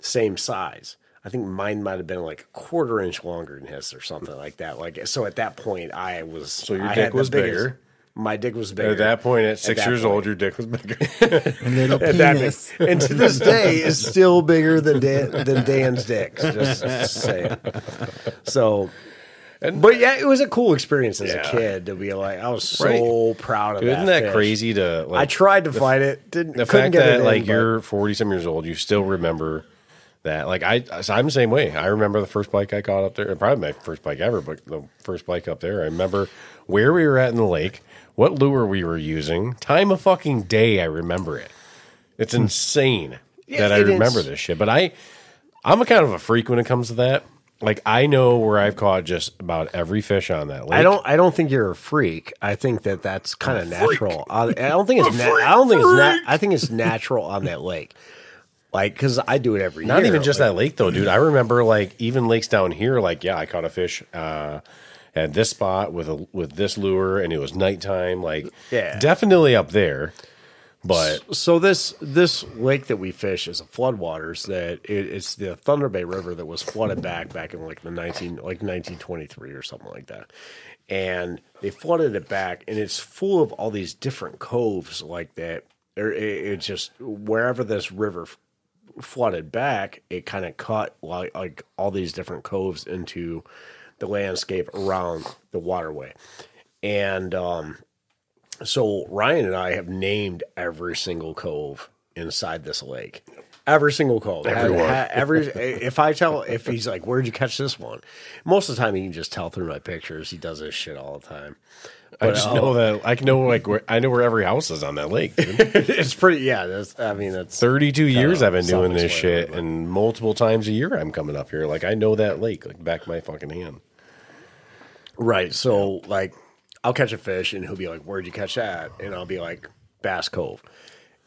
same size. I think mine might have been like a quarter inch longer than his or something like that. Like so, at that point, I was so your I dick was biggest, bigger. My dick was bigger. At that point, at six at years point, old, your dick was bigger. Little penis. Big, and to this day, it's still bigger than Dan, than Dan's dick. Just, just saying. So. And, but yeah, it was a cool experience as yeah. a kid to be like, I was so right. proud of Dude, that. Isn't that fish. Crazy to? Like, I tried to the, fight it. Didn't the couldn't fact get that in, like but... you're forty some years old, you still remember that? Like I, I'm the same way. I remember the first bike I caught up there. Probably my first bike ever, but the first bike up there. I remember where we were at in the lake, what lure we were using, time of fucking day. I remember it. It's insane yeah, that I remember is. This shit. But I, I'm a kind of a freak when it comes to that. Like I know where I've caught just about every fish on that lake. I don't. I don't think you're a freak. I think that that's kind of natural. I, I don't think it's. Na- freak, I don't think freak. it's. Na- I think it's natural on that lake. Like because I do it every. Not year. Not even just like, that lake though, dude. I remember like even lakes down here. Like yeah, I caught a fish uh, at this spot with a with this lure, and it was nighttime. Like yeah. definitely up there. But so this this lake that we fish is a floodwaters that it, it's the Thunder Bay River that was flooded back back in like the nineteen like nineteen twenty three or something like that, and they flooded it back, and it's full of all these different coves like that. It, it's just wherever this river f- flooded back, it kind of cut like, like all these different coves into the landscape around the waterway, and um. So Ryan and I have named every single cove inside this lake. Every single cove. Everyone. Every, if I tell, if he's like, where'd you catch this one? Most of the time, he can just tell through my pictures. He does this shit all the time. But I just I'll, know that I can know like where, I know where every house is on that lake. Dude. It's pretty, yeah. That's, I mean, that's thirty-two years I've been doing this shit, but. And multiple times a year I'm coming up here. Like I know that lake like back of my fucking hand. Right. So yeah. like. I'll catch a fish, and he'll be like, where'd you catch that? And I'll be like, Bass Cove.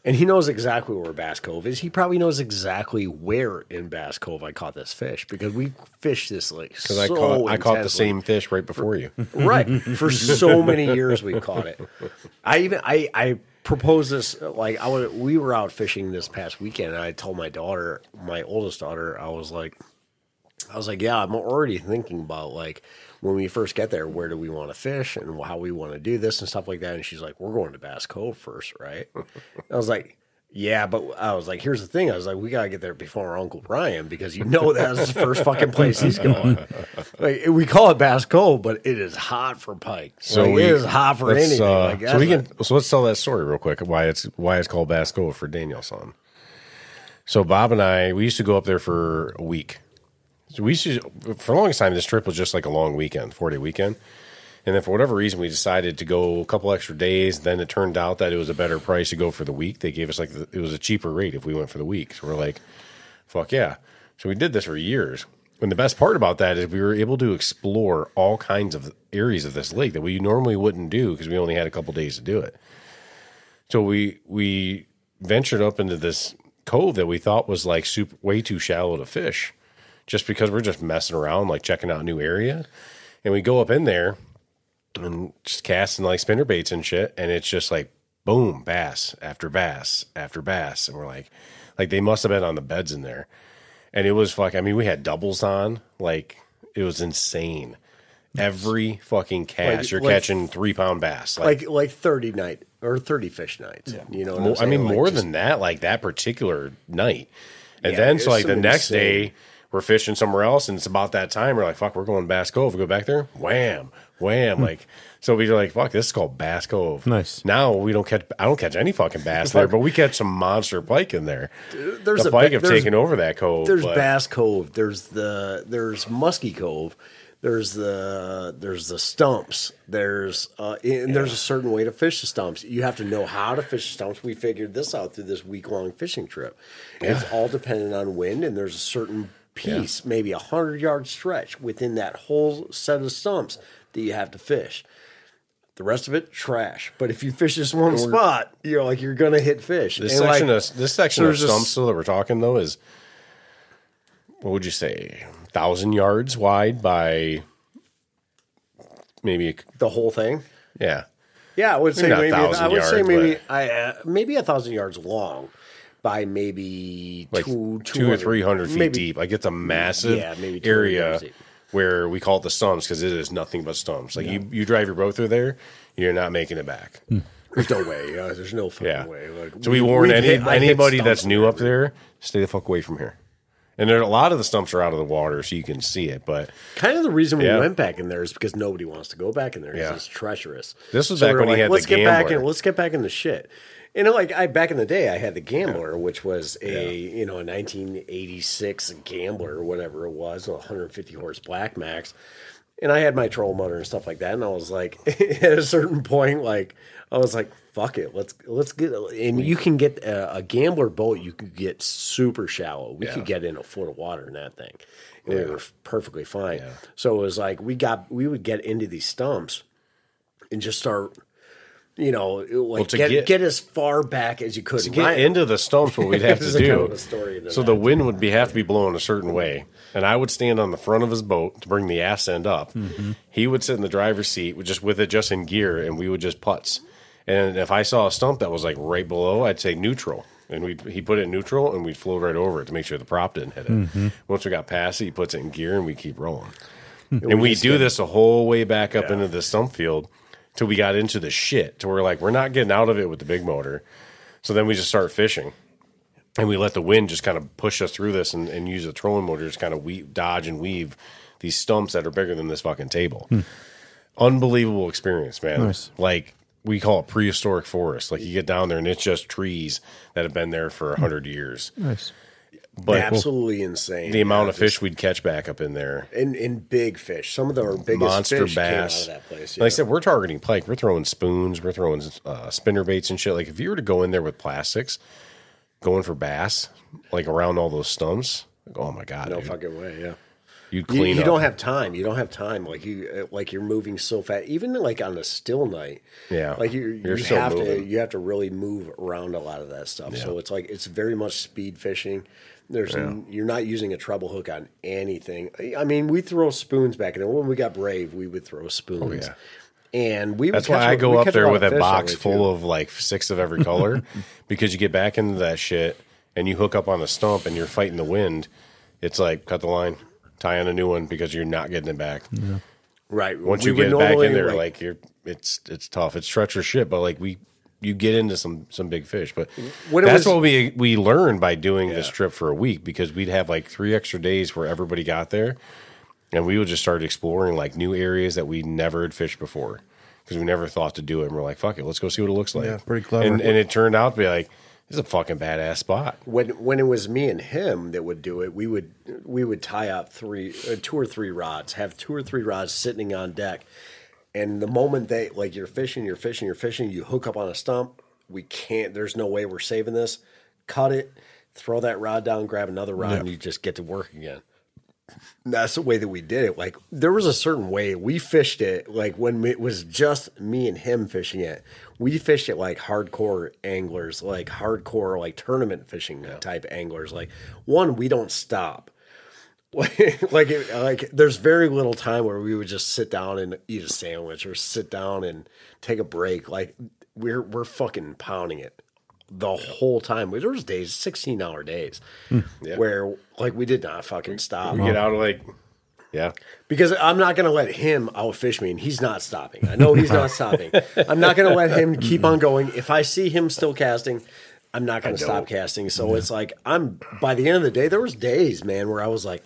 And he knows exactly where Bass Cove is. He probably knows exactly where in Bass Cove I caught this fish, because we fished this lake Because so I caught intensely. I caught the same fish right before you. Right. For so many years we caught it. I even I, I proposed this, like, I was, we were out fishing this past weekend, and I told my daughter, my oldest daughter, I was like, I was like, yeah, I'm already thinking about, like, when we first get there, where do we want to fish and how we want to do this and stuff like that. And she's like, we're going to Bass Cove first, right? I was like, yeah, but I was like, here's the thing. I was like, we got to get there before our Uncle Ryan, because you know that's the first fucking place he's going. Like, we call it Bass Cove, but it is hot for pike. So like, we, it is hot for anything. Uh, like, so, we can, so let's tell that story real quick, why it's why it's called Bass Cove for Daniel's son. So Bob and I, we used to go up there for a week. So we should, for the longest time, this trip was just like a long weekend, four-day weekend. And then for whatever reason, we decided to go a couple extra days. Then it turned out that it was a better price to go for the week. They gave us like, the, it was a cheaper rate if we went for the week. So we're like, fuck yeah. So we did this for years. And the best part about that is we were able to explore all kinds of areas of this lake that we normally wouldn't do because we only had a couple days to do it. So we we ventured up into this cove that we thought was like super, way too shallow to fish. Just because we're just messing around, like checking out a new area. And we go up in there and just casting like spinnerbaits and shit. And it's just like, boom, bass after bass after bass. And we're like, like they must have been on the beds in there. And it was fuck. I mean, we had doubles on. Like it was insane. Every fucking cast, like, you're like, catching three pound bass. Like, like like thirty night or thirty fish nights. Yeah. You know, I mean, like, more just, than that, like that particular night. And yeah, then so like the next day. We're fishing somewhere else, and it's about that time. We're like, fuck, we're going to Bass Cove. We go back there, wham, wham. Like, so we were like, fuck, this is called Bass Cove. Nice. Now we don't catch, I don't catch any fucking bass there, but we catch some monster pike in there. There's the a, pike have taken over that cove. There's but. Bass Cove. There's the, there's Muskie Cove. There's the there's the stumps. There's uh, and yeah. there's a certain way to fish the stumps. You have to know how to fish the stumps. We figured this out through this week long fishing trip. Yeah. It's all dependent on wind, and there's a certain piece, yeah. maybe a hundred yard stretch within that whole set of stumps that you have to fish. The rest of it, trash. But if you fish this one spot, you're like you're gonna hit fish. This and section, like, of this section of stumps that we're talking though is, what would you say, thousand yards wide by maybe a, the whole thing? Yeah, yeah. I would say maybe. maybe I would yards, say maybe I uh, maybe a thousand yards long by maybe like two, two or three hundred feet maybe, deep. Like it's a massive yeah, maybe area. Where we call it the stumps because it is nothing but stumps. Like yeah. you, you drive your boat through there, you're not making it back. Mm. There's no way. Uh, there's no fucking yeah. way. Like, so we, we warn any, hit, anybody that's new up there, stay the fuck away from here. And there, a lot of the stumps are out of the water, so you can see it. But kind of the reason yeah. we went back in there is because nobody wants to go back in there. Yeah. It's treacherous. This was so back when like, he had let's the get Gambler. Back in, let's get back in the shit. You know, like I back in the day, I had the Gambler, which was a yeah. you know a nineteen eighty-six Gambler or whatever it was, a one hundred fifty horse Black Max, and I had my troll motor and stuff like that. And I was like, at a certain point, like I was like, fuck it, let's let's get. And you can get a, a Gambler boat, you could get super shallow. We yeah. could get in a foot of water in that thing, and yeah. we were perfectly fine. Yeah. So it was like we got we would get into these stumps and just start. You know, like well, get, get get as far back as you could. To get right. into the stumps, what we'd have to do. Kind of story so the wind would be have to be blowing a certain way, and I would stand on the front of his boat to bring the ass end up. Mm-hmm. He would sit in the driver's seat with just with it just in gear, and we would just putts. And if I saw a stump that was like right below, I'd say neutral, and we he put it in neutral, and we'd float right over it to make sure the prop didn't hit it. Mm-hmm. Once we got past it, he puts it in gear, and we keep rolling. and, and we do get, this the whole way back up yeah. into the stump field. Till we got into the shit, to where like we're not getting out of it with the big motor, so then we just start fishing, and we let the wind just kind of push us through this, and, and use the trolling motor to just kind of weave, dodge and weave these stumps that are bigger than this fucking table. Hmm. Unbelievable experience, man! Nice. Like we call it prehistoric forest. Like you get down there and it's just trees that have been there for a hundred hmm. years. Nice. But absolutely insane. The amount yeah, of fish just, we'd catch back up in there. And, and big fish. Some of the biggest monster fish bass. Came out of that place. Yeah. Like I said, we're targeting pike. We're throwing spoons. We're throwing uh, spinner baits and shit. Like if you were to go in there with plastics, going for bass, like around all those stumps, like, oh my God. No dude. Fucking way, yeah. You'd clean you, you up. You don't have time. You don't have time. Like, you, like you're moving so fast. Even like on a still night. Yeah. Like you're, you're you have moving. to you have to really move around a lot of that stuff. Yeah. So it's like it's very much speed fishing. There's yeah. n- you're not using a treble hook on anything. I mean, we throw spoons back in there. When we got brave, we would throw spoons. Oh, yeah. And we would That's why I go up there with a box full of like six of every color because you get back into that shit and you hook up on the stump and you're fighting the wind. It's like cut the line, tie on a new one because you're not getting it back. Yeah. Right. Once we you get back in there, like, like you're it's it's tough. It's treacherous shit, but like we You get into some some big fish, but when that's was, what we we learned by doing yeah. this trip for a week because we'd have like three extra days where everybody got there, and we would just start exploring like new areas that we never had fished before because we never thought to do it. And we're like, "Fuck it, let's go see what it looks like." Yeah, pretty clever. And, and it turned out to be like this is a fucking badass spot. When when it was me and him that would do it, we would we would tie up three uh, two or three rods, have two or three rods sitting on deck. And the moment they, like, you're fishing, you're fishing, you're fishing, you hook up on a stump, we can't, there's no way we're saving this. Cut it, throw that rod down, grab another rod, yeah. and you just get to work again. And that's the way that we did it. Like, there was a certain way we fished it, like, when it was just me and him fishing it. We fished it like hardcore anglers, like hardcore, like tournament fishing yeah. type anglers. Like, one, we don't stop. Like, like, it, like, there's very little time where we would just sit down and eat a sandwich or sit down and take a break. Like, we're we're fucking pounding it the whole time. There was days, sixteen hour days, mm. yeah. where like we did not fucking stop. We get out of like, yeah, because I'm not gonna let him outfish me, and he's not stopping. I know he's not stopping. I'm not gonna let him keep on going. If I see him still casting. I'm not going to stop casting. So yeah. it's like, I'm, by the end of the day, there was days, man, where I was like,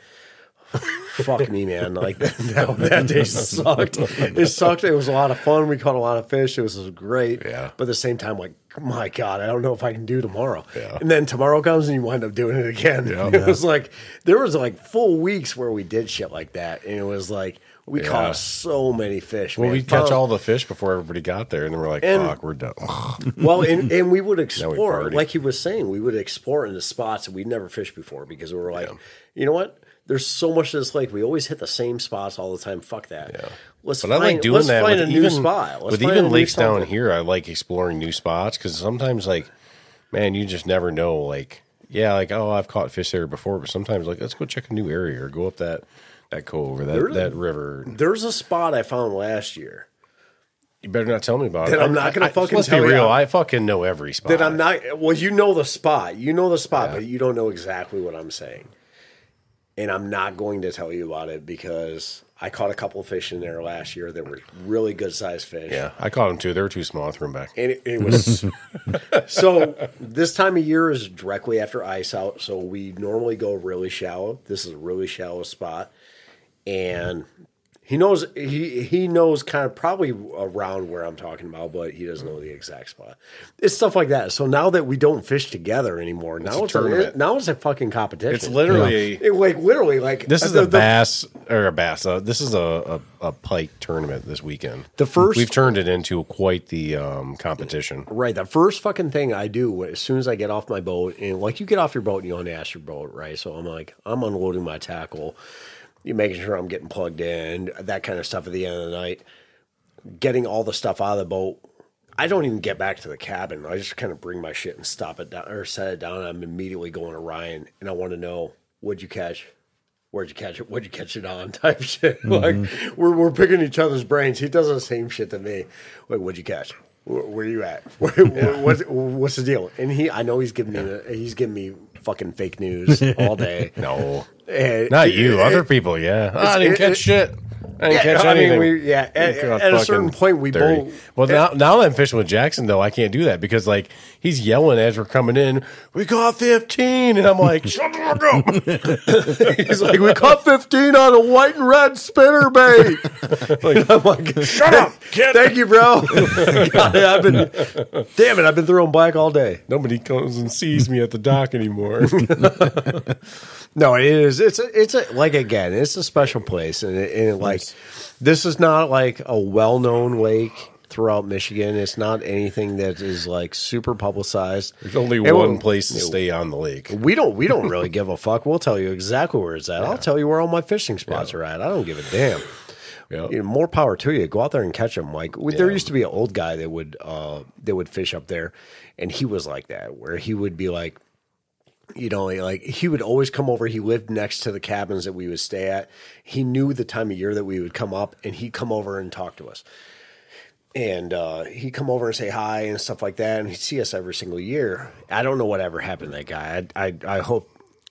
fuck me, man. Like that, that, that day sucked. It sucked. It was a lot of fun. We caught a lot of fish. It was, it was great. Yeah. But at the same time, like, my God, I don't know if I can do tomorrow. Yeah. And then tomorrow comes and you wind up doing it again. Yeah, it yeah. was like, there was like full weeks where we did shit like that. And it was like, We yeah. caught so many fish. Well, man. We'd catch um, all the fish before everybody got there, and then we're like, and, fuck, we're done. Well, and, and we would explore. Like he was saying, we would explore into spots that we'd never fished before because we were like, yeah. you know what? There's so much to this lake. We always hit the same spots all the time. Fuck that. Yeah. Let's but find, I like doing let's that find with a even, new spot. Let's with even lakes down here, I like exploring new spots because sometimes, like, man, you just never know. Like, yeah, like, oh, I've caught fish there before, but sometimes, like, let's go check a new area or go up that that cove or that, there, that river. There's a spot I found last year. You better not tell me about that it. I'm not going to fucking let's tell you. Let's be real. I fucking know every spot. That I'm not. Well, you know the spot. You know the spot, yeah. but you don't know exactly what I'm saying. And I'm not going to tell you about it because I caught a couple of fish in there last year that were really good-sized fish. Yeah, I caught them too. They were too small. I threw them back. And it, it was – so this time of year is directly after ice out, so we normally go really shallow. This is a really shallow spot. And he knows he he knows kind of probably around where I'm talking about, but he doesn't know the exact spot. It's stuff like that. So now that we don't fish together anymore, it's now it's a, now it's a fucking competition. It's literally yeah. it, like literally like this is the, a bass the, or a bass. Uh, this is a, a a pike tournament this weekend. The first we've turned it into quite the um, competition. Right. The first fucking thing I do as soon as I get off my boat, and like you get off your boat and you unash your boat, right? So I'm like I'm unloading my tackle. You're making sure I'm getting plugged in, that kind of stuff at the end of the night. Getting all the stuff out of the boat. I don't even get back to the cabin. I just kind of bring my shit and stop it down or set it down. And I'm immediately going to Ryan, and I want to know, what'd you catch? Where'd you catch it? What'd you catch it on? Type shit. Mm-hmm. Like, we're, we're picking each other's brains. He does the same shit to me. Like, what'd you catch? Where, where you at? Where, yeah. what's, what's the deal? And he, I know he's giving yeah. me, he's giving me fucking fake news all day. No. And not it, you, it, other people, yeah. Oh, I didn't it, catch it, shit. I didn't yeah, catch anything. I mean, we, yeah, at, at a certain point, we dirty. both. Well, now, now that I'm fishing with Jackson, though, I can't do that because, like, he's yelling as we're coming in, we caught fifteen. And I'm like, shut the fuck up. He's like, we caught fifteen on a white and red spinner bait. Like, I'm like, shut up, kid. Thank you, bro. God, I've been, damn it, I've been throwing black all day. Nobody comes and sees me at the dock anymore. No, it is. It's a, it's a, like, again, it's a special place. And, it, and it, like, this is not like a well-known lake throughout Michigan. It's not anything that is like super publicized. There's only and one place to stay on the lake. We don't we don't really give a fuck. We'll tell you exactly where it's at. Yeah. I'll tell you where all my fishing spots yeah. are at. I don't give a damn. Yep. You know, more power to you. Go out there and catch them. Like yeah. there used to be an old guy that would uh, that would fish up there, and he was like that, where he would be like, you know, like he would always come over. He lived next to the cabins that we would stay at. He knew the time of year that we would come up, and he'd come over and talk to us. And uh, he'd come over and say hi and stuff like that. And he'd see us every single year. I don't know whatever happened to that guy. I I, I hope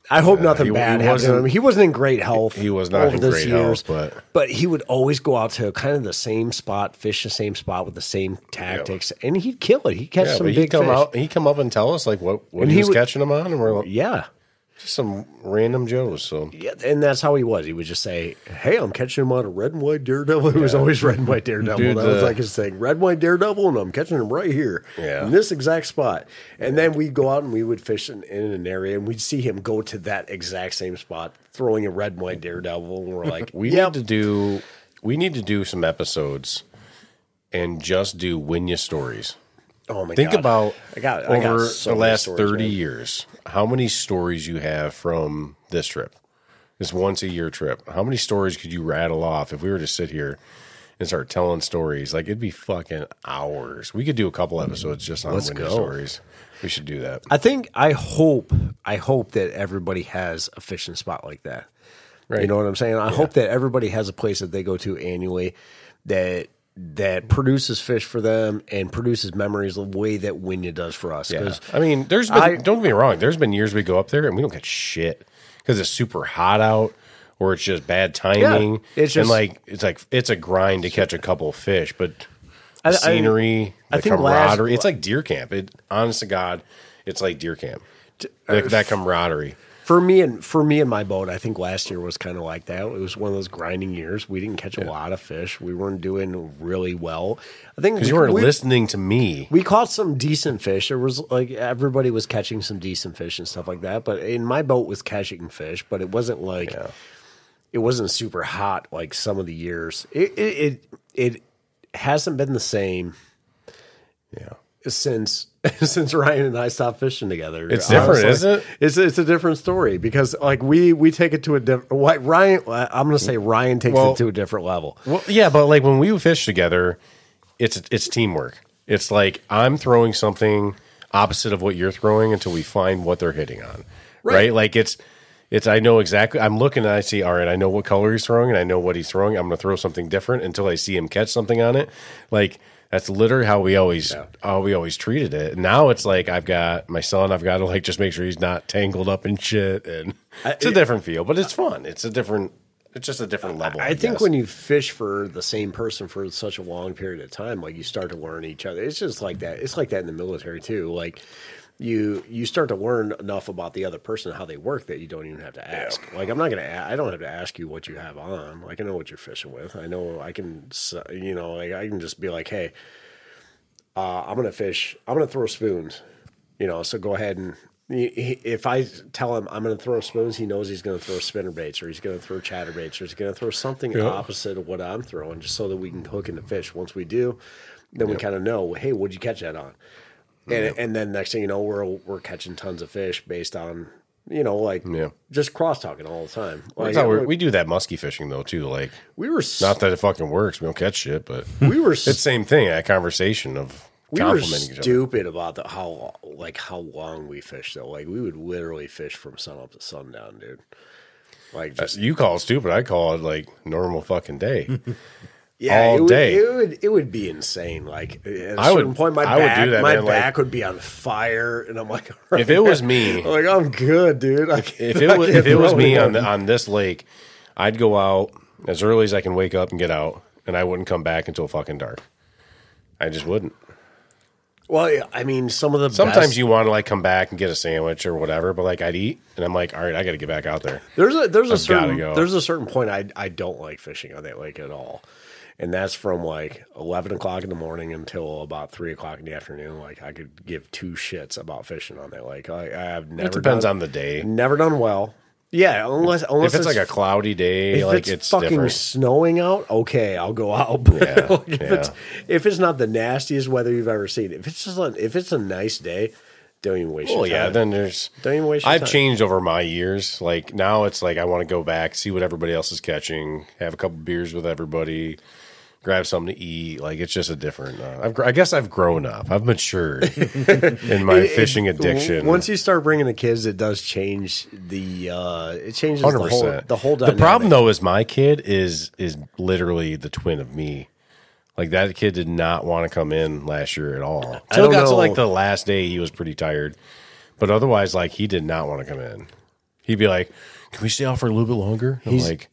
I hope yeah, nothing he, bad he happened to him. He wasn't in great health. He, he was not in great years, health. But but he would always go out to kind of the same spot, fish the same spot with the same tactics, yeah. and he'd kill it. He'd catch yeah, some big he'd come fish. Out, he'd come up and tell us like what, what he, he was would, catching them on. And we're like, yeah. Just some random Joes. So yeah, and that's how he was. He would just say, hey, I'm catching him on a red and white Daredevil. It yeah. was always red and white Daredevil. Dude, that the... was like his thing. Red and white Daredevil, and I'm catching him right here yeah. in this exact spot. And yeah. then we'd go out and we would fish in, in an area, and we'd see him go to that exact same spot, throwing a red and white Daredevil. And we're like, we yep. need to do we need to do some episodes and just do Winyah stories. Oh my Think God. about I got, I over got so the last stories, thirty man. years, how many stories you have from this trip, this once-a-year trip. How many stories could you rattle off if we were to sit here and start telling stories? Like, it'd be fucking hours. We could do a couple episodes just on Winyah stories. We should do that. I think, I hope, I hope that everybody has a fishing spot like that. Right. You know what I'm saying? I yeah. hope that everybody has a place that they go to annually that – that produces fish for them and produces memories the way that Winyah does for us. Yeah. I mean, there's been, I, don't get me wrong, there's been years we go up there and we don't get shit because it's super hot out or it's just bad timing. Yeah, it's just, and like, it's like, it's a grind to catch a couple fish, but the I, scenery, I, the I camaraderie, think last, it's like deer camp. It, honest to God, it's like deer camp, like that camaraderie. For me and for me and my boat, I think last year was kind of like that. It was one of those grinding years. We didn't catch a yeah. lot of fish. We weren't doing really well. I think because you weren't we, listening to me. We caught some decent fish. There was like everybody was catching some decent fish and stuff like that. But in my boat was catching fish, but it wasn't like yeah. it wasn't super hot like some of the years. It it it, it hasn't been the same, you know, since since Ryan and I stopped fishing together. It's different, like, isn't it? It's it's a different story because like we we take it to a different. Like Ryan, I'm going to say Ryan takes well, it to a different level. Well, yeah, but like when we fish together, it's it's teamwork. It's like I'm throwing something opposite of what you're throwing until we find what they're hitting on, right? right? Like it's. It's, I know exactly, I'm looking and I see, all right, I know what color he's throwing and I know what he's throwing. I'm going to throw something different until I see him catch something on it. Like, that's literally how we always, yeah. how we always treated it. Now it's like, I've got my son, I've got to like, just make sure he's not tangled up in shit. And I, it's a different feel, but it's fun. It's a different, it's just a different level. I, I, I think guess. When you fish for the same person for such a long period of time, like you start to learn each other. It's just like that. It's like that in the military too. Like, You you start to learn enough about the other person, how they work, that you don't even have to ask. Yeah. Like, I'm not going to – I don't have to ask you what you have on. Like, I know what you're fishing with. I know I can – you know, like I can just be like, hey, uh, I'm going to fish – I'm going to throw spoons, you know, so go ahead and – if I tell him I'm going to throw spoons, he knows he's going to throw spinnerbaits or he's going to throw chatterbaits or he's going to throw something yeah. opposite of what I'm throwing just so that we can hook in the fish. Once we do, then yeah. we kind of know, hey, what'd you catch that on? And, yeah. and then next thing you know, we're we're catching tons of fish based on, you know, like yeah. just cross-talking all the time. Like, we, we, we do that musky fishing, though, too. Like we were Not that it fucking works. We don't catch shit, but we were it's the same thing, that conversation of complimenting each other. We were stupid about the, how, like, how long we fished, though. Like, we would literally fish from sun up to sundown, dude. Like just uh, You call it stupid. I call it, like, normal fucking day. Yeah, all it would, day. It would it would be insane. Like at a I certain would, point, my I back, would that, my man, back like, would be on fire, and I'm like, right, if it was me, I'm like I'm good, dude. If it was if it was me on the, on this lake, I'd go out as early as I can wake up and get out, and I wouldn't come back until fucking dark. I just wouldn't. Well, I mean, some of the sometimes best... you want to like come back and get a sandwich or whatever, but like I'd eat and I'm like, all right, I got to get back out there. There's a there's I've a certain there's a certain point I I don't like fishing on that lake at all. And that's from like eleven o'clock in the morning until about three o'clock in the afternoon. Like I could give two shits about fishing on that. Like I, I have never. It depends done, on the day. Never done well. Yeah, unless unless if it's, it's like a cloudy day, if like it's, it's fucking different. Snowing out. Okay, I'll go out. Yeah, like if, yeah. it's, if it's not the nastiest weather you've ever seen, if it's just like, if it's a nice day, don't even waste. Well, your time. Yeah, then there's don't even waste. Your I've time. Changed over my years. Like now, it's like I want to go back, see what everybody else is catching, have a couple beers with everybody. Grab something to eat. Like, it's just a different... Uh, I've, I guess I've grown up. I've matured in my it, fishing addiction. Once you start bringing the kids, it does change the... Uh, it changes one hundred percent. the whole the whole dynamic. The problem, though, is my kid is is literally the twin of me. Like, that kid did not want to come in last year at all. Until it got know. to, like, the last day, he was pretty tired. But otherwise, like, he did not want to come in. He'd be like, can we stay out for a little bit longer? I'm He's, like...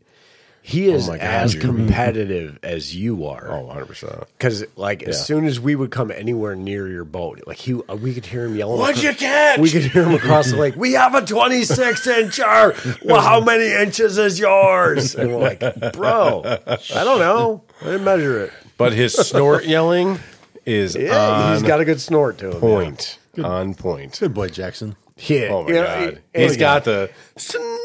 He is oh God, as competitive mean. As you are. Oh, one hundred percent. Because, like, yeah. as soon as we would come anywhere near your boat, like, he, we could hear him yelling. What'd across, you catch? We could hear him across the lake. We have a twenty-six incher. Well, how many inches is yours? And we're like, bro, I don't know. I didn't measure it. But his snort yelling is yeah, on he's got a good snort to him. Point. Yeah. On point. Good boy, Jackson. Yeah. Oh, my yeah, God. He, he's got go. the snort.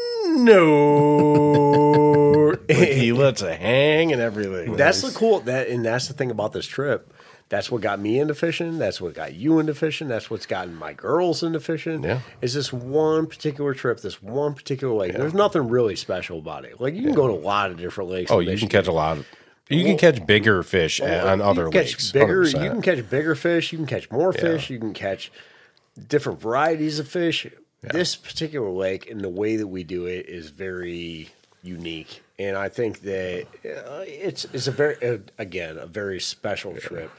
Like he lets it hang and everything. That's the cool that, and that's the thing about this trip. That's what got me into fishing. That's what got you into fishing. That's what's gotten my girls into fishing. Yeah. Is this one particular trip, this one particular lake? Yeah. There's nothing really special about it. Like you can yeah. go to a lot of different lakes. Oh, you can catch a lot of. You well, can catch bigger fish well, on other lakes. Bigger, you can catch bigger fish. You can catch more yeah. fish. You can catch different varieties of fish. Yeah. This particular lake and the way that we do it is very unique. And I think that it's it's a very again a very special trip.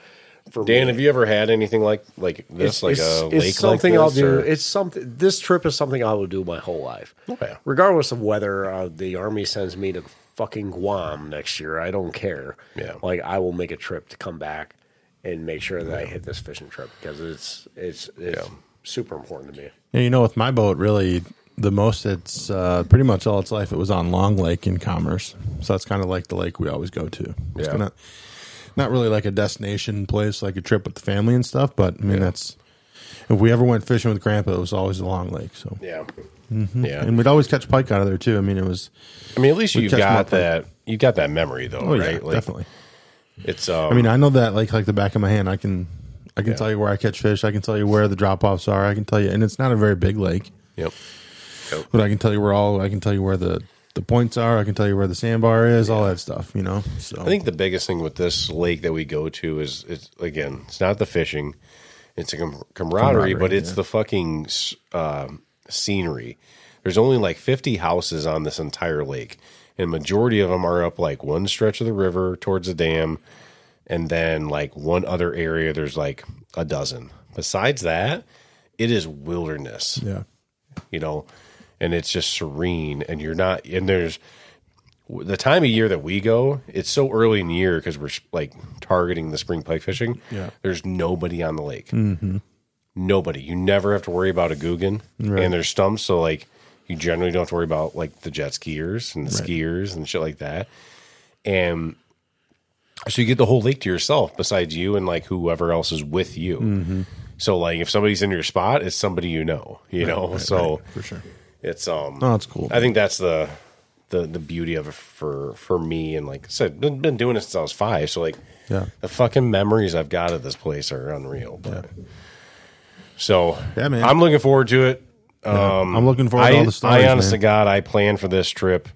For Dan, me. Have you ever had anything like like this, it's, like it's, a lake? It's something like this, I'll do. Or? It's something. This trip is something I will do my whole life, okay. regardless of whether uh, the Army sends me to fucking Guam next year. I don't care. Yeah, like I will make a trip to come back and make sure that yeah. I hit this fishing trip because it's it's it's yeah. super important to me. And you know, with my boat, really. The most it's uh, pretty much all its life it was on Long Lake in Commerce. So that's kind of like the lake we always go to. It's yeah. kinda, not really like a destination place, like a trip with the family and stuff, but I mean, yeah. that's If we ever went fishing with Grandpa, it was always the Long Lake. So yeah, mm-hmm. yeah, and we'd always catch pike out of there too. I mean, it was. I mean, at least you got that. You got that memory though, oh, right? Yeah, like, definitely. It's. Um, I mean, I know that like like the back of my hand. I can, I can yeah. tell you where I catch fish. I can tell you where the drop offs are. I can tell you, and it's not a very big lake. Yep. yep. But I can tell you where all. I can tell you where the. The points are, I can tell you where the sandbar is, yeah. all that stuff, you know. So I think the biggest thing with this lake that we go to is, it's again, it's not the fishing, it's a com- camaraderie, camaraderie, but it's yeah. the fucking uh, scenery. There's only like fifty houses on this entire lake, and majority of them are up like one stretch of the river towards the dam, and then like one other area, there's like a dozen. Besides that, it is wilderness. Yeah. You know? And it's just serene, and you're not, and there's the time of year that we go, it's so early in the year because we're like targeting the spring pike fishing. Yeah. There's nobody on the lake. Mm-hmm. Nobody. You never have to worry about a Googan right. and there's stumps. So like you generally don't have to worry about like the jet skiers and the right. skiers and shit like that. And so you get the whole lake to yourself besides you and like whoever else is with you. Mm-hmm. So like if somebody's in your spot, it's somebody, you know, you right, know, right, so right. for sure. It's um, oh, it's cool. I think that's the, the the beauty of it for for me. And like I said, been, been doing it since I was five. So like, yeah, the fucking memories I've got of this place are unreal. But yeah. so yeah, man. I'm looking forward to it. Yeah. Um, I'm looking forward I, to all the stories. I honest man. to God, I planned for this trip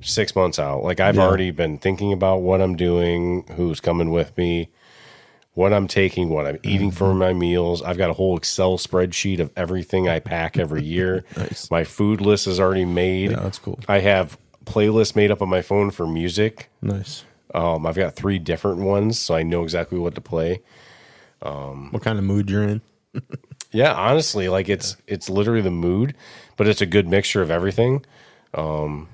six months out. Like I've yeah. already been thinking about what I'm doing, who's coming with me, what I'm taking, what I'm eating for my meals. I've got a whole Excel spreadsheet of everything I pack every year. Nice. My food list is already made. Yeah, that's cool. I have playlists made up on my phone for music. Nice. Um, I've got three different ones, so I know exactly what to play. Um, what kind of mood you're in? yeah, honestly, like it's it's literally the mood, but it's a good mixture of everything. Um,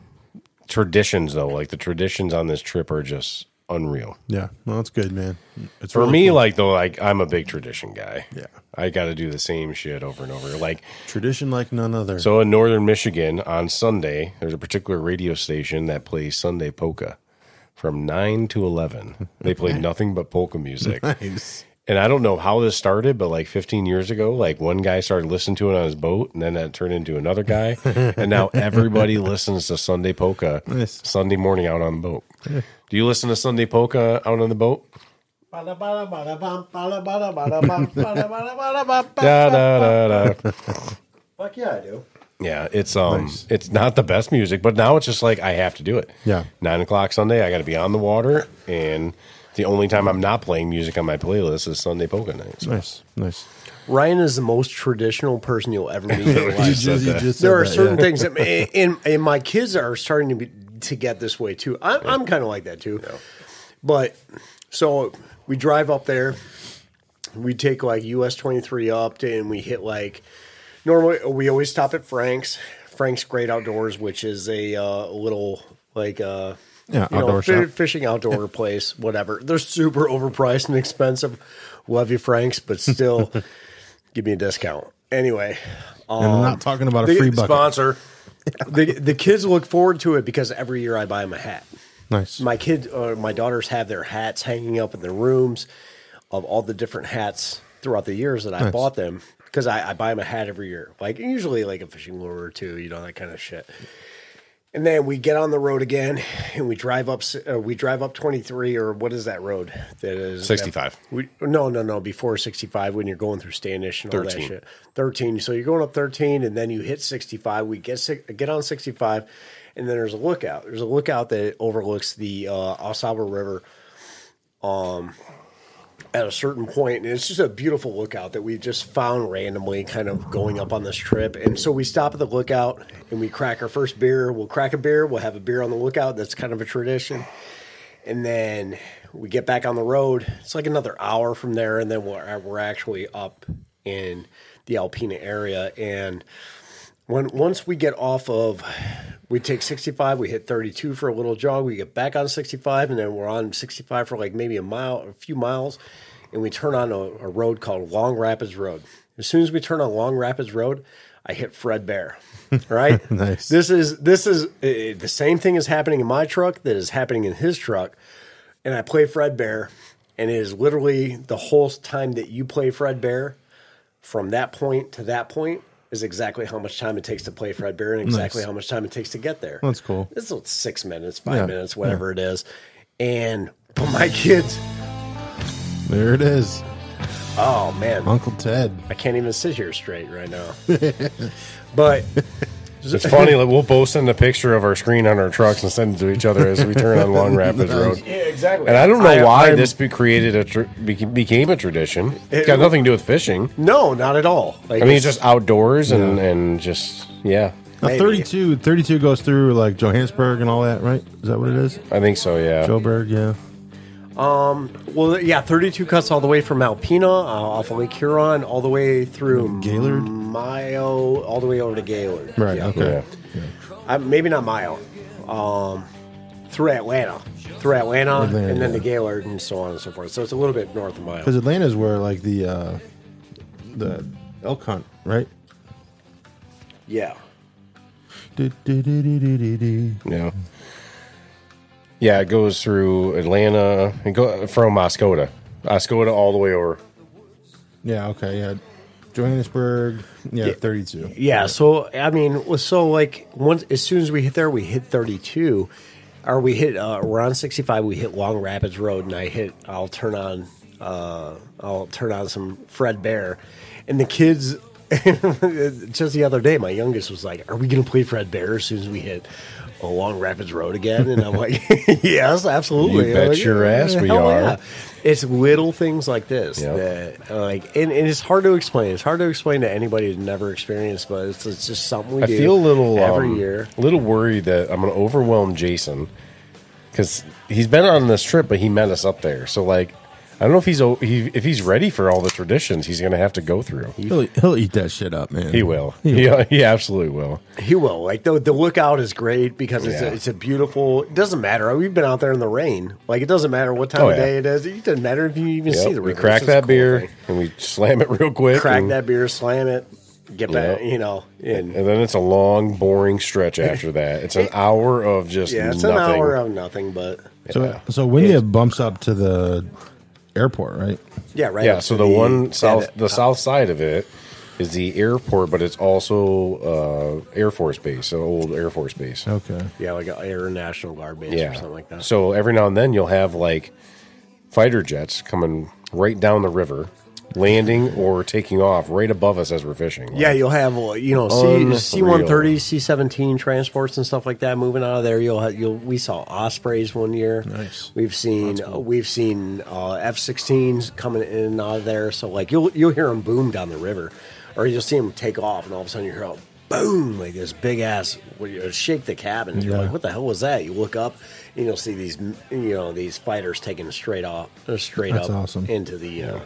traditions, though, like the traditions on this trip are just unreal. Yeah, well, that's good, man. It's for really me, cool. like though, like I'm a big tradition guy. Yeah, I got to do the same shit over and over. Like tradition, like none other. So in Northern Michigan on Sunday, there's a particular radio station that plays Sunday polka from nine to eleven. They play nothing but polka music. Nice. And I don't know how this started, but like fifteen years ago, like one guy started listening to it on his boat, and then that turned into another guy, and now everybody listens to Sunday polka nice. Sunday morning out on the boat. Yeah. Do you listen to Sunday polka out on the boat? Fuck yeah, I do. Yeah, it's um, nice. It's not the best music, but now it's just like I have to do it. Yeah, nine o'clock Sunday, I got to be on the water, and the only time I'm not playing music on my playlist is Sunday polka night. So. Nice, nice. Ryan is the most traditional person you'll ever meet in your life. you just, you just there are that, certain yeah. things, that, and and my kids are starting to be. To get this way too. I'm, yeah. I'm kind of like that too. Yeah. But so we drive up there, we take like U S twenty-three up and we hit like normally we always stop at Frank's, Frank's Great Outdoors, which is a uh, little like uh, yeah, you know, f- fishing outdoor place, whatever. They're super overpriced and expensive. Love you, Frank's, but still give me a discount. Anyway. Um, and I'm not talking about a free bucket. Sponsor. the the kids look forward to it because every year I buy them a hat. Nice. My kids, uh, my daughters have their hats hanging up in their rooms of all the different hats throughout the years that I nice. bought them because I, I buy them a hat every year. Like usually like a fishing lure or two, you know, that kind of shit. And then we get on the road again and we drive up, uh, we drive up twenty-three or what is that road? That is sixty-five. We, no, no, no. Before sixty-five, when you're going through Standish and all that shit. thirteen. So you're going up thirteen and then you hit sixty-five. We get, get on sixty-five and then there's a lookout. There's a lookout that overlooks the, uh, Osaba River, um, at a certain point. And it's just a beautiful lookout that we just found randomly kind of going up on this trip. And so we stop at the lookout and we crack our first beer. We'll crack a beer. We'll have a beer on the lookout. That's kind of a tradition. And then we get back on the road. It's like another hour from there. And then we're, we're actually up in the Alpena area. And when once we get off of, we take sixty-five, we hit thirty-two for a little jog, we get back on sixty-five, and then we're on sixty-five for like maybe a mile, a few miles, and we turn on a, a road called Long Rapids Road. As soon as we turn on Long Rapids Road, I hit Fred Bear, right? Nice. This is, this is uh, the same thing is happening in my truck that is happening in his truck, and I play Fred Bear, and it is literally the whole time that you play Fred Bear, from that point to that point is exactly how much time it takes to play Fred Bear and exactly nice. how much time it takes to get there. That's cool. It's like six minutes, five yeah. minutes, whatever yeah. it is. And but my kids, there it is. Oh man, Uncle Ted. I can't even sit here straight right now. But it's funny. Like, we'll both send a picture of our screen on our trucks and send it to each other as we turn on Long Rapids Road. Yeah, exactly. And I don't know I, why I'm, this be created a tr- became a tradition. It's got nothing to do with fishing. No, not at all. Like, I mean, it's just outdoors yeah. and, and just, yeah. Now, thirty-two, thirty-two goes through, like, Johannesburg and all that, right? Is that what it is? I think so, yeah. Joburg, yeah. Um. Well, yeah, thirty-two cuts all the way from Alpena, uh, off of Lake Huron, all the way through Gaylord, Mayo, all the way over to Gaylord. Right, yeah. okay. Yeah. Uh, maybe not Mayo. Um, through Atlanta. Through Atlanta, Atlanta and then yeah. to Gaylord and so on and so forth. So it's a little bit north of Mayo. Because Atlanta is where, like, the, uh, the elk hunt, right? Yeah. Yeah. Yeah, it goes through Atlanta and go from Oscoda. Oscoda all the way over. Yeah, okay, yeah. Johannesburg, yeah, yeah. thirty-two. Yeah, so I mean, so like once as soon as we hit there, we hit thirty-two. Or we hit uh, we're on sixty-five, we hit Long Rapids Road and I hit I'll turn on uh, I'll turn on some Fred Bear. And the kids just the other day, my youngest was like, "Are we going to play Fred Bear as soon as we hit Long Rapids Road again?" And I'm like, "Yes, absolutely." You bet like, your ass we are. Yeah. It's little things like this yep. that, like, and, and it's hard to explain. It's hard to explain to anybody who's never experienced, but it's, it's just something we I do. I feel a little every um, year. A little worried that I'm going to overwhelm Jason because he's been on this trip, but he met us up there, so like. I don't know if he's he, if he's ready for all the traditions he's going to have to go through. He'll, he'll eat that shit up, man. He will. He, he, will. he absolutely will. He will. Like the, the lookout is great because it's, yeah. a, it's a beautiful. It doesn't matter. We've been out there in the rain. Like it doesn't matter what time oh, yeah. of day it is. It doesn't matter if you even yep. see the river. We crack that cool beer thing. And we slam it real quick. Crack and, that beer, slam it, get back. Yep. You know, and, and then it's a long, boring stretch after that. It's an hour of just yeah, it's nothing. an hour of nothing. But so yeah. so Winyah bumps up to the. Airport, right? Yeah, right. Yeah, so the, the one south, the south side of it is the airport, but it's also uh, Air Force Base, so old Air Force Base. Okay. Yeah, like an Air National Guard base yeah. or something like that. So every now and then you'll have like fighter jets coming right down the river, landing or taking off right above us as we're fishing. Like, yeah, you'll have you know C one thirty, C seventeen transports and stuff like that moving out of there. You'll have, you'll we saw Ospreys one year. Nice. We've seen cool. uh, we've seen uh, F sixteens coming in and out of there. So like you'll you'll hear them boom down the river, or you'll see them take off, and all of a sudden you hear a boom like this big ass shake the cabins. You're yeah. like, what the hell was that? You look up. And you'll see these you know these fighters taking straight off straight That's up awesome. into the. Yeah. Uh,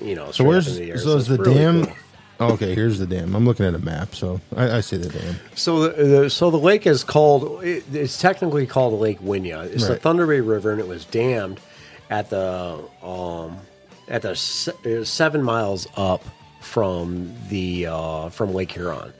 You know, so where's the so is the really dam? Cool. Oh, okay, here's the dam. I'm looking at a map, so I, I see the dam. So the, the so the lake is called. It, it's technically called Lake Winyah. It's right. the Thunder Bay River, and it was dammed at the um at the se- seven miles up from the uh, from Lake Huron.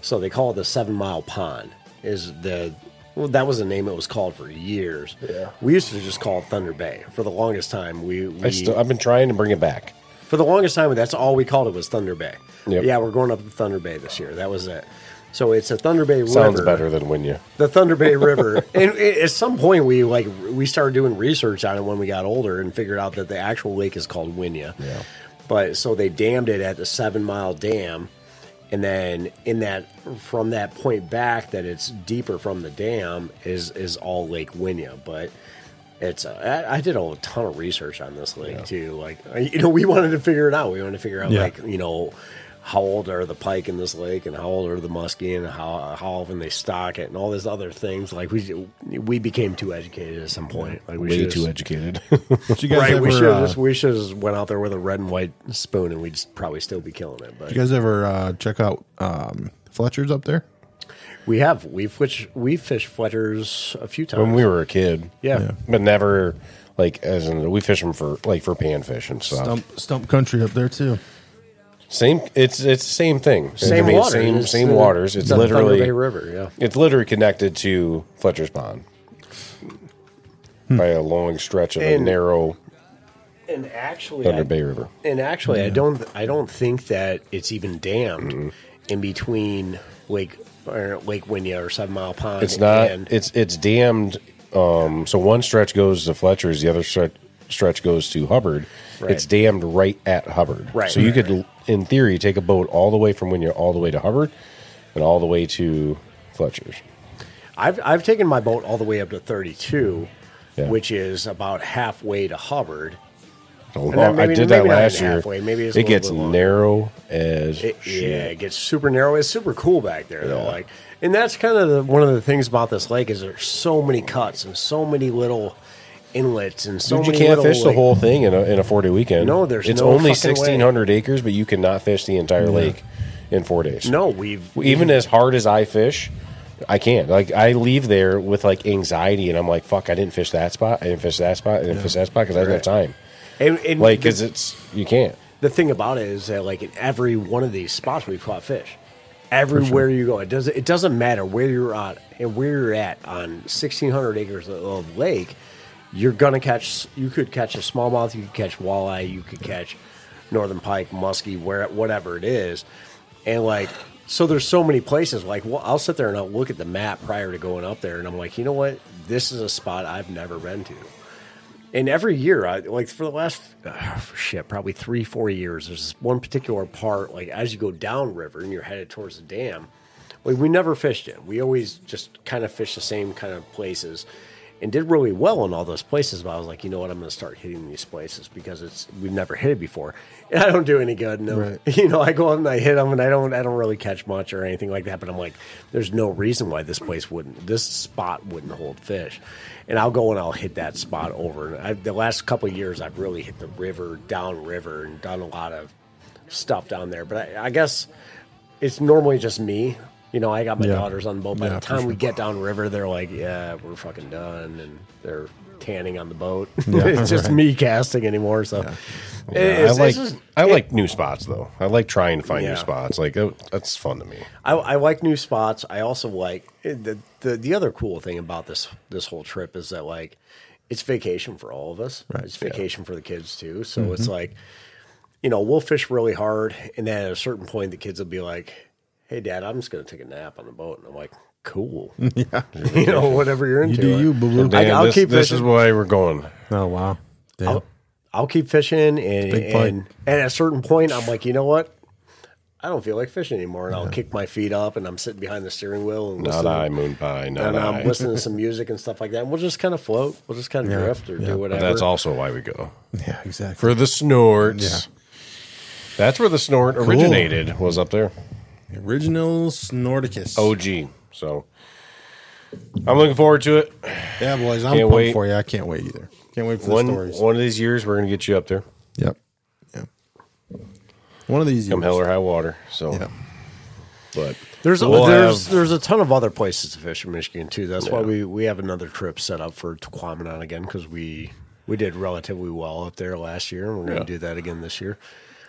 So they call it the Seven Mile Pond. Is the Well, that was the name it was called for years. Yeah, we used to just call it Thunder Bay for the longest time. We, we I still, I've been trying to bring it back. For the longest time, that's all we called it was Thunder Bay. Yep. Yeah, we're going up to Thunder Bay this year. That was it. So it's a Thunder Bay River. Sounds better than Winyah. The Thunder Bay River. And at some point, we like we started doing research on it when we got older and figured out that the actual lake is called Winyah. Yeah. But so they dammed it at the Seven Mile Dam, and then in that from that point back, that it's deeper from the dam is is all Lake Winyah, but. It's. A, I did a ton of research on this lake yeah. too. Like, you know, we wanted to figure it out. We wanted to figure out, yeah. like, you know, how old are the pike in this lake, and how old are the muskie, and how how often they stock it, and all these other things. Like, we we became too educated at some point. Like, we way just, too educated. you guys right? Ever, we should uh, just we should just went out there with a red and white spoon, and we'd probably still be killing it. But did you guys ever uh, check out um, Fletcher's up there? We have. We've fished, we've fished Fletcher's a few times. When we were a kid. Yeah. yeah. But never, like, as in, we fish them for, like, for panfish and stuff. Stump, stump country up there, too. Same, it's it's the same thing. Same I mean, waters. Same, it's, same uh, waters. It's, it's literally. Thunder Bay River, yeah. It's literally connected to Fletcher's Pond hmm. by a long stretch of and, a narrow And actually, Thunder Bay River. And actually, yeah. I don't, I don't think that it's even dammed mm-hmm. in between Lake or Lake Winyah or Seven Mile Pond. It's not. And, it's it's dammed. Um, so one stretch goes to Fletcher's, the other stretch stretch goes to Hubbard. Right. It's dammed right at Hubbard. Right. So you right, could, right. in theory, take a boat all the way from Winyah all the way to Hubbard, and all the way to Fletcher's. I've I've taken my boat all the way up to thirty-two, yeah. which is about halfway to Hubbard. Long, maybe, I did that last year. Halfway. Maybe it's it gets narrow as it, shit. Yeah, it gets super narrow. It's super cool back there, yeah. though. Like, and that's kind of the, one of the things about this lake is there's so many cuts and so many little inlets and so Dude, many. You can't little, fish like, the whole thing in a in a four day weekend. No, there's it's no only sixteen hundred acres, but you cannot fish the entire yeah. lake in four days. No, we've even we've, as hard as I fish. I can't. Like, I leave there with, like, anxiety, and I'm like, fuck, I didn't fish that spot. I didn't fish that spot. I didn't yeah. fish that spot because I didn't right. have time. And, and like, because it's, you can't. The thing about it is that, like, in every one of these spots, we caught fish. Everywhere sure. you go. It doesn't, it doesn't matter where you're at and where you're at on sixteen hundred acres of lake, you're going to catch, you could catch a smallmouth, you could catch walleye, you could catch northern pike, muskie, where, whatever it is. And, like, so there's so many places, like, well, I'll sit there and I'll look at the map prior to going up there, and I'm like, you know what? This is a spot I've never been to. And every year, I like, for the last, oh, shit, probably three, four years, there's this one particular part, like, as you go downriver and you're headed towards the dam, like, we never fished it. We always just kind of fished the same kind of places and did really well in all those places, but I was like, you know what? I'm going to start hitting these places because it's we've never hit it before, and I don't do any good. No, right. You know, I go out and I hit them, and I don't, I don't really catch much or anything like that. But I'm like, there's no reason why this place wouldn't, this spot wouldn't hold fish, and I'll go and I'll hit that spot over. And I, the last couple of years, I've really hit the river, down river, and done a lot of stuff down there. But I, I guess it's normally just me. You know, I got my yeah. daughters on the boat. By yeah, the time sure. we get down river, they're like, yeah, we're fucking done. And they're tanning on the boat. Yeah, it's just right. me casting anymore. So yeah. Yeah, it's, I like it's just, I it, like new spots, though. I like trying to find yeah. new spots. Like, it, that's fun to me. I, I like new spots. I also like the, the the other cool thing about this this whole trip is that, like, it's vacation for all of us. Right. It's vacation yeah. for the kids, too. So mm-hmm. it's like, you know, we'll fish really hard. And then at a certain point, the kids will be like, hey, Dad, I'm just going to take a nap on the boat. And I'm like, cool. Yeah. You know, whatever you're into. You do you, boo-boo. Damn, I'll this, keep fishing. This is why we're going. Oh, wow. Damn. I'll, I'll keep fishing. And, and, and at a certain point, I'm like, you know what? I don't feel like fishing anymore. And yeah. I'll kick my feet up, and I'm sitting behind the steering wheel. And not I, moon pie. Not and I. I'm listening to some music and stuff like that. And we'll just kind of float. We'll just kind of yeah. drift or yeah. do whatever. But that's also why we go. Yeah, exactly. For the snorts. Yeah. That's where the snort cool. originated, was up there. Original Snorticus. O G. So I'm looking forward to it. Yeah, boys. I'm can't pumped wait. for you. I can't wait either. Can't wait for one, the stories. One of these years, we're going to get you up there. Yep. Yeah. One of these years. Come hell or high water. So, yeah. But there's a, we'll there's, have, there's a ton of other places to fish in Michigan, too. That's yeah. why we, we have another trip set up for Tahquamenon again, because we, we did relatively well up there last year, and we're going to yeah. do that again this year.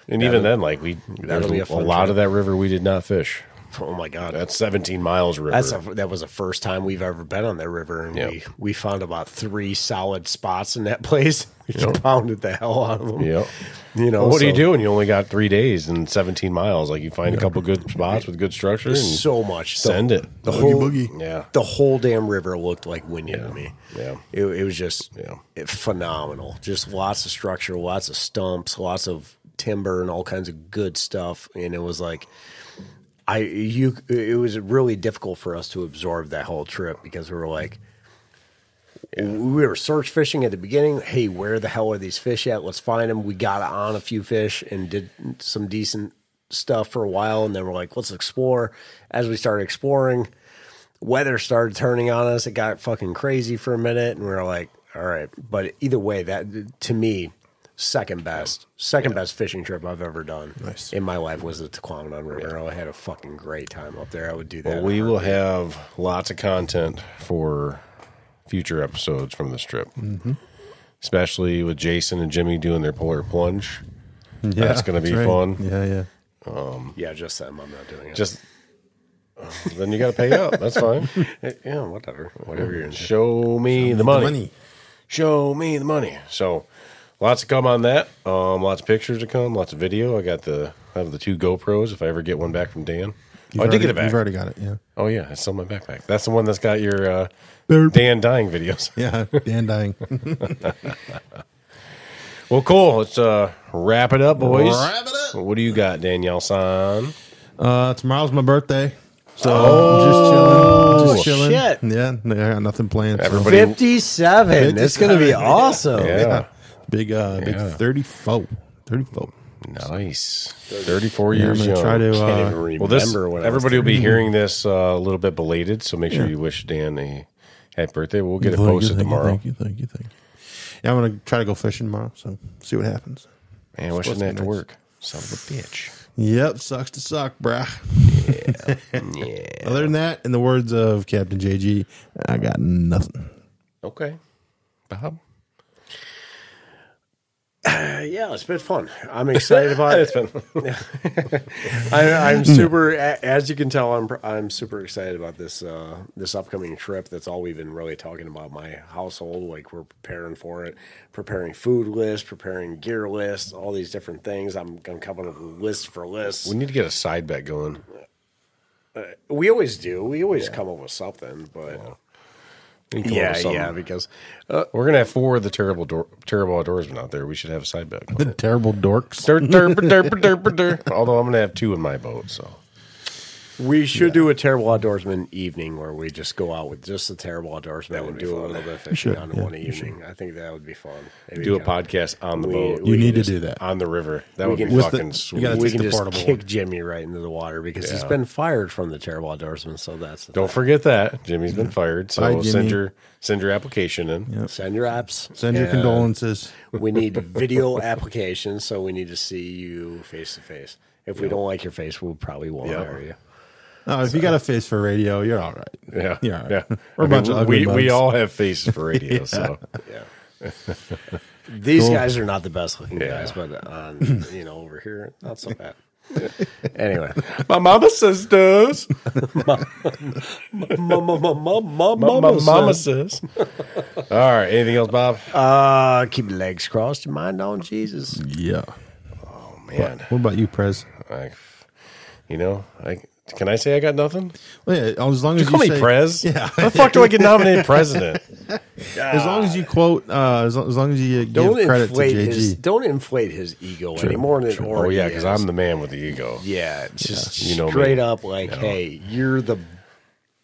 And that'll, even then, like, we there's a, a lot trip. Of that river we did not fish. Oh, my God. That's seventeen miles river. That's a, that was the first time we've ever been on that river, and yep. we, we found about three solid spots in that place. We yep. just pounded the hell out of them. Yep. You know, well, what so, are you doing? You only got three days and seventeen miles. Like, you find yeah. a couple good spots with good structure. And so much. Send the, it. The boogie whole, boogie. Yeah. The whole damn river looked like Winyah yeah. to me. Yeah. It, it was just yeah. it, phenomenal. Just lots of structure, lots of stumps, lots of timber and all kinds of good stuff, and it was like I you it was really difficult for us to absorb that whole trip because we were like yeah. we were search fishing at the beginning. Hey, where the hell are these fish at? Let's find them. We got on a few fish and did some decent stuff for a while, and then we're like, let's explore. As we started exploring, weather started turning on us. It got fucking crazy for a minute, and we were like, all right. But either way, that to me. Second best, second yeah. best fishing trip I've ever done nice. in my life was the Tahquamenon River. Yeah. I had a fucking great time up there. I would do that. Well, we will have lots of content for future episodes from this trip, mm-hmm. especially with Jason and Jimmy doing their polar plunge. Yeah, that's going to be right. fun. Yeah, yeah. Um, yeah, just them. I'm not doing it. Just uh, then you got to pay up. That's fine. Yeah, whatever. Whatever you're into. Show me, Show me the money. money. Show me the money. So. lots to come on that. Um, lots of pictures to come, lots of video. I got the I have the two GoPros if I ever get one back from Dan. You've oh, already, I did get it back. You've already got it, yeah. Oh, yeah, it's still in my backpack. That's the one that's got your uh, Dan dying videos. Yeah, Dan dying. Well, cool. Let's uh, wrap it up, boys. Wrap it up. What do you got, Danielle-san? Uh, tomorrow's my birthday. So oh, just chilling. Just chilling. Shit. Yeah, I got nothing planned. Everybody, fifty-seven. That's going to be awesome. Yeah. yeah. Big, uh, big yeah. thirty-four. thirty-four. Nice. thirty-four yeah, years young. Try to, uh, can't even remember well, this, when I everybody was will be hearing this uh, a little bit belated, so make sure yeah. you wish Dan a happy birthday. We'll get it posted tomorrow. Thank you, thank you, thank you. Yeah, I'm going to try to go fishing tomorrow, so see what happens. Man, wishing that nice. to work. Son of a bitch. Yep, sucks to suck, brah. Yeah. yeah. Other than that, in the words of Captain J G, I got nothing. Okay. Bob? Uh, yeah, it's been fun. I'm excited about it. It's been fun. I, I'm super, as you can tell, I'm I'm super excited about this uh, this upcoming trip. That's all we've been really talking about. My household, like we're preparing for it, preparing food lists, preparing gear lists, all these different things. I'm, I'm coming up with lists for lists. We need to get a side bet going. Uh, we always do. We always yeah. come up with something, but. Wow. Yeah, yeah, because uh, we're going to have four of the terrible dor- terrible outdoorsmen out there. We should have a side bet. The terrible dorks. Dur, dur, dur, dur, dur, dur. Although I'm going to have two in my boat, so. We should yeah. do a terrible outdoorsman evening where we just go out with just the terrible outdoorsman that and do fun. a little bit of fishing on yeah, one evening. I think that would be fun. Maybe do a podcast on the we, boat. You we need to do that. On the river. That we would can, be fucking the, sweet. We, we can just kick one. Jimmy right into the water because yeah. he's been fired from the terrible outdoorsman. So that's the Don't thing. forget that. Jimmy's yeah. been fired. So Bye, Jimmy. send your send your application in. Yep. Send your apps. Send your condolences. We need video applications, so we need to see you face to face. If yeah. we don't like your face, we probably won't yep. hire you. Oh, if so. you got a face for radio, you're all right. Yeah, you're all right. yeah. We're a bunch I mean, of we bugs. we all have faces for radio, yeah. so yeah. These cool. guys are not the best looking yeah. guys, but um, you know, over here, not so bad. Anyway, my mama says does. my, my, my, my, my, my, my, my mama, mama says. says. All right. Anything else, Bob? Uh, keep your legs crossed, your mind on Jesus. Yeah. Oh man. What, what about you, Prez? I, you know, I. Can I say I got nothing? Well, yeah, as long as you, you call say, me Prez. Yeah. How the fuck do I get nominated president? As long as you quote, uh, as, long, as long as you give don't credit to J G. His, don't inflate his ego true, any more than it already is. Oh, yeah, because I'm the man with the ego. Yeah, it's just yeah. You know straight me. up like, no. hey, you're the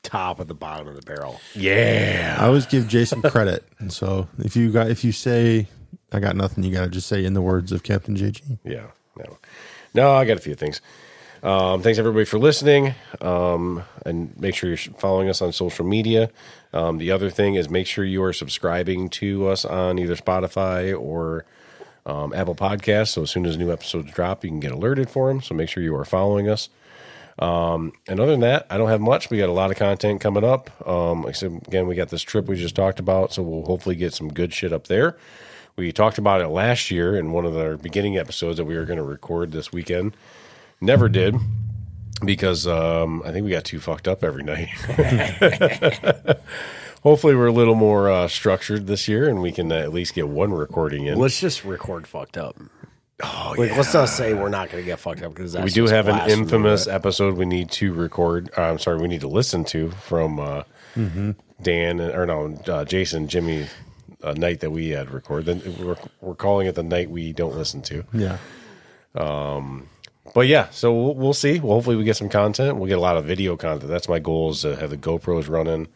top of the bottom of the barrel. Yeah. I always give Jason credit. And so if you got, if you say I got nothing, you got to just say in the words of Captain J G. Yeah. No, no I got a few things. Um, thanks, everybody, for listening, um, and make sure you're following us on social media. Um, the other thing is make sure you are subscribing to us on either Spotify or um, Apple Podcasts, so as soon as new episodes drop, you can get alerted for them, so make sure you are following us. Um, and other than that, I don't have much. We got a lot of content coming up. Um, like I said, again, we got this trip we just talked about, so we'll hopefully get some good shit up there. We talked about it last year in one of our beginning episodes that we were going to record this weekend. Never did because um, I think we got too fucked up every night. Hopefully we're a little more uh, structured this year and we can uh, at least get one recording in. Let's just record fucked up. Oh, like, yeah. Let's not say we're not going to get fucked up because that's we do have an infamous episode we need to record. Uh, I'm sorry, we need to listen to from uh, mm-hmm. Dan or no uh, Jason, Jimmy, uh, night that we had record. Then we're, we're calling it the night we don't listen to. Yeah. Um. But yeah, so we'll, we'll see. Well, hopefully we get some content. We'll get a lot of video content. That's my goal is to have the GoPros running,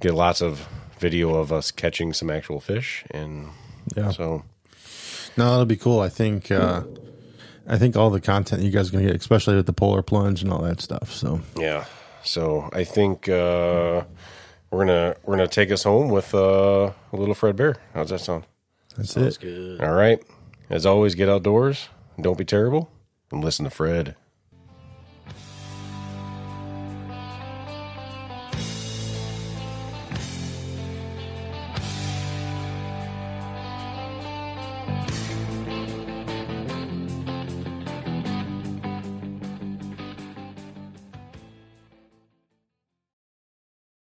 get lots of video of us catching some actual fish, and yeah. So no, that'll be cool. I think uh, I think all the content you guys are gonna get, especially with the polar plunge and all that stuff. So yeah, so I think uh, we're gonna we're gonna take us home with uh, a little Fred Bear. How's that sound? That's Sounds it. Good. All right. As always, get outdoors and don't be terrible. And listen to Fred.